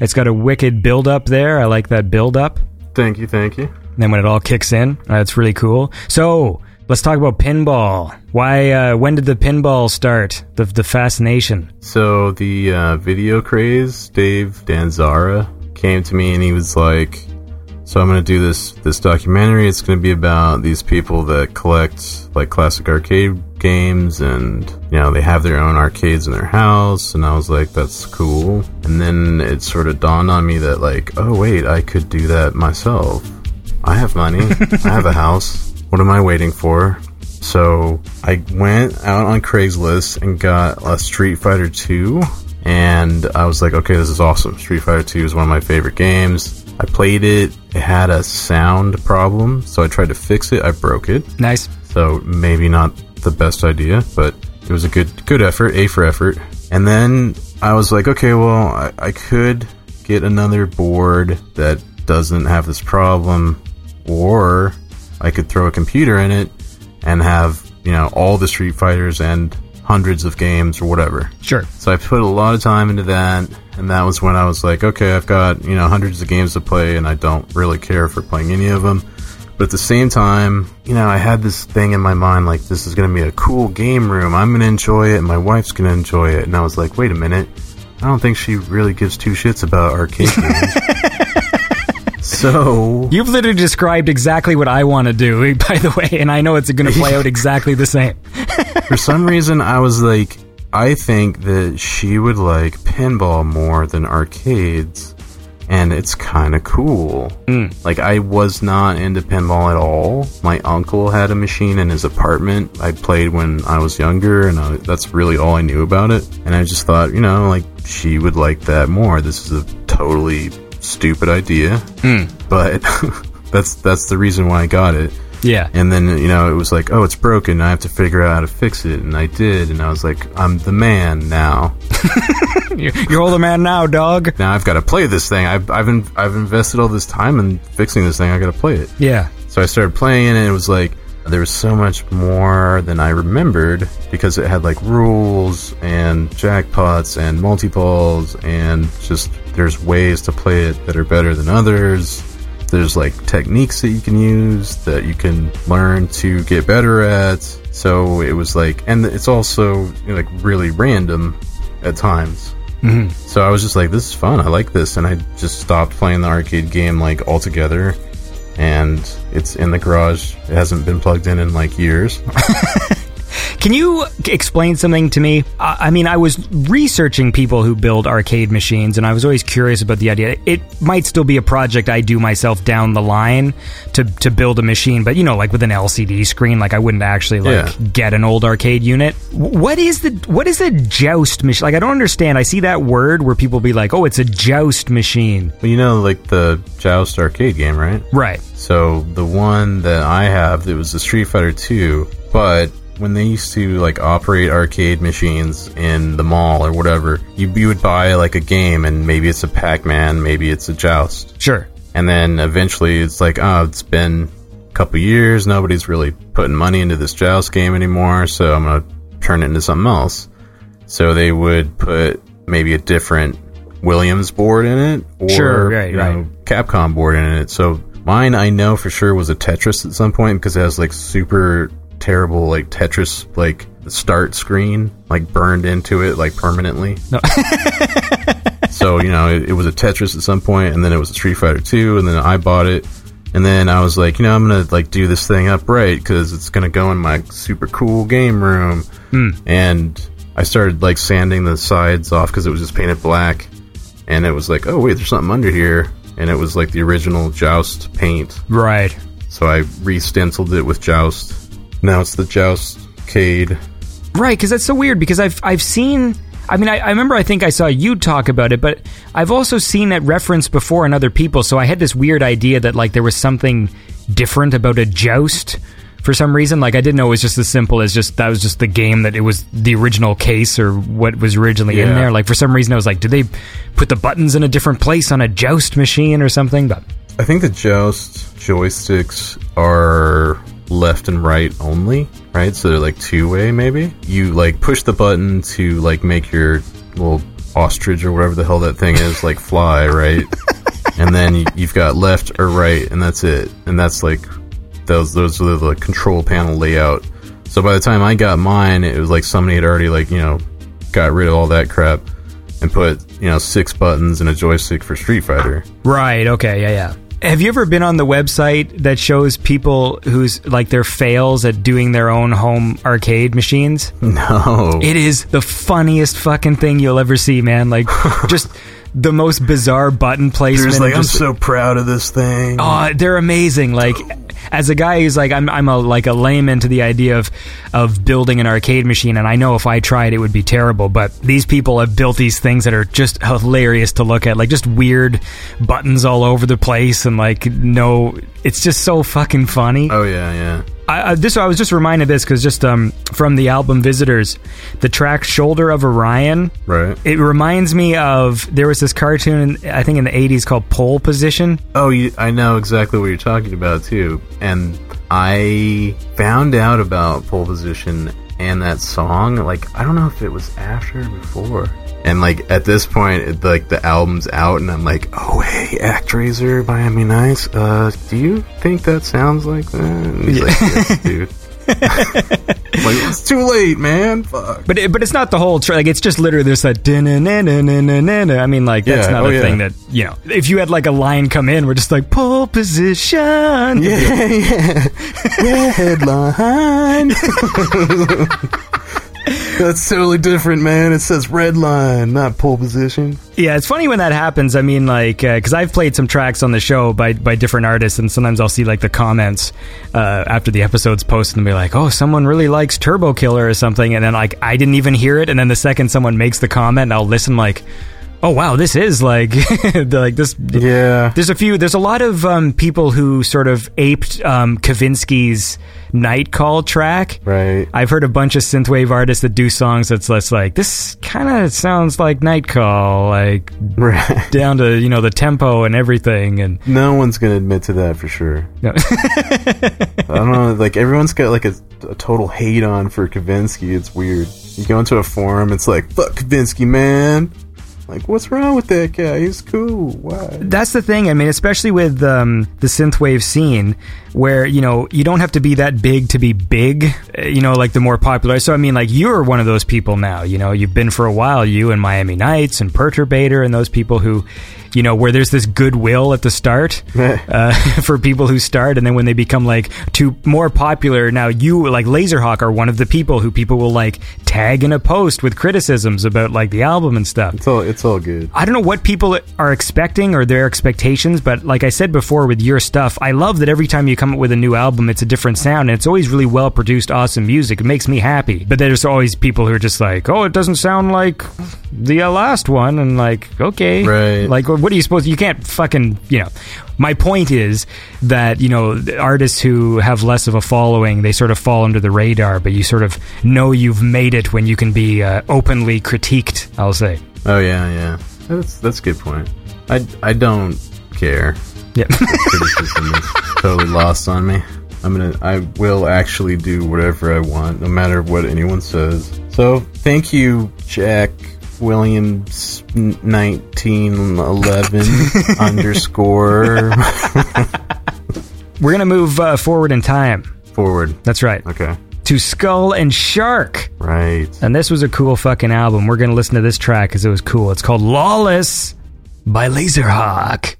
It's got a wicked build-up there. I like that build-up. Thank you, thank you. And then when it all kicks in, that's really cool. So, let's talk about pinball. Why? When did the pinball start? The fascination. So, the video craze, Dave Danzara came to me and he was like, so I'm going to do this documentary. It's going to be about these people that collect like classic arcade games, and you know, they have their own arcades in their house. And I was like, that's cool. And then it sort of dawned on me that like, oh wait, I could do that myself. I have money. I have a house. What am I waiting for? So I went out on Craigslist and got a Street Fighter 2. And I was like, okay, this is awesome. Street Fighter 2 is one of my favorite games. I played it. It had a sound problem, so I tried to fix it. I broke it. Nice. So maybe not the best idea, but it was a good effort, A for effort. And then I was like, okay, well, I could get another board that doesn't have this problem, or I could throw a computer in it and have, you know, all the Street Fighters and hundreds of games or whatever. Sure. So I put a lot of time into that, and that was when I was like, okay, I've got, you know, hundreds of games to play, and I don't really care for playing any of them. But at the same time, you know, I had this thing in my mind, like, this is going to be a cool game room. I'm going to enjoy it, and my wife's going to enjoy it. And I was like, wait a minute. I don't think she really gives two shits about arcade games. So... You've literally described exactly what I want to do, by the way, and I know it's going to play out exactly the same. For some reason, I was like, I think that she would like pinball more than arcades, and it's kind of cool. Mm. Like, I was not into pinball at all. My uncle had a machine in his apartment. I played when I was younger, and that's really all I knew about it. And I just thought, you know, like, she would like that more. This is a totally stupid idea, but that's the reason why I got it. Yeah. And then, you know, it was like, oh, it's broken. I have to figure out how to fix it. And I did. And I was like, I'm the man now. You're all the man now, dog. Now I've got to play this thing. I've invested all this time in fixing this thing. I got to play it. Yeah. So I started playing it, and it was like, there was so much more than I remembered, because it had like rules and jackpots and multi-balls, and just there's ways to play it that are better than others. There's like techniques that you can use that you can learn to get better at. So it was like, and it's also, you know, like really random at times. Mm-hmm. So I was just like, this is fun. I like this. And I just stopped playing the arcade game like altogether. And it's in the garage. It hasn't been plugged in like years. Can you explain something to me? I mean, I was researching people who build arcade machines, and I was always curious about the idea. It might still be a project I do myself down the line to build a machine, but, you know, like with an LCD screen, like I wouldn't actually get an old arcade unit. What is a joust machine? Like, I don't understand. I see that word where people be like, oh, it's a joust machine. Well, you know, like the Joust arcade game, right? Right. So the one that I have, it was the Street Fighter 2, but... when they used to like operate arcade machines in the mall or whatever, you would buy like a game, and maybe it's a Pac-Man, maybe it's a Joust. Sure. And then eventually it's like, oh, it's been a couple years, nobody's really putting money into this Joust game anymore, so I'm going to turn it into something else. So they would put maybe a different Williams board in it, or Capcom board in it. So mine, I know for sure, was a Tetris at some point, because it has like super... terrible like Tetris, like the start screen like burned into it like permanently. No. So, you know, it was a Tetris at some point, and then it was a Street Fighter 2, and then I bought it, and then I was like, you know, I'm gonna like do this thing upright because it's gonna go in my super cool game room. And I started like sanding the sides off because it was just painted black, and it was like, oh wait, there's something under here, and it was like the original Joust paint, right? So I re-stenciled it with Joust. Now it's the Joustcade. Right, because that's so weird, because I've seen... I mean, I remember I think I saw you talk about it, but I've also seen that reference before in other people, so I had this weird idea that, like, there was something different about a Joust for some reason. Like, I didn't know it was just as simple as just... that was just the game, that it was the original case or what was originally in there. Like, for some reason, I was like, did they put the buttons in a different place on a Joust machine or something? But I think the Joust joysticks are... left and right only, right? So they're like two-way maybe. You like push the button to like make your little ostrich or whatever the hell that thing is like fly, right? And then you've got left or right, and that's it. And that's like those are the control panel layout. So by the time I got mine, it was like somebody had already like, you know, got rid of all that crap and put, you know, 6 buttons and a joystick for Street Fighter. Right, okay, yeah, yeah. Have you ever been on the website that shows people who's like their fails at doing their own home arcade machines? No. It is the funniest fucking thing you'll ever see, man. Like, just the most bizarre button placement. There's like, I'm so proud of this thing. Oh, they're amazing. Like, as a guy who's like, I'm a layman to the idea of building an arcade machine, and I know if I tried it would be terrible, but these people have built these things that are just hilarious to look at, like just weird buttons all over the place, and like, no, it's just so fucking funny. Oh yeah, yeah. I was just reminded of this because just from the album Visitors, the track Shoulder of Orion, right? It reminds me of, there was this cartoon, I think in the 80s, called Pole Position. Oh, I know exactly what you're talking about, too. And I found out about Pole Position and that song, like, I don't know if it was after or before. And, like, at this point, the album's out, and I'm like, oh, hey, Actraiser by Miami Nice, do you think that sounds like that? And he's like, yes, dude. Like, it's too late, man. Fuck. But it's not the whole track. Like, it's just literally there's that da-na-na-na-na-na-na. I mean, like, that's not a thing that, you know, if you had, like, a line come in, we're just like, Pole Position. Yeah, headline. That's totally different, man. It says red line, not Pole Position. Yeah, it's funny when that happens. I mean, like, because I've played some tracks on the show by different artists, and sometimes I'll see, like, the comments after the episode's posted and be like, oh, someone really likes Turbo Killer or something, and then, like, I didn't even hear it, and then the second someone makes the comment, I'll listen, like, oh wow, this is like like this. Yeah. There's a lot of people who sort of aped Kavinsky's Night Call track. Right. I've heard a bunch of synthwave artists that do songs that's less like this kind of sounds like Night Call, like right. Down to, you know, the tempo and everything. And no one's gonna admit to that for sure. No. I don't know. Like everyone's got like a total hate on for Kavinsky. It's weird. You go into a forum, it's like fuck Kavinsky, man. Like, what's wrong with that guy? He's cool. Why? That's the thing. I mean, especially with the synthwave scene, where, you know, you don't have to be that big to be big, you know, like the more popular. So, I mean, like, you're one of those people now, you know, you've been for a while, you and Miami Nights and Perturbator and those people who, you know, where there's this goodwill at the start for people who start, and then when they become like too more popular, now you like Laserhawk are one of the people who people will like tag in a post with criticisms about like the album and stuff. It's all good. I don't know what people are expecting or their expectations, but like I said before with your stuff, I love that every time you come up with a new album, it's a different sound, and it's always really well produced, awesome music. It makes me happy. But there's always people who are just like, oh, it doesn't sound like the last one, and like, okay, right, like what are you supposed to, you can't fucking, you know. My point is that, you know, artists who have less of a following, they sort of fall under the radar, but you sort of know you've made it when you can be openly critiqued, I'll say. Oh, yeah, yeah. That's a good point. I don't care. Yeah. Criticism is totally lost on me. I will actually do whatever I want, no matter what anyone says. So, thank you, Jack Williams 1911 _ We're gonna move forward in time. Forward. That's right. Okay. To Skull and Shark. Right. And this was a cool fucking album. We're gonna listen to this track because it was cool. It's called Lawless by Laserhawk.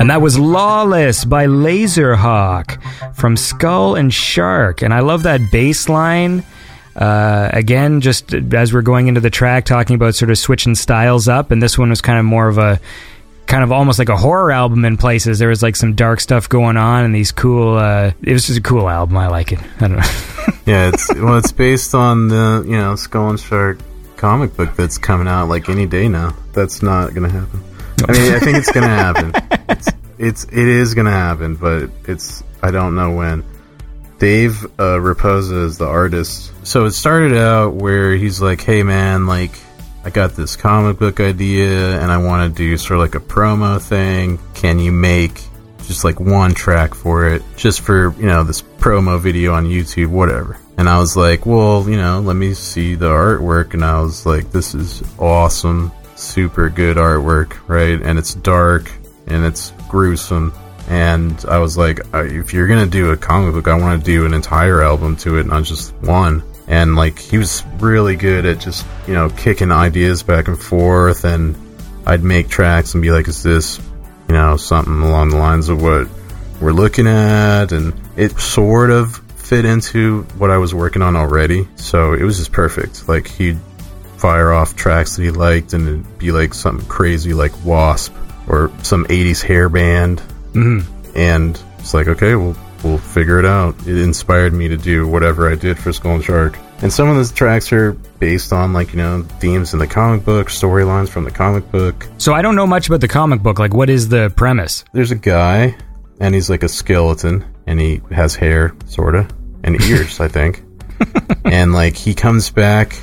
And that was Lawless by Laserhawk from Skull and Shark. And I love that bass line. Again, just as we're going into the track, talking about sort of switching styles up. And this one was kind of more of a, kind of almost like a horror album in places. There was like some dark stuff going on and these cool, it was just a cool album. I like it. I don't know. Yeah, it's based on the, you know, Skull and Shark comic book that's coming out like any day now. That's not going to happen. I mean, I think it's going to happen. It is going to happen, but it's, I don't know when. Dave Raposa is the artist. So it started out where he's like, hey man, like, I got this comic book idea and I want to do sort of like a promo thing. Can you make just like one track for it? Just for, you know, this promo video on YouTube, whatever. And I was like, well, you know, let me see the artwork. And I was like, this is awesome. Super good artwork, right? And it's dark and it's gruesome. And I was like, if you're going to do a comic book, I want to do an entire album to it, not just one. And, like, he was really good at just, you know, kicking ideas back and forth. And I'd make tracks and be like, is this, you know, something along the lines of what we're looking at? And it sort of fit into what I was working on already. So it was just perfect. Like, he'd fire off tracks that he liked, and it'd be, like, something crazy like Wasp or some 80s hair band. Mm-hmm. And it's like, okay, well, we'll figure it out. It inspired me to do whatever I did for Skull and Shark. And some of those tracks are based on, like, you know, themes in the comic book, storylines from the comic book. So I don't know much about the comic book. Like, what is the premise? There's a guy, and he's like a skeleton, and he has hair, sort of, and ears, I think. And, like, he comes back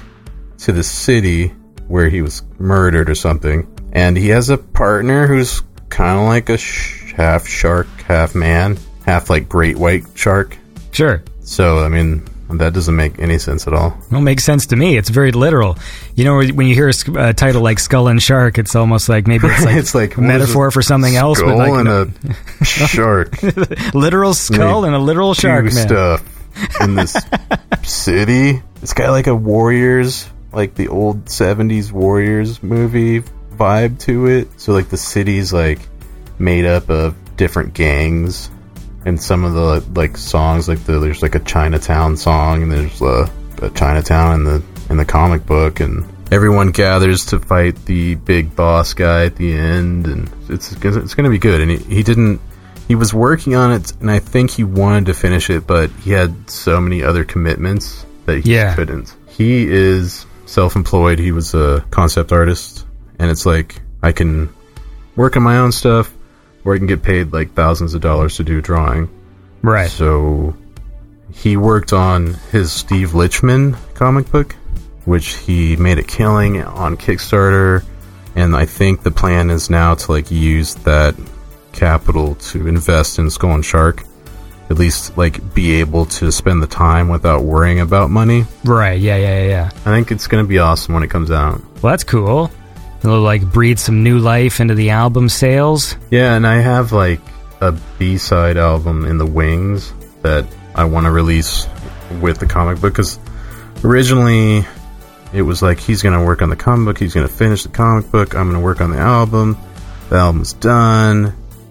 to the city where he was murdered or something, and he has a partner who's kind of like a half shark, half man. Half, like, great white shark. Sure. So, I mean, that doesn't make any sense at all. Well, it makes sense to me. It's very literal. You know, when you hear a title like Skull and Shark, it's almost like maybe it's like, it's like a metaphor for something else. Skull but like, and you know, a shark. Literal skull and a literal shark, man. Stuff in this city. It's got, like, a Warriors, like, the old 70s Warriors movie vibe to it. So, like, the city's, like, made up of different gangs. And some of the, like, songs, like, there's, like, a Chinatown song, and there's a Chinatown in the comic book, and everyone gathers to fight the big boss guy at the end, and it's going to be good. And he was working on it, and I think he wanted to finish it, but he had so many other commitments that he couldn't. He is self-employed. He was a concept artist, and it's like, I can work on my own stuff, or I can get paid like thousands of dollars to do drawing. Right. So he worked on his Steve Lichman comic book, which he made a killing on Kickstarter. And I think the plan is now to, like, use that capital to invest in Skull and Shark. At least, like, be able to spend the time without worrying about money. Right. Yeah. I think it's going to be awesome when it comes out. Well, that's cool. It'll, like, breathe some new life into the album sales. Yeah, and I have, like, a B-side album in the wings that I want to release with the comic book, because originally it was like, he's going to work on the comic book, he's going to finish the comic book, I'm going to work on the album, the album's done,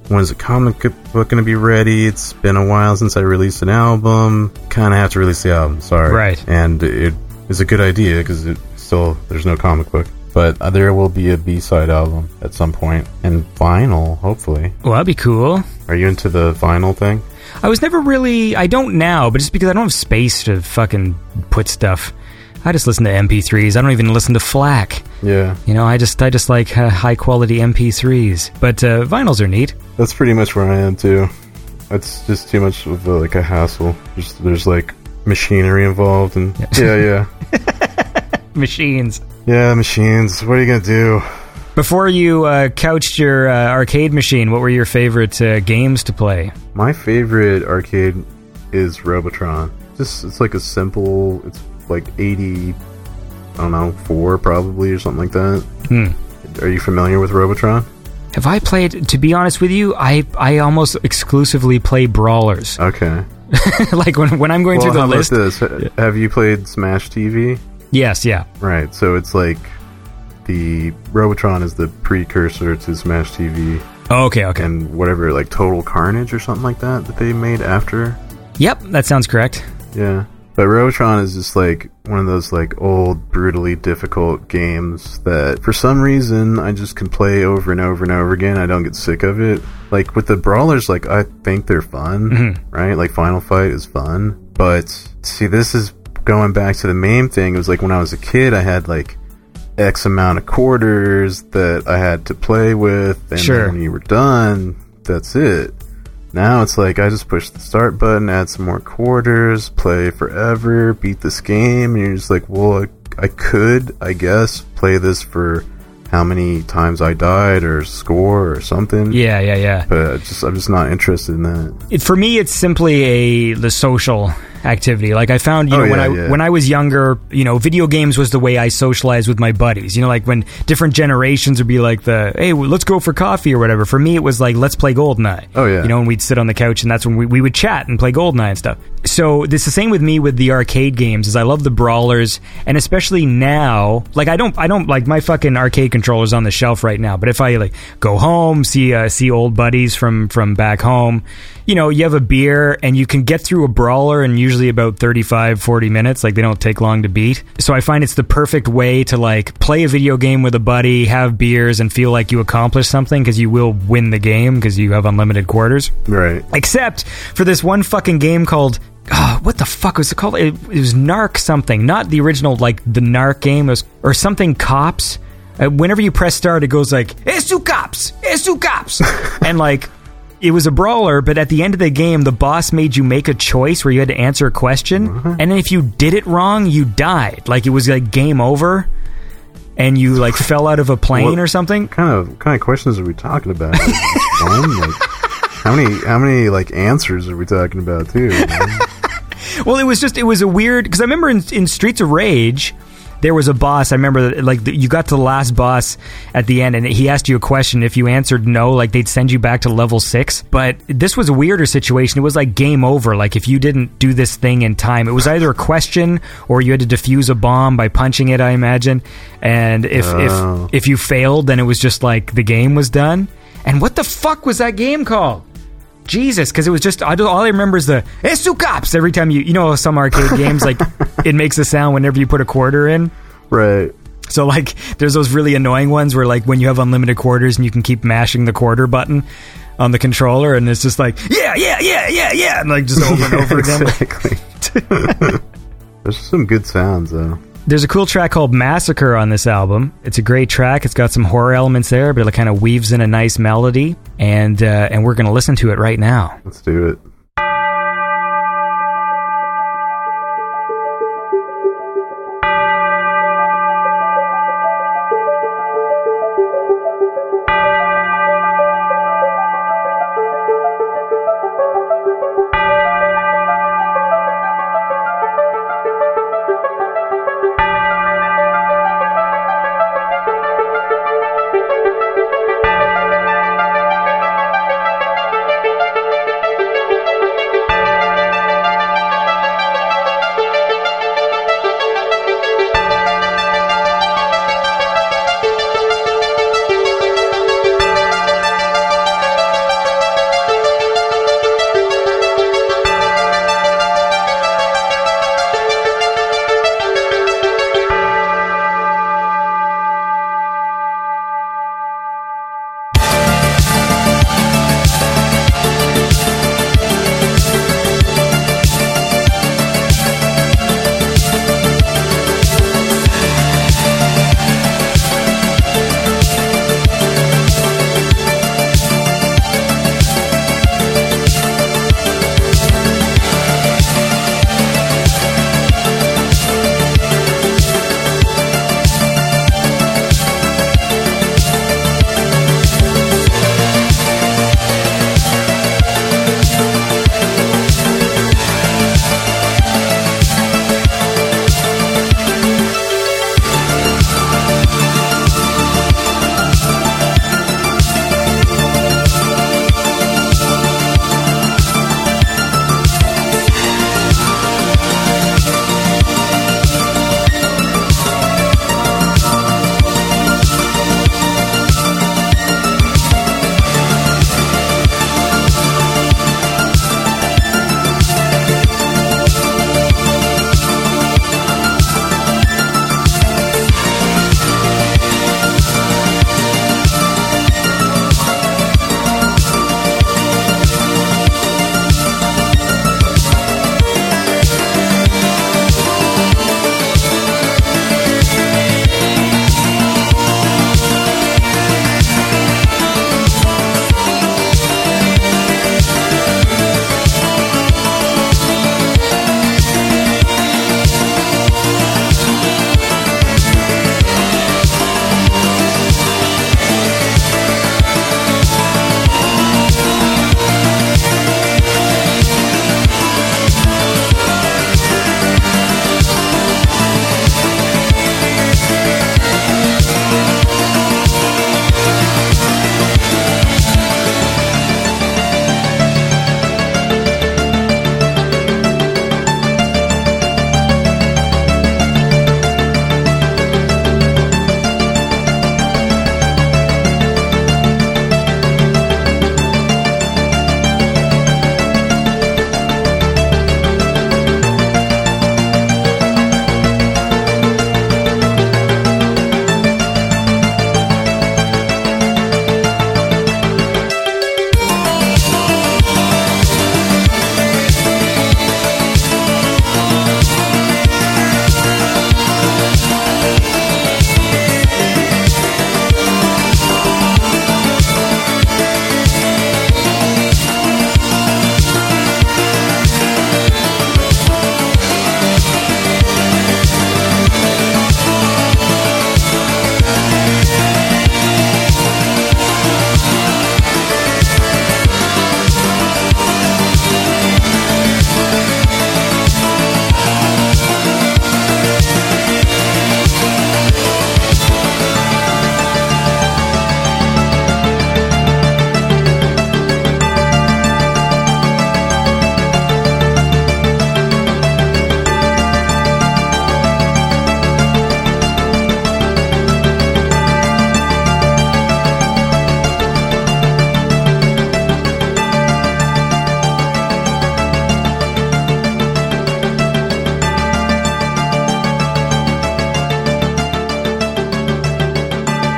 when's the comic book going to be ready? It's been a while since I released an album, kind of have to release the album, sorry. Right. And it is a good idea, because it still, there's no comic book. But there will be a B-side album at some point, and vinyl, hopefully. Well, that'd be cool. Are you into the vinyl thing? I was never really... I don't now, but just because I don't have space to fucking put stuff. I just listen to MP3s. I don't even listen to FLAC. Yeah. You know, I just like high-quality MP3s. But vinyls are neat. That's pretty much where I am, too. It's just too much of, like, a hassle. There's, like, machinery involved, and... Yeah. Machines. Yeah, machines. What are you going to do? Before you couched your arcade machine, what were your favorite games to play? My favorite arcade is Robotron. Just, it's like a simple, it's like 80, I don't know, 4 probably or something like that. Are you familiar with Robotron? Have I played, to be honest with you, I almost exclusively play brawlers. Okay. Like when I'm going through the list. How about this? Have you played Smash TV? Yes, yeah. Right, so it's like the Robotron is the precursor to Smash TV. Oh, okay. And whatever, like Total Carnage or something like that that they made after. Yep, that sounds correct. Yeah. But Rotron is just like one of those like old, brutally difficult games that for some reason I just can play over and over and over again. I don't get sick of it. Like with the brawlers, like I think they're fun, right? Like Final Fight is fun. But see, this is going back to the main thing. It was like when I was a kid, I had like X amount of quarters that I had to play with. And sure. When you were done, that's it. Now it's like I just push the start button, add some more quarters, play forever, beat this game, and you're just like, well, I could, I guess, play this for how many times I died or score or something. Yeah. But I'm just not interested in that. For me, it's simply the social activity. Like I found, when I was younger, video games was the way I socialized with my buddies. Like when different generations would be like hey, let's go for coffee or whatever. For me, it was like, let's play GoldenEye. Oh yeah. And we'd sit on the couch, and that's when we would chat and play GoldenEye and stuff. So it's the same with me with the arcade games. Is I love the brawlers, and especially now, like I don't like my fucking arcade controllers on the shelf right now. But if I like go home, see old buddies from back home, you have a beer and you can get through a brawler and usually about 35-40 minutes. Like they don't take long to beat. So I find it's the perfect way to like play a video game with a buddy, have beers, and feel like you accomplished something, because you will win the game because you have unlimited quarters. Right. Except for this one fucking game called what the fuck was it called? It was Narc something. Not the original, like the Narc game or something Cops. Whenever you press start, it goes like, It's two cops! And like, it was a brawler, but at the end of the game, the boss made you make a choice where you had to answer a question, and then if you did it wrong, you died. Like, it was like game over, and you like fell out of a plane or something. What kind of questions are we talking about? How many like answers are we talking about too? Well, it was a weird, because I remember in Streets of Rage, there was a boss. I remember that, like, you got to the last boss at the end, and he asked you a question. If you answered no, like, they'd send you back to level 6. But this was a weirder situation. It was like game over. Like, if you didn't do this thing in time, it was either a question or you had to defuse a bomb by punching it, I imagine. And if you failed, then it was just like the game was done. And what the fuck was that game called? Jesus, because it was just, all I remember is the "It's two cops" every time you some arcade games, like it makes a sound whenever you put a quarter in, right? So like there's those really annoying ones where like when you have unlimited quarters and you can keep mashing the quarter button on the controller, and it's just like yeah, and like just over and over again. Exactly. There's some good sounds though. There's a cool track called Massacre on this album. It's a great track. It's got some horror elements there, but it kind of weaves in a nice melody. And we're going to listen to it right now. Let's do it.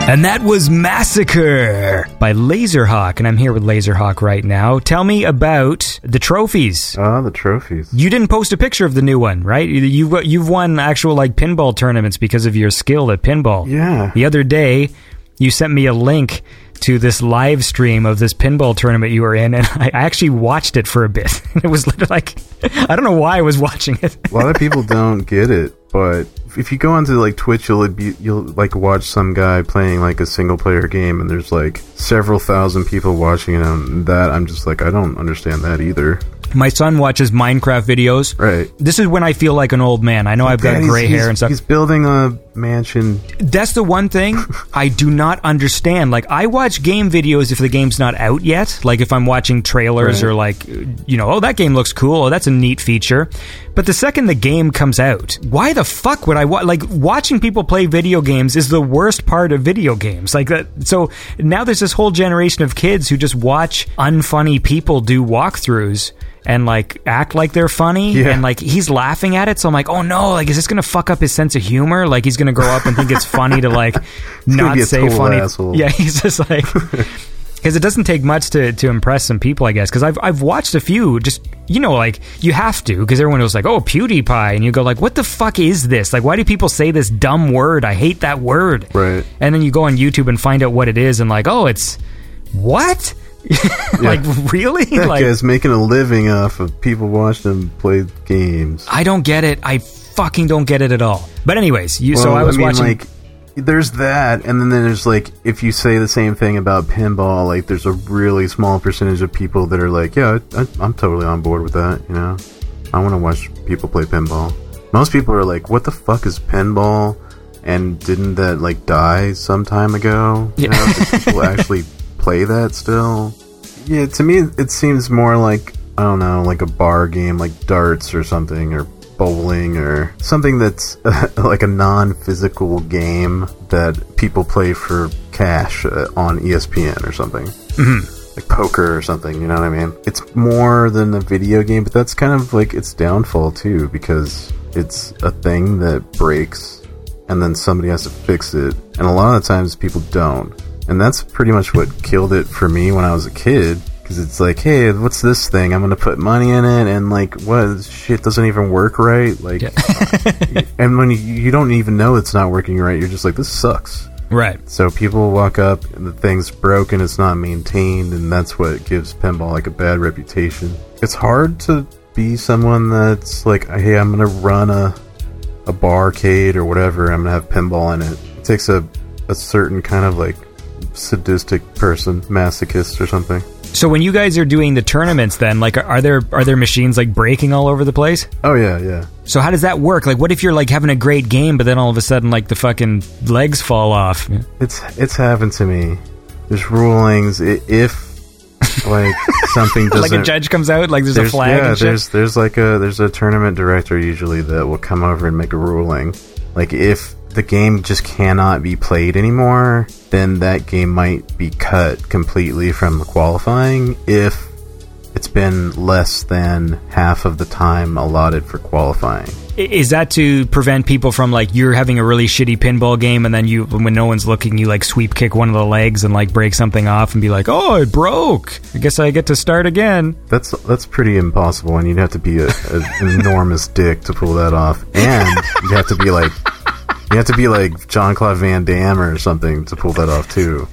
And that was Massacre by Laserhawk, and I'm here with Laserhawk right now. Tell me about the trophies. The trophies. You didn't post a picture of the new one, right? You've won actual, like, pinball tournaments because of your skill at pinball. Yeah. The other day, you sent me a link to this live stream of this pinball tournament you were in, and I actually watched it for a bit. It was like, I don't know why I was watching it. A lot of people don't get it, but if you go onto like Twitch, you'll like watch some guy playing like a single player game, and there's like several thousand people watching it. And that I'm just like, I don't understand that either. My son watches Minecraft videos. Right. This is when I feel like an old man. I know I've got gray hair and stuff. He's building a mansion. That's the one thing I do not understand. Like, I watch game videos if the game's not out yet. Like, if I'm watching trailers or like, you know, oh, that game looks cool. Oh, that's a neat feature. But the second the game comes out, why the fuck would I watching people play video games is the worst part of video games. Like that. So now there's this whole generation of kids who just watch unfunny people do walkthroughs and like act like they're funny and like he's laughing at it, so I'm like, oh no, like, is this gonna fuck up his sense of humor? Like, he's gonna grow up and think it's funny to like not say funny asshole. Yeah, he's just like, because it doesn't take much to impress some people, I guess, because I've watched a few, just, you know, like, you have to, because everyone was like, oh, PewDiePie, and you go like, what the fuck is this? Like, why do people say this dumb word? I hate that word. Right. And then you go on YouTube and find out what it is, and like, oh, it's what? Like, really? That guy's making a living off of people watching him play games. I don't get it. I fucking don't get it at all. But anyways, I mean, watching... Like, there's that, and then there's, like, if you say the same thing about pinball, like, there's a really small percentage of people that are like, yeah, I'm totally on board with that, you know? I want to watch people play pinball. Most people are like, what the fuck is pinball? And didn't that, like, die some time ago? You know, did people actually... play that still? Yeah, to me it seems more like, I don't know, like a bar game, like darts or something, or bowling, or something that's like a non-physical game that people play for cash on ESPN or something. Mm-hmm. Like poker or something, you know what I mean? It's more than a video game, but that's kind of like its downfall too, because it's a thing that breaks and then somebody has to fix it, and a lot of the times people don't. And that's pretty much what killed it for me when I was a kid. Because it's like, hey, what's this thing? I'm going to put money in it. And like, what? Shit doesn't even work right. Like, and when you don't even know it's not working right, you're just like, this sucks. Right. So people walk up and the thing's broken. It's not maintained. And that's what gives pinball like a bad reputation. It's hard to be someone that's like, hey, I'm going to run a barcade or whatever. I'm going to have pinball in it. It takes a certain kind of like sadistic person, masochist or something. So when you guys are doing the tournaments, then, like, are there machines like breaking all over the place? Oh yeah. So how does that work? Like, what if you're like having a great game, but then all of a sudden like the fucking legs fall off? It's happened to me. There's rulings if like something doesn't, like a judge comes out, like there's a flag. Yeah, and shit. there's a tournament director usually that will come over and make a ruling. Like, if the game just cannot be played anymore, then that game might be cut completely from the qualifying if it's been less than half of the time allotted for qualifying. Is that to prevent people from, like, you're having a really shitty pinball game, and then you, when no one's looking, you like sweep kick one of the legs and like break something off and be like, oh, it broke, I guess I get to start again? That's pretty impossible, and you'd have to be an enormous dick to pull that off, and you'd have to be like, you have to be like Jean-Claude Van Damme or something to pull that off too.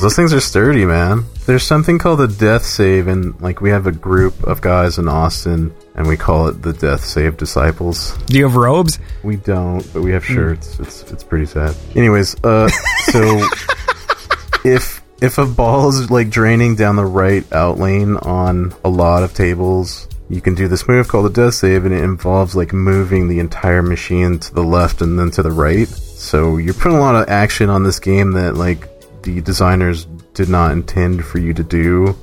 Those things are sturdy, man. There's something called the death save, and like, we have a group of guys in Austin, and we call it the Death Save Disciples. Do you have robes? We don't, but we have shirts. It's pretty sad. Anyways, so if a ball is like draining down the right out lane on a lot of tables, you can do this move called a death save, and it involves like moving the entire machine to the left and then to the right. So you're putting a lot of action on this game that like the designers did not intend for you to do,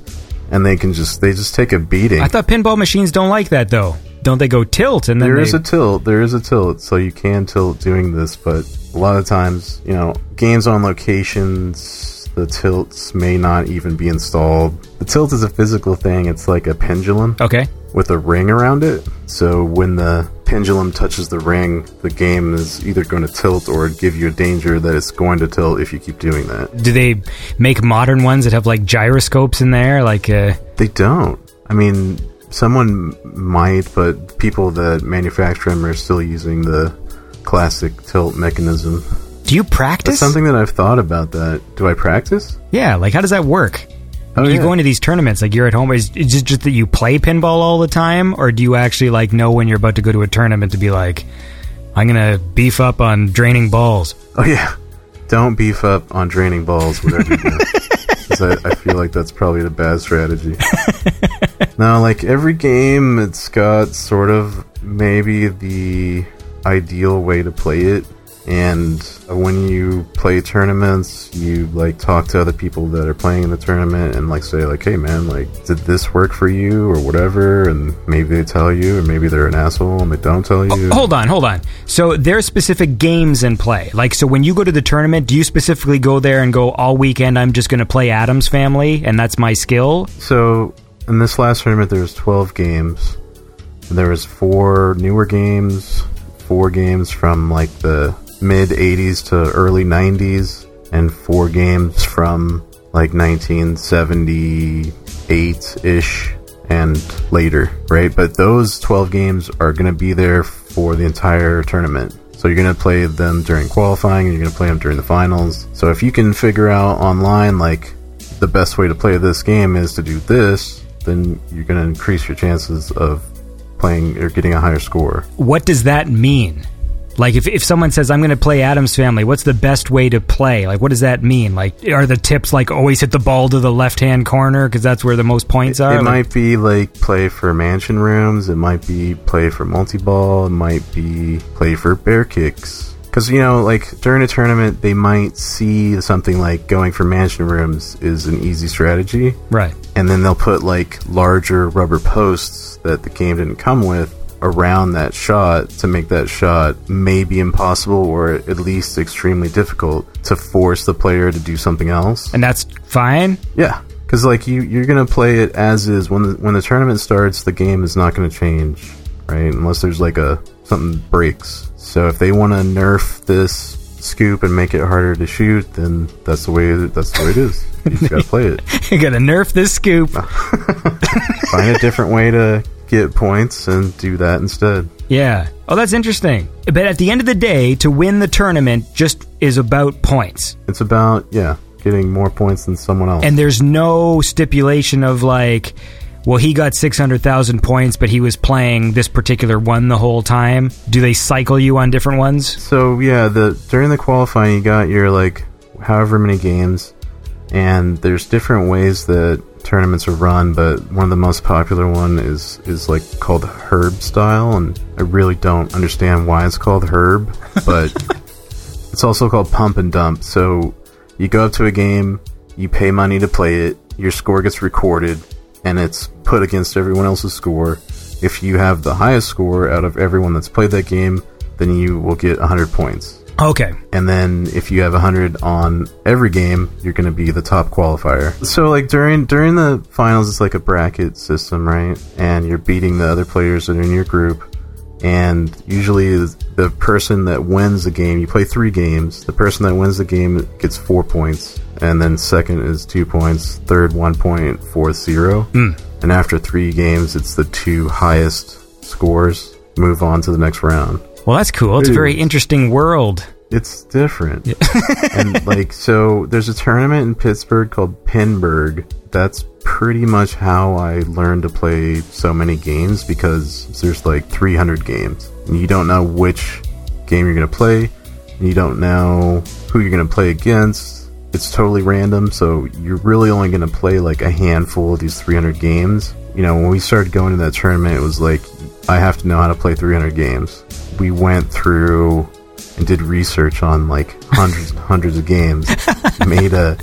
and they just take a beating. I thought pinball machines don't like that though. Don't they go tilt? And then there is a tilt, so you can tilt doing this, but a lot of times, you know, games on locations, the tilts may not even be installed. The tilt is a physical thing. It's like a pendulum. Okay. With a ring around it. So when the pendulum touches the ring, the game is either going to tilt or give you a danger that it's going to tilt if you keep doing that. Do they make modern ones that have like gyroscopes in there? They don't. I mean, someone might, but people that manufacture them are still using the classic tilt mechanism. Do you practice? That's something that I've thought about that. Do I practice? Yeah, like how does that work? You go into these tournaments, like you're at home, is it just that you play pinball all the time, or do you actually like know when you're about to go to a tournament to be like, I'm going to beef up on draining balls? Oh yeah, don't beef up on draining balls, whatever you do. I feel like that's probably the bad strategy. Now, like every game, it's got sort of maybe the ideal way to play it. And when you play tournaments, you like talk to other people that are playing in the tournament and like say like, hey man, like did this work for you or whatever, and maybe they tell you, or maybe they're an asshole and they don't tell you. Oh, hold on, so there's specific games in play, like so when you go to the tournament, do you specifically go there and go all weekend I'm just going to play Adam's Family and that's my skill? So in this last tournament there was 12 games, there was 4 newer games, 4 games from like the mid 80s to early 90s, and 4 games from like 1978-ish and later, right? But those 12 games are going to be there for the entire tournament. So you're going to play them during qualifying, and you're going to play them during the finals. So if you can figure out online, like, the best way to play this game is to do this, then you're going to increase your chances of playing or getting a higher score. What does that mean? Like, if someone says, I'm going to play Adam's Family, what's the best way to play? Like, what does that mean? Like, are the tips, like, always hit the ball to the left-hand corner because that's where the most points are? It might be, like, play for mansion rooms. It might be play for multi-ball. It might be play for bear kicks. Because, you know, like, during a tournament, they might see something like going for mansion rooms is an easy strategy. Right. And then they'll put, like, larger rubber posts that the game didn't come with around that shot to make that shot maybe impossible or at least extremely difficult to force the player to do something else. And that's fine? Yeah. Because, like, you're going to play it as is. When the tournament starts, the game is not going to change, right? Unless there's, like, something breaks. So if they want to nerf this scoop and make it harder to shoot, then that's the way it is. You just got to play it. You got to nerf this scoop. Find a different way to get points and do that instead. Yeah. Oh, that's interesting. But at the end of the day, to win the tournament just is about points. It's about, yeah, getting more points than someone else. And there's no stipulation of like, well, he got 600,000 points, but he was playing this particular one the whole time. Do they cycle you on different ones? So, yeah, during the qualifying, you got your, like, however many games, and there's different ways that tournaments are run, but one of the most popular one is like called Herb style, and I really don't understand why it's called Herb, but it's also called Pump and Dump. So you go up to a game, you pay money to play it, your score gets recorded, and it's put against everyone else's score. If you have the highest score out of everyone that's played that game, then you will get 100 points. Okay. And then if you have 100 on every game, you're going to be the top qualifier. So, like, during the finals, it's like a bracket system, right? And you're beating the other players that are in your group. And usually the person that wins the game, you play 3 games. The person that wins the game gets 4 points. And then second is 2 points. Third, 1 point. Fourth, 0. And after 3 games, it's the 2 highest scores move on to the next round. Well, that's cool. It's a very interesting world. It's different. Yeah. And, like, so there's a tournament in Pittsburgh called Pinburg. That's pretty much how I learned to play so many games, because there's, like, 300 games. And you don't know which game you're going to play. And you don't know who you're going to play against. It's totally random, so you're really only going to play, like, a handful of these 300 games. You know, when we started going to that tournament, it was like, I have to know how to play 300 games. We went through and did research on, like, hundreds and hundreds of games. Made a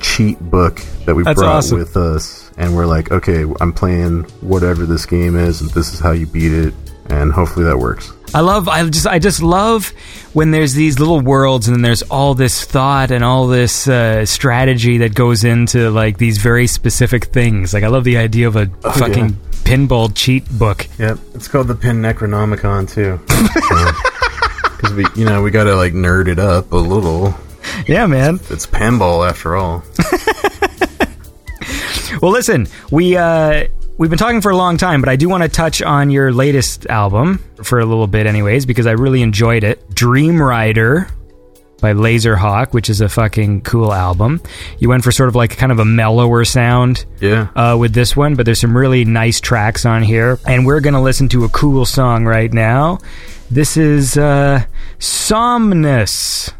cheat book that we brought with us. And we're like, okay, I'm playing whatever this game is, and this is how you beat it. and hopefully that works. I just love when there's these little worlds and then there's all this thought and all this strategy that goes into like these very specific things. Like I love the idea of a fucking pinball cheat book. Yep, it's called the Pin Necronomicon too. Because we gotta like nerd it up a little. Yeah, man, it's pinball after all. Well, listen, we've been talking for a long time, but I do want to touch on your latest album for a little bit anyways, because I really enjoyed it. Dream Rider by Laserhawk, which is a fucking cool album. You went for sort of like kind of a mellower sound with this one, but there's some really nice tracks on here. And we're going to listen to a cool song right now. This is Somnus.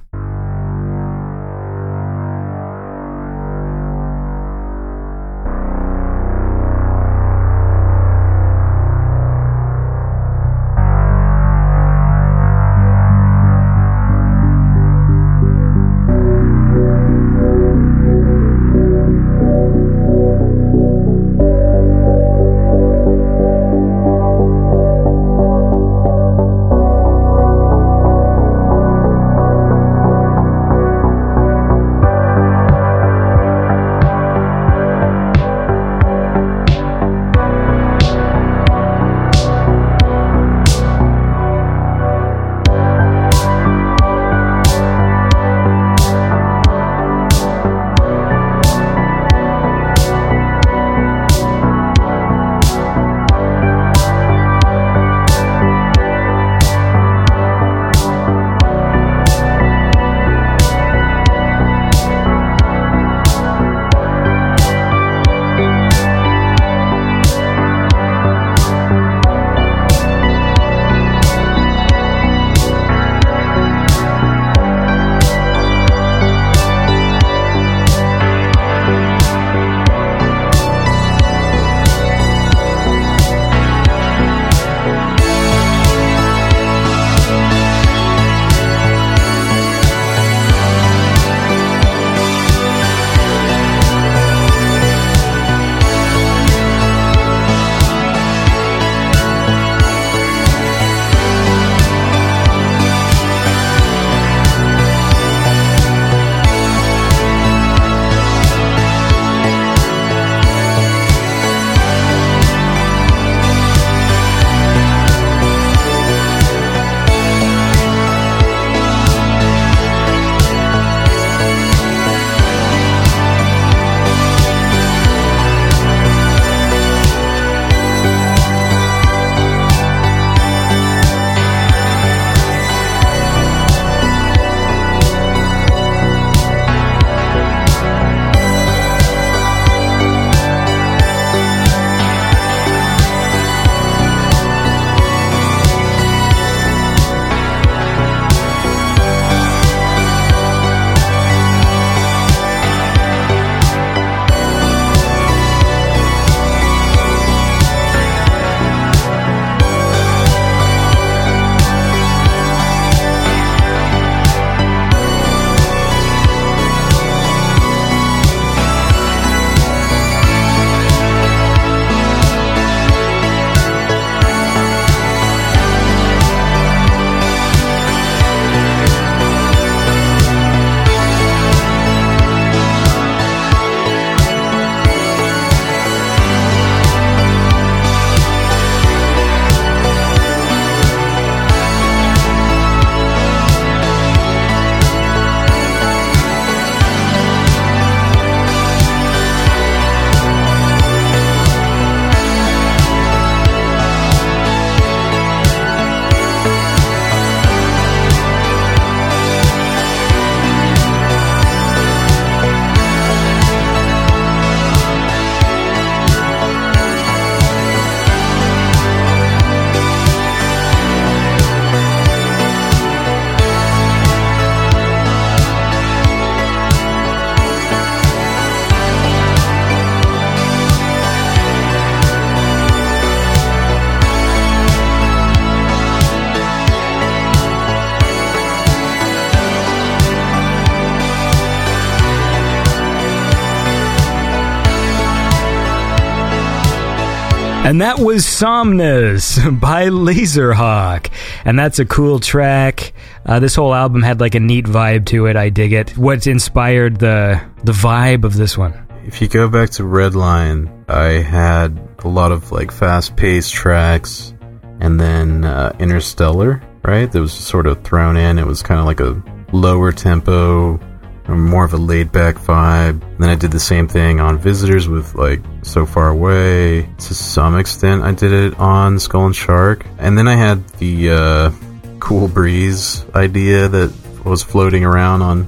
And that was Somnus by Laserhawk. And that's a cool track. This whole album had like a neat vibe to it. I dig it. What inspired the vibe of this one? If you go back to Redline, I had a lot of like fast-paced tracks, and then Interstellar, right? That was sort of thrown in. It was kind of like a lower tempo, more of a laid-back vibe. And then I did the same thing on Visitors with like So Far Away. To some extent, I did it on Skull and Shark. And then I had the Cool Breeze idea that was floating around on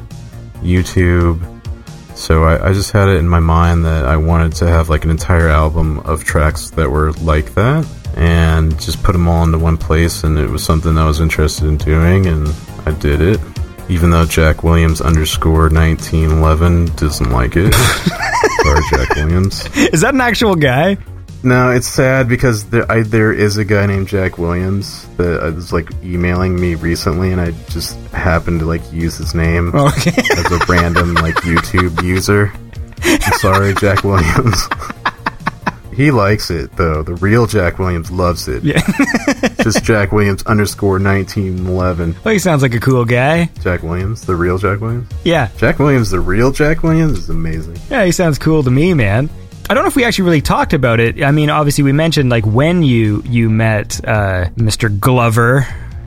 YouTube. So I just had it in my mind that I wanted to have like an entire album of tracks that were like that, and just put them all into one place, and it was something I was interested in doing, and I did it. Even though Jack Williams _1911 doesn't like it. Sorry, Jack Williams. Is that an actual guy? No, it's sad because there is a guy named Jack Williams that was like emailing me recently, and I just happened to like use his name as a random like YouTube user. I'm sorry, Jack Williams. He likes it though. The real Jack Williams loves it. Yeah. Just Jack Williams _1911. Well, he sounds like a cool guy. Jack Williams, the real Jack Williams. Yeah, Jack Williams, the real Jack Williams is amazing. Yeah, he sounds cool to me, man. I don't know if we actually really talked about it. I mean, obviously we mentioned like when you met Mr. Glover,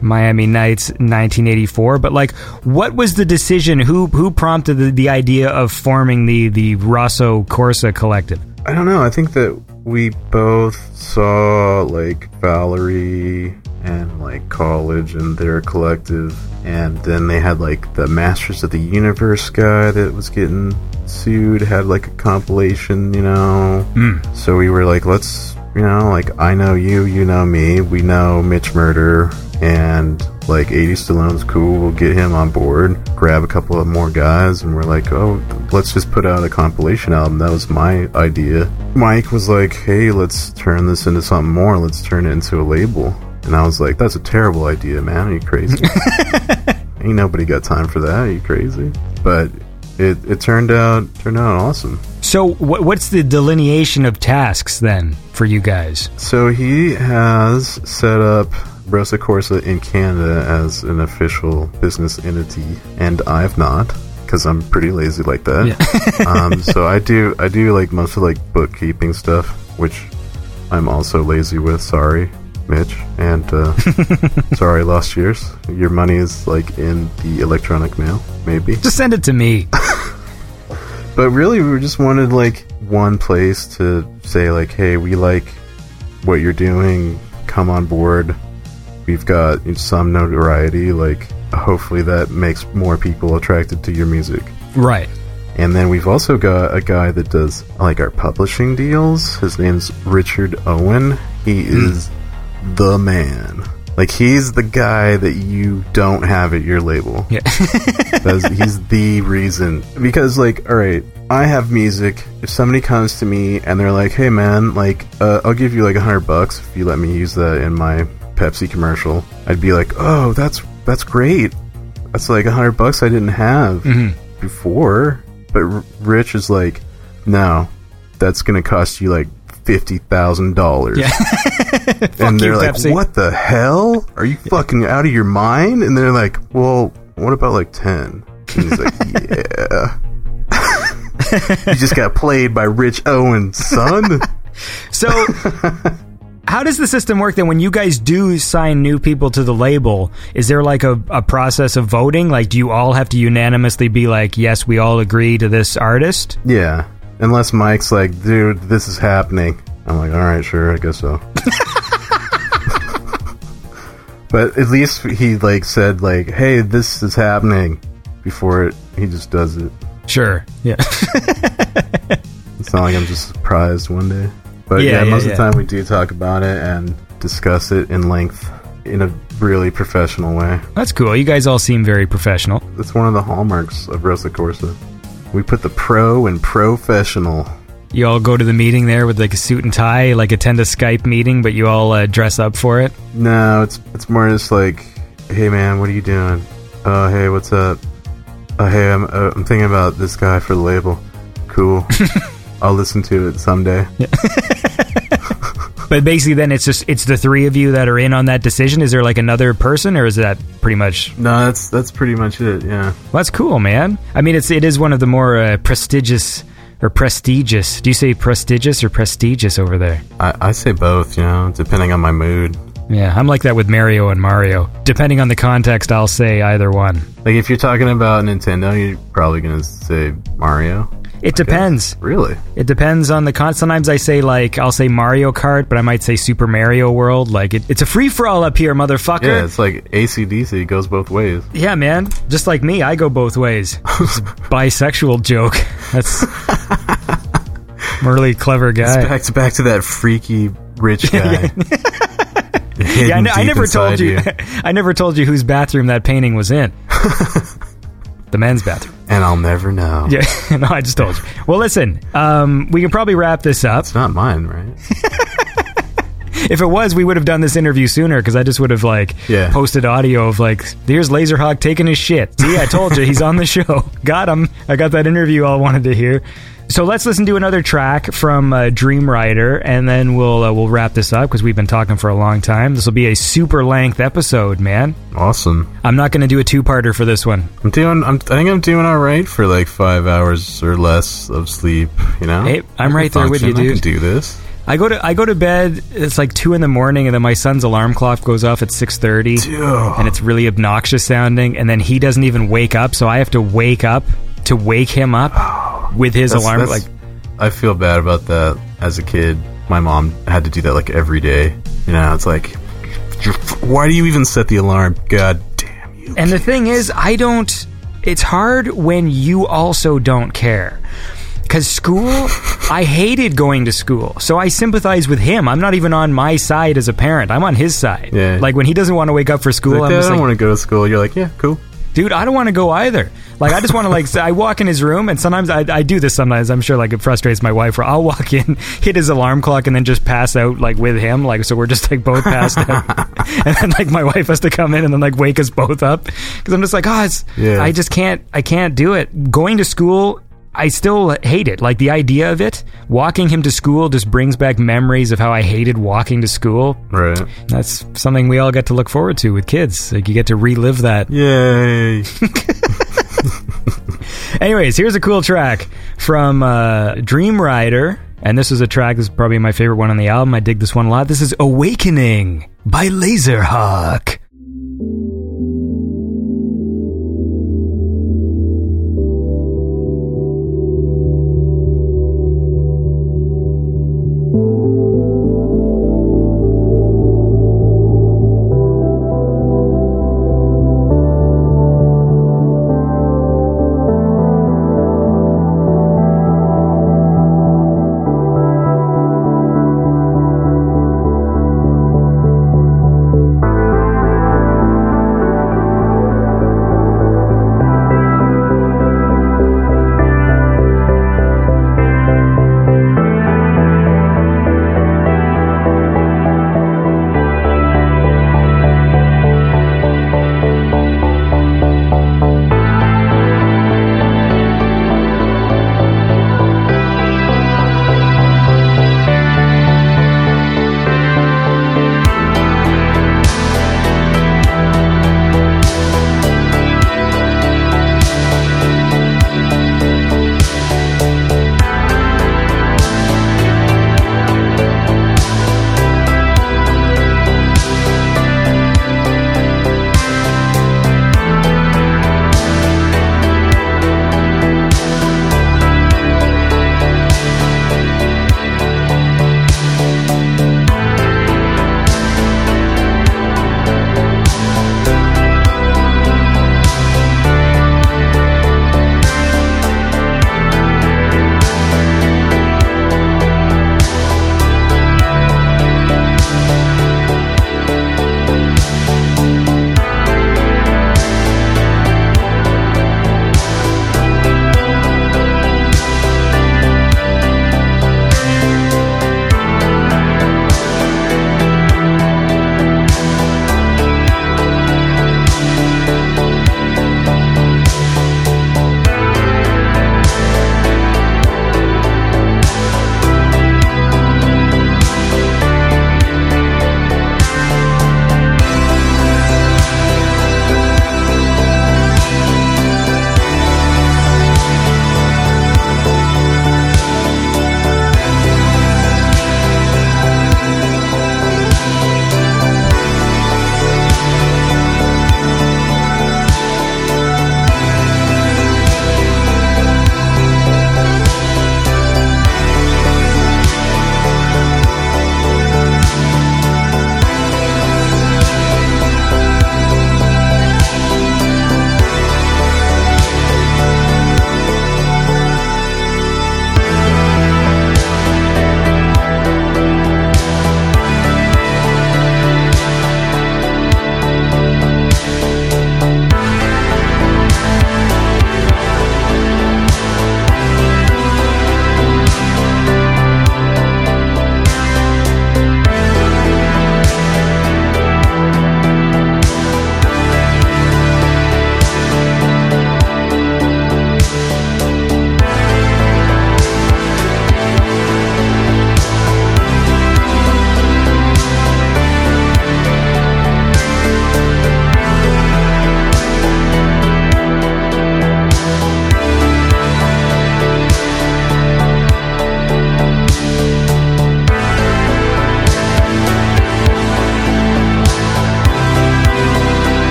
Miami Nights 1984, but like what was the decision? Who prompted the idea of forming the Rosso Corsa Collective? I don't know. I think that we both saw like Valerie and like College and their collective, and then they had like the Masters of the Universe guy that was getting sued had like a compilation, you know. So we were like, let's, you know, like I know you know me, we know Mitch Murder, and like 80 Stallone's cool, we'll get him on board, grab a couple of more guys, and we're like, oh, let's just put out a compilation album. That was my idea. Mike was like, hey, let's turn this into something more, let's turn it into a label. And I was like, that's a terrible idea, man, are you crazy? Ain't nobody got time for that, are you crazy? But It turned out awesome. So what's the delineation of tasks then for you guys? So he has set up Rosso Corsa in Canada as an official business entity, and I've not, because I'm pretty lazy like that. Yeah. So I do like most of like bookkeeping stuff, which I'm also lazy with. Sorry, Mitch, and sorry, Lost Years. Your money is like in the electronic mail. Maybe just send it to me. But really, we just wanted like one place to say like, hey, we like what you're doing, come on board, we've got some notoriety, like hopefully that makes more people attracted to your music, right? And then we've also got a guy that does like our publishing deals. His name's Richard Owen. He is the man. Like, he's the guy that you don't have at your label. Yeah. He's the reason. Because, like, alright, I have music. If somebody comes to me and they're like, hey, man, like, I'll give you, like, $100 if you let me use that in my Pepsi commercial. I'd be like, oh, that's great. That's, like, $100 I didn't have before. But Rich is like, no, that's going to cost you, like, $50,000. Yeah. And they're like, Pepsi. What the hell? Are you fucking out of your mind? And they're like, well, what about like 10? And he's like, yeah. You just got played by Rich Owen, son. So how does the system work then when you guys do sign new people to the label? Is there like a process of voting? Like, do you all have to unanimously be like, yes, we all agree to this artist? Yeah. Unless Mike's like, dude, this is happening. I'm like, alright, sure, I guess so. But at least he, like, said, like, hey, this is happening. Before it, he just does it. Sure, yeah. It's not like I'm just surprised one day. But most of the time we do talk about it and discuss it in length in a really professional way. That's cool. You guys all seem very professional. That's one of the hallmarks of Rosso Corsa. We put the pro and professional. You all go to the meeting there with like a suit and tie, like attend a Skype meeting, but you all dress up for it? No, it's more just like, hey man, what are you doing? Oh, hey, what's up? Oh, hey, I'm thinking about this guy for the label. Cool. I'll listen to it someday. Yeah. But basically, then it's the three of you that are in on that decision. Is there like another person, or is that pretty much? No, that's pretty much it. Yeah, well, that's cool, man. I mean, it is one of the more prestigious. Do you say prestigious or prestigious over there? I say both, you know, depending on my mood. Yeah, I'm like that with Mario and Mario. Depending on the context, I'll say either one. Like, if you're talking about Nintendo, you're probably going to say Mario. It depends. Really? It depends on the con. Sometimes I say, like, I'll say Mario Kart, but I might say Super Mario World. Like, it's a free-for-all up here, motherfucker. Yeah, it's like AC/DC goes both ways. Yeah, man. Just like me, I go both ways. It's a bisexual joke. That's... I'm a really clever guy. It's back to that freaky, rich guy. Yeah, I never told you. I never told you whose bathroom that painting was in. The men's bathroom. And I'll never know. Yeah, no, I just told you. Well, listen, we can probably wrap this up. It's not mine, right? If it was, we would have done this interview sooner, because I just would have posted audio of like, here's Laserhawk taking his shit. See, I told you, he's on the show. Got him. I got that interview I wanted to hear. So let's listen to another track from Dream Rider, and then we'll wrap this up, because we've been talking for a long time. This will be a super length episode, man. Awesome. I'm not going to do a two-parter for this one. I think I'm doing all right for like 5 hours or less of sleep. You know, hey, I'm right there with you, dude. I can do this. I go to bed, it's like 2 in the morning, and then my son's alarm clock goes off at 6:30, and it's really obnoxious sounding, and then he doesn't even wake up, so I have to wake up to wake him up with his alarm. Like, I feel bad about that. As a kid, my mom had to do that like every day. You know, it's like, why do you even set the alarm? God damn you. And the thing is, it's hard when you also don't care. Because school, I hated going to school. So I sympathize with him. I'm not even on my side as a parent. I'm on his side. Yeah. Like, when he doesn't want to wake up for school, I'm just like, I don't want to go to school. You're like, yeah, cool. Dude, I don't want to go either. Like, I just want to, like, I walk in his room, and sometimes, I do this sometimes, I'm sure, like, it frustrates my wife, where I'll walk in, hit his alarm clock, and then just pass out, like, with him, like, so we're just, like, both passed out. And then, like, my wife has to come in and then, like, wake us both up. Because I'm just like, I can't do it. Going to school, I still hate it. Like, the idea of it, walking him to school just brings back memories of how I hated walking to school. Right. That's something we all get to look forward to with kids. Like, you get to relive that. Yay. Anyways, here's a cool track from Dream Rider. And this is a track that's probably my favorite one on the album. I dig this one a lot. This is Awakening by Laserhawk.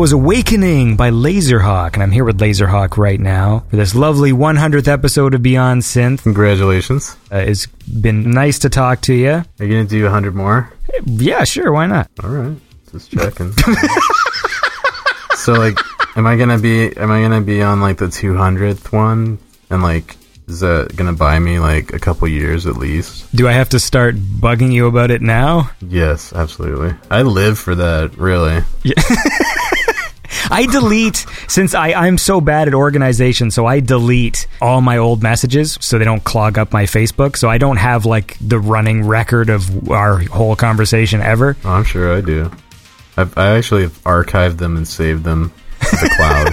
was Awakening by Laserhawk, and I'm here with Laserhawk right now for this lovely 100th episode of Beyond Synth. Congratulations. It's been nice to talk to you. Are you going to do 100 more? Yeah, sure, why not? All right, just checking. So, like, am I gonna be on, like, the 200th one? And, like, is that gonna buy me, like, a couple years at least? Do I have to start bugging you about it now? Yes, absolutely. I live for that, really. Yeah. I delete, since I'm so bad at organization, so I delete all my old messages so they don't clog up my Facebook, so I don't have, like, the running record of our whole conversation ever. Oh, I'm sure I do. I actually have archived them and saved them to the cloud.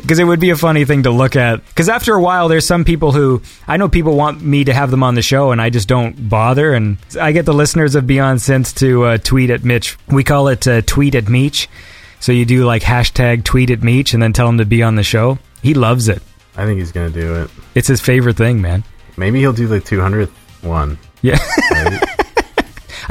Because it would be a funny thing to look at. Because after a while, there's some people who... I know people want me to have them on the show, and I just don't bother. And I get the listeners of Beyond Synth to tweet at Mitch. We call it tweet at Meech. So you do, like, hashtag tweet at Meech and then tell him to be on the show. He loves it. I think he's going to do it. It's his favorite thing, man. Maybe he'll do the 200th one. Yeah.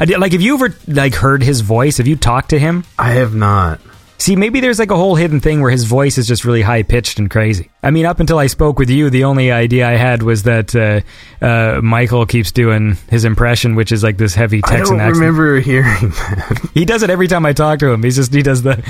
Right? Like, have you ever, like, heard his voice? Have you talked to him? I have not. See, maybe there's, like, a whole hidden thing where his voice is just really high-pitched and crazy. I mean, up until I spoke with you, the only idea I had was that Michael keeps doing his impression, which is, like, this heavy Texan accent. I don't remember hearing that. He does it every time I talk to him. He does the,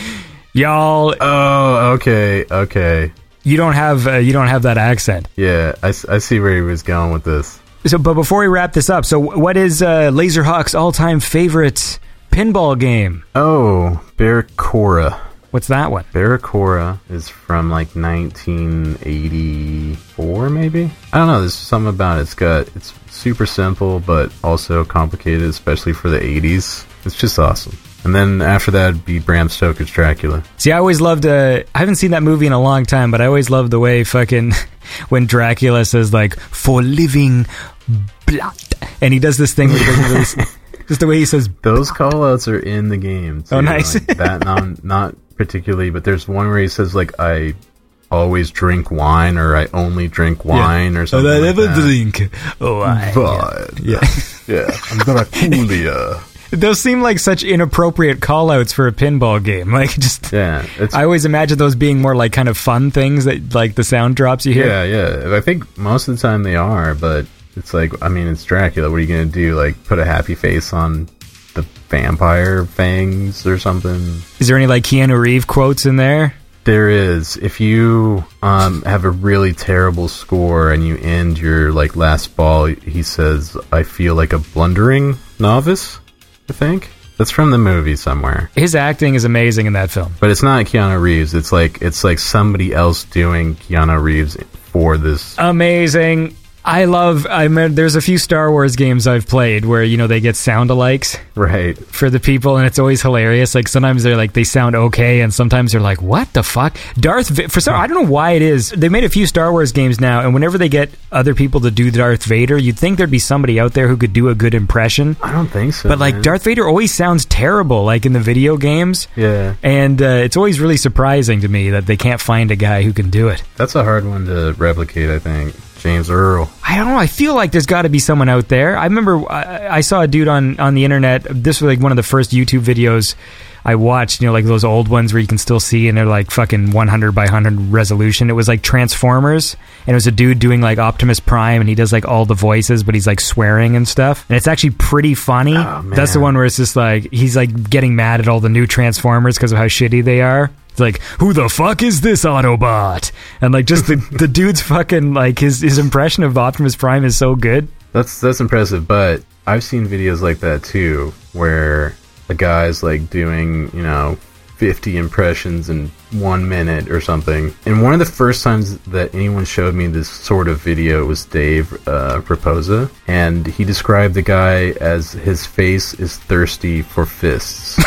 y'all. Oh, okay. You don't have that accent. Yeah, I see where he was going with this. So, but before we wrap this up, so what is Laserhawk's all-time favorite pinball game? Oh, Barracora. What's that one? Barracora is from, like, 1984, maybe? I don't know, there's something about it. It's super simple, but also complicated, especially for the 80s. It's just awesome. And then after that would be Bram Stoker's Dracula. See, I always loved... I haven't seen that movie in a long time, but I always loved the way fucking... when Dracula says, like, for living blood. And he does this thing where he doesn't really... Just the way he says... Those call-outs are in the game. Too. Oh, nice. Like that, not particularly, but there's one where he says, like, I always drink wine, or I only drink wine, or something like that. But I never drink wine. But, yeah. I'm Dracula. Those seem like such inappropriate call-outs for a pinball game. Like, just... Yeah. I always imagine those being more, like, kind of fun things that, like, the sound drops you hear. Yeah. I think most of the time they are, but... It's like, I mean, it's Dracula. What are you going to do? Like, put a happy face on the vampire fangs or something? Is there any, like, Keanu Reeves quotes in there? There is. If you have a really terrible score and you end your, like, last ball, he says, I feel like a blundering novice, I think. That's from the movie somewhere. His acting is amazing in that film. But it's not Keanu Reeves. It's like somebody else doing Keanu Reeves for this. Amazing. I mean, there's a few Star Wars games I've played where, you know, they get sound-alikes. Right. For the people, and it's always hilarious. Like, sometimes they're like, they sound okay, and sometimes they're like, what the fuck? I don't know why it is. They made a few Star Wars games now, and whenever they get other people to do Darth Vader, you'd think there'd be somebody out there who could do a good impression. I don't think so. But, like, man. Darth Vader always sounds terrible, like, in the video games. Yeah. And it's always really surprising to me that they can't find a guy who can do it. That's a hard one to replicate, I think. James Earl. I don't know. I feel like there's got to be someone out there. I remember I saw a dude on the internet. This was like one of the first YouTube videos I watched, you know, like those old ones where you can still see and they're like fucking 100 by 100 resolution. It was like Transformers, and it was a dude doing like Optimus Prime, and he does like all the voices, but he's like swearing and stuff. And it's actually pretty funny. Oh, that's the one where it's just like, he's like getting mad at all the new Transformers because of how shitty they are. Like, who the fuck is this Autobot? And like, just the dude's fucking like his impression of Optimus Prime is so good. That's impressive. But I've seen videos like that too, where a guy's like doing, you know, 50 impressions in 1 minute or something. And one of the first times that anyone showed me this sort of video was Dave Raposa, and he described the guy as his face is thirsty for fists.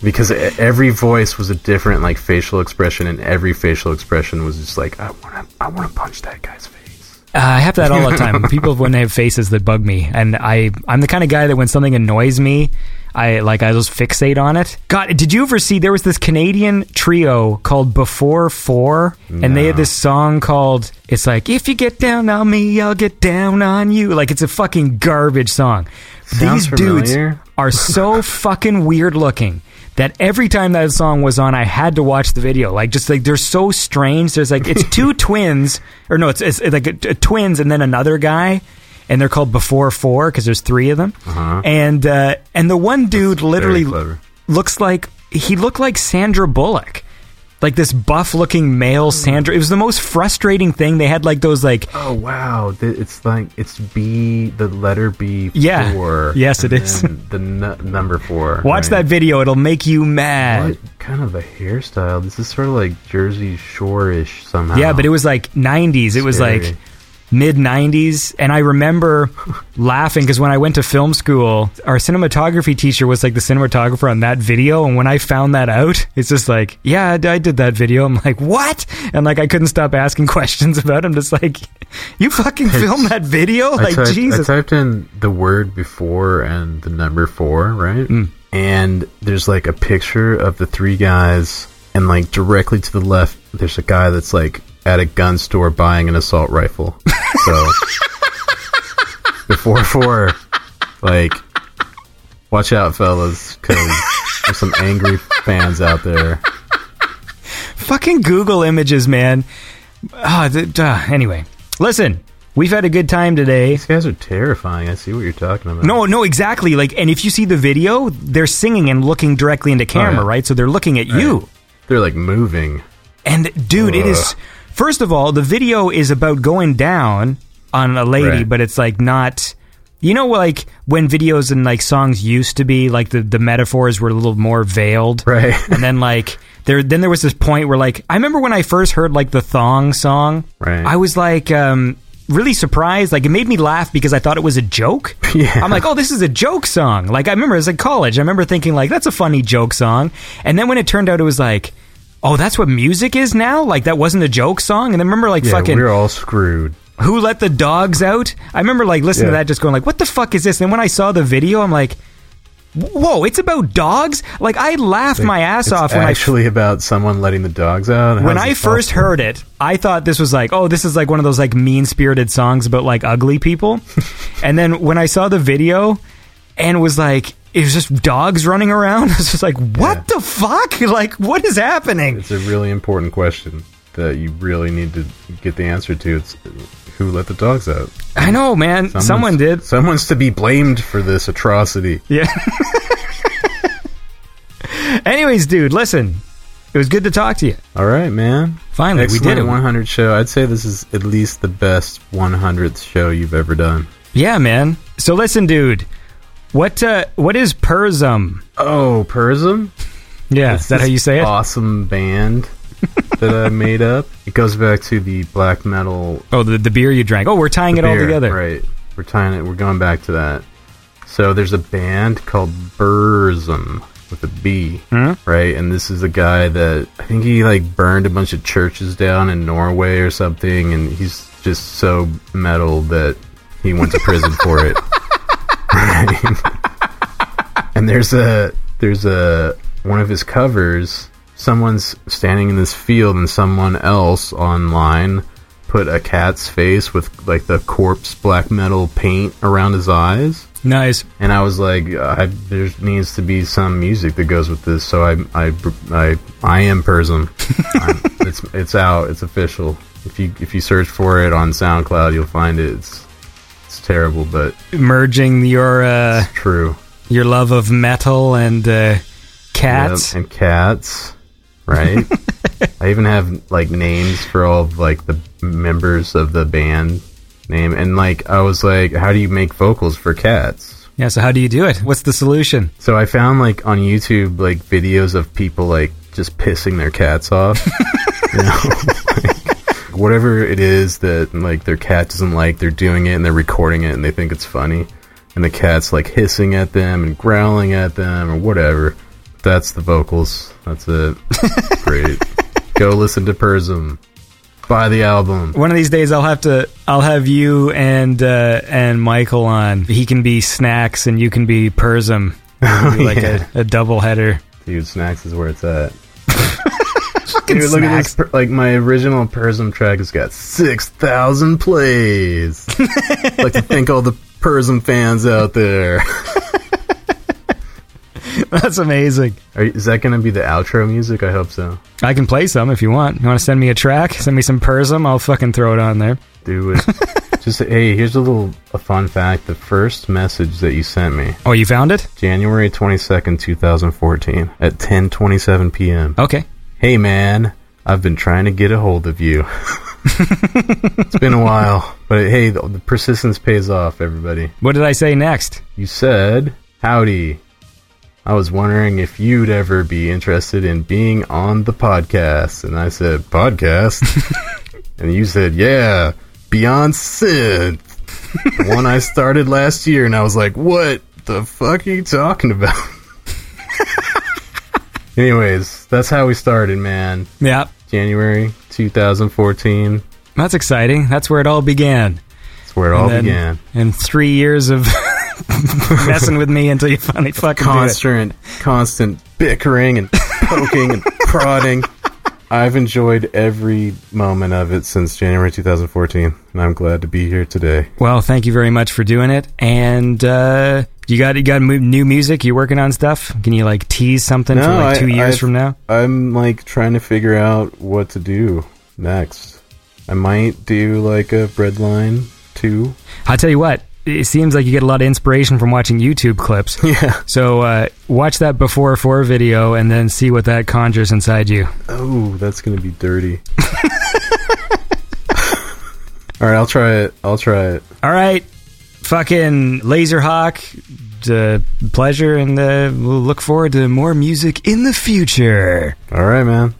Because every voice was a different, like, facial expression, and every facial expression was just like, I want to punch that guy's face. I have that all the time. People, when they have faces that bug me, and I'm the kind of guy that when something annoys me, I just fixate on it. God, did you ever see, there was this Canadian trio called Before Four, and they had this song called, it's like, if you get down on me, I'll get down on you. Like, it's a fucking garbage song. Sounds familiar. These dudes are so fucking weird looking. that every time that song was on, I had to watch the video. Like, just like, they're so strange. There's like, it's two twins, or no, it's like a twins and then another guy, and they're called Before Four because there's three of them. Uh-huh. And the one dude literally looked like Sandra Bullock. Like this buff-looking male Sandra. It was the most frustrating thing. They had like those like... Oh, wow. It's like... It's B... The letter B. Yeah. Four. Yes, it is. The number four. Watch that video. It'll make you mad. What kind of a hairstyle? This is sort of like Jersey Shore-ish somehow. Yeah, but it was like 90s. It was scary. Like... mid-90s, and I remember laughing because when I went to film school, our cinematography teacher was like the cinematographer on that video, and when I found that out, it's just like, yeah, I did that video. I'm like, what? And like, I couldn't stop asking questions about him, just like, you fucking filmed that video? Like, Jesus. I typed in the word before and the number four, right? Mm. And there's like a picture of the three guys, and like directly to the left, there's a guy that's like at a gun store buying an assault rifle. So Before Four, like, watch out, fellas, because there's some angry fans out there. Fucking Google Images, man. Anyway, listen, we've had a good time today. These guys are terrifying. I see what you're talking about. No, exactly. Like, and if you see the video, they're singing and looking directly into camera, right? So they're looking at you. Right. They're like moving. And dude, it is. First of all, the video is about going down on a lady, right, but it's like not... You know, like, when videos and, like, songs used to be, like, the metaphors were a little more veiled? Right. And then, like, there was this point where, like... I remember when I first heard, like, the Thong song. Right. I was, like, really surprised. Like, it made me laugh because I thought it was a joke. Yeah. I'm like, oh, this is a joke song. Like, I remember it was like college. I remember thinking, like, that's a funny joke song. And then when it turned out, it was like... Oh, that's what music is now? Like, that wasn't a joke song? And I remember, like, fucking... we're all screwed. Who Let the Dogs Out? I remember, like, listening to that, just going, like, what the fuck is this? And when I saw the video, I'm like, whoa, it's about dogs? Like, I laughed my ass off when I... It's actually about someone letting the dogs out? When I first heard it, I thought this was like, oh, this is, like, one of those, like, mean-spirited songs about, like, ugly people. And then when I saw the video and was like... It was just dogs running around. I was just like, what the fuck? Like, what is happening? It's a really important question that you really need to get the answer to. It's who let the dogs out? I know, man. Someone did. Someone's to be blamed for this atrocity. Yeah. Anyways, dude, listen. It was good to talk to you. All right, man. Finally, excellent. We did it. 100th show. I'd say this is at least the best 100th show you've ever done. Yeah, man. So listen, dude. What is Purzum? Oh, Purzum? Yeah, is that how you say it? Awesome band that I made up. It goes back to the black metal. Oh, the beer you drank. Oh, we're tying it all together. Right. We're tying it. We're going back to that. So there's a band called Purzum with a B, right? And this is a guy that I think he like burned a bunch of churches down in Norway or something, and he's just so metal that he went to prison for it. And there's a one of his covers, someone's standing in this field and someone else online put a cat's face with like the corpse black metal paint around his eyes. Nice. And I was like, there needs to be some music that goes with this, so I am Purzum. It's out, it's official. If you search for it on SoundCloud, you'll find it. It's terrible, but... Merging your... it's true. Your love of metal and cats. Yep, and cats, right? I even have, like, names for all of, like, the members of the band name. And, like, I was like, how do you make vocals for cats? Yeah, so how do you do it? What's the solution? So I found, like, on YouTube, like, videos of people, like, just pissing their cats off. You know? Whatever it is that like their cat doesn't like, they're doing it and they're recording it and they think it's funny, and the cat's like hissing at them and growling at them or whatever. That's the vocals. That's it. Great. Go listen to Purzum. Buy the album. One of these days I'll have you and Michael on. He can be Snacks and you can be Purzum. A double header. Dude, Snacks is where it's at. Dude, look at this, like, my original Purzum track has got 6,000 plays. I'd like to thank all the Purzum fans out there. That's amazing. Is that going to be the outro music? I hope so. I can play some if you want. You want to send me a track? Send me some Persum. I'll fucking throw it on there. Do it. Just, hey, here's a fun fact. The first message that you sent me. Oh, you found it? January 22nd, 2014 at 10:27 p.m. Okay. Hey, man. I've been trying to get a hold of you. It's been a while. But hey, the persistence pays off, everybody. What did I say next? You said, howdy. I was wondering if you'd ever be interested in being on the podcast. And I said, podcast? And you said, yeah, Beyond Synth. The one I started last year. And I was like, what the fuck are you talking about? Anyways, that's how we started, man. Yeah. January 2014. That's exciting. That's where it all began. That's where it all began. And 3 years of messing with me until you finally fucking constant bickering and poking and prodding. I've enjoyed every moment of it since January 2014, and I'm glad to be here today. Well, thank you very much for doing it. And you got new music? You working on stuff? Can you like tease something for like 2 years from now? I'm like trying to figure out what to do next. I might do like a Breadline 2. I'll tell you what. It seems like you get a lot of inspiration from watching YouTube clips. Yeah. So watch that Before 4 video and then see what that conjures inside you. Oh, that's going to be dirty. All right, I'll try it. All right. Fucking Laserhawk. Pleasure, and we'll look forward to more music in the future. All right, man.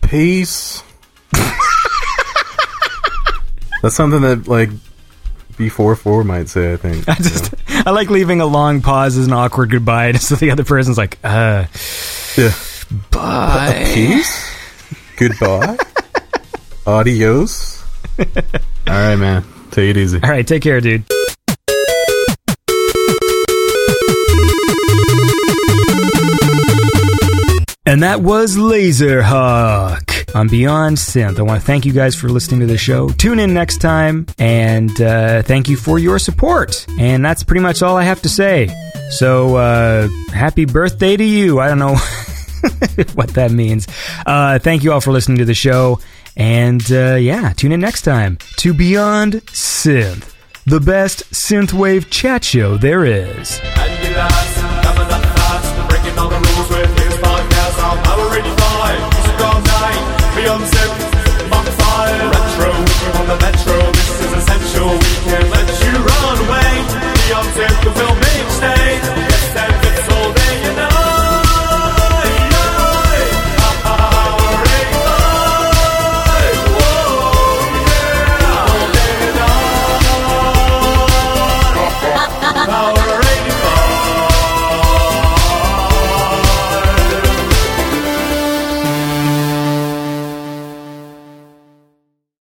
Peace. That's something that, like... B44 might say, I think. I like leaving a long pause as an awkward goodbye, so the other person's like, yeah. Bye. Peace? Goodbye? Adios? Alright, man. Take it easy. Alright, take care, dude. And that was Laserhawk. On Beyond Synth. I want to thank you guys for listening to the show. Tune in next time, and thank you for your support. And that's pretty much all I have to say. So, happy birthday to you. I don't know what that means. Thank you all for listening to the show, and tune in next time to Beyond Synth, the best synthwave chat show there is.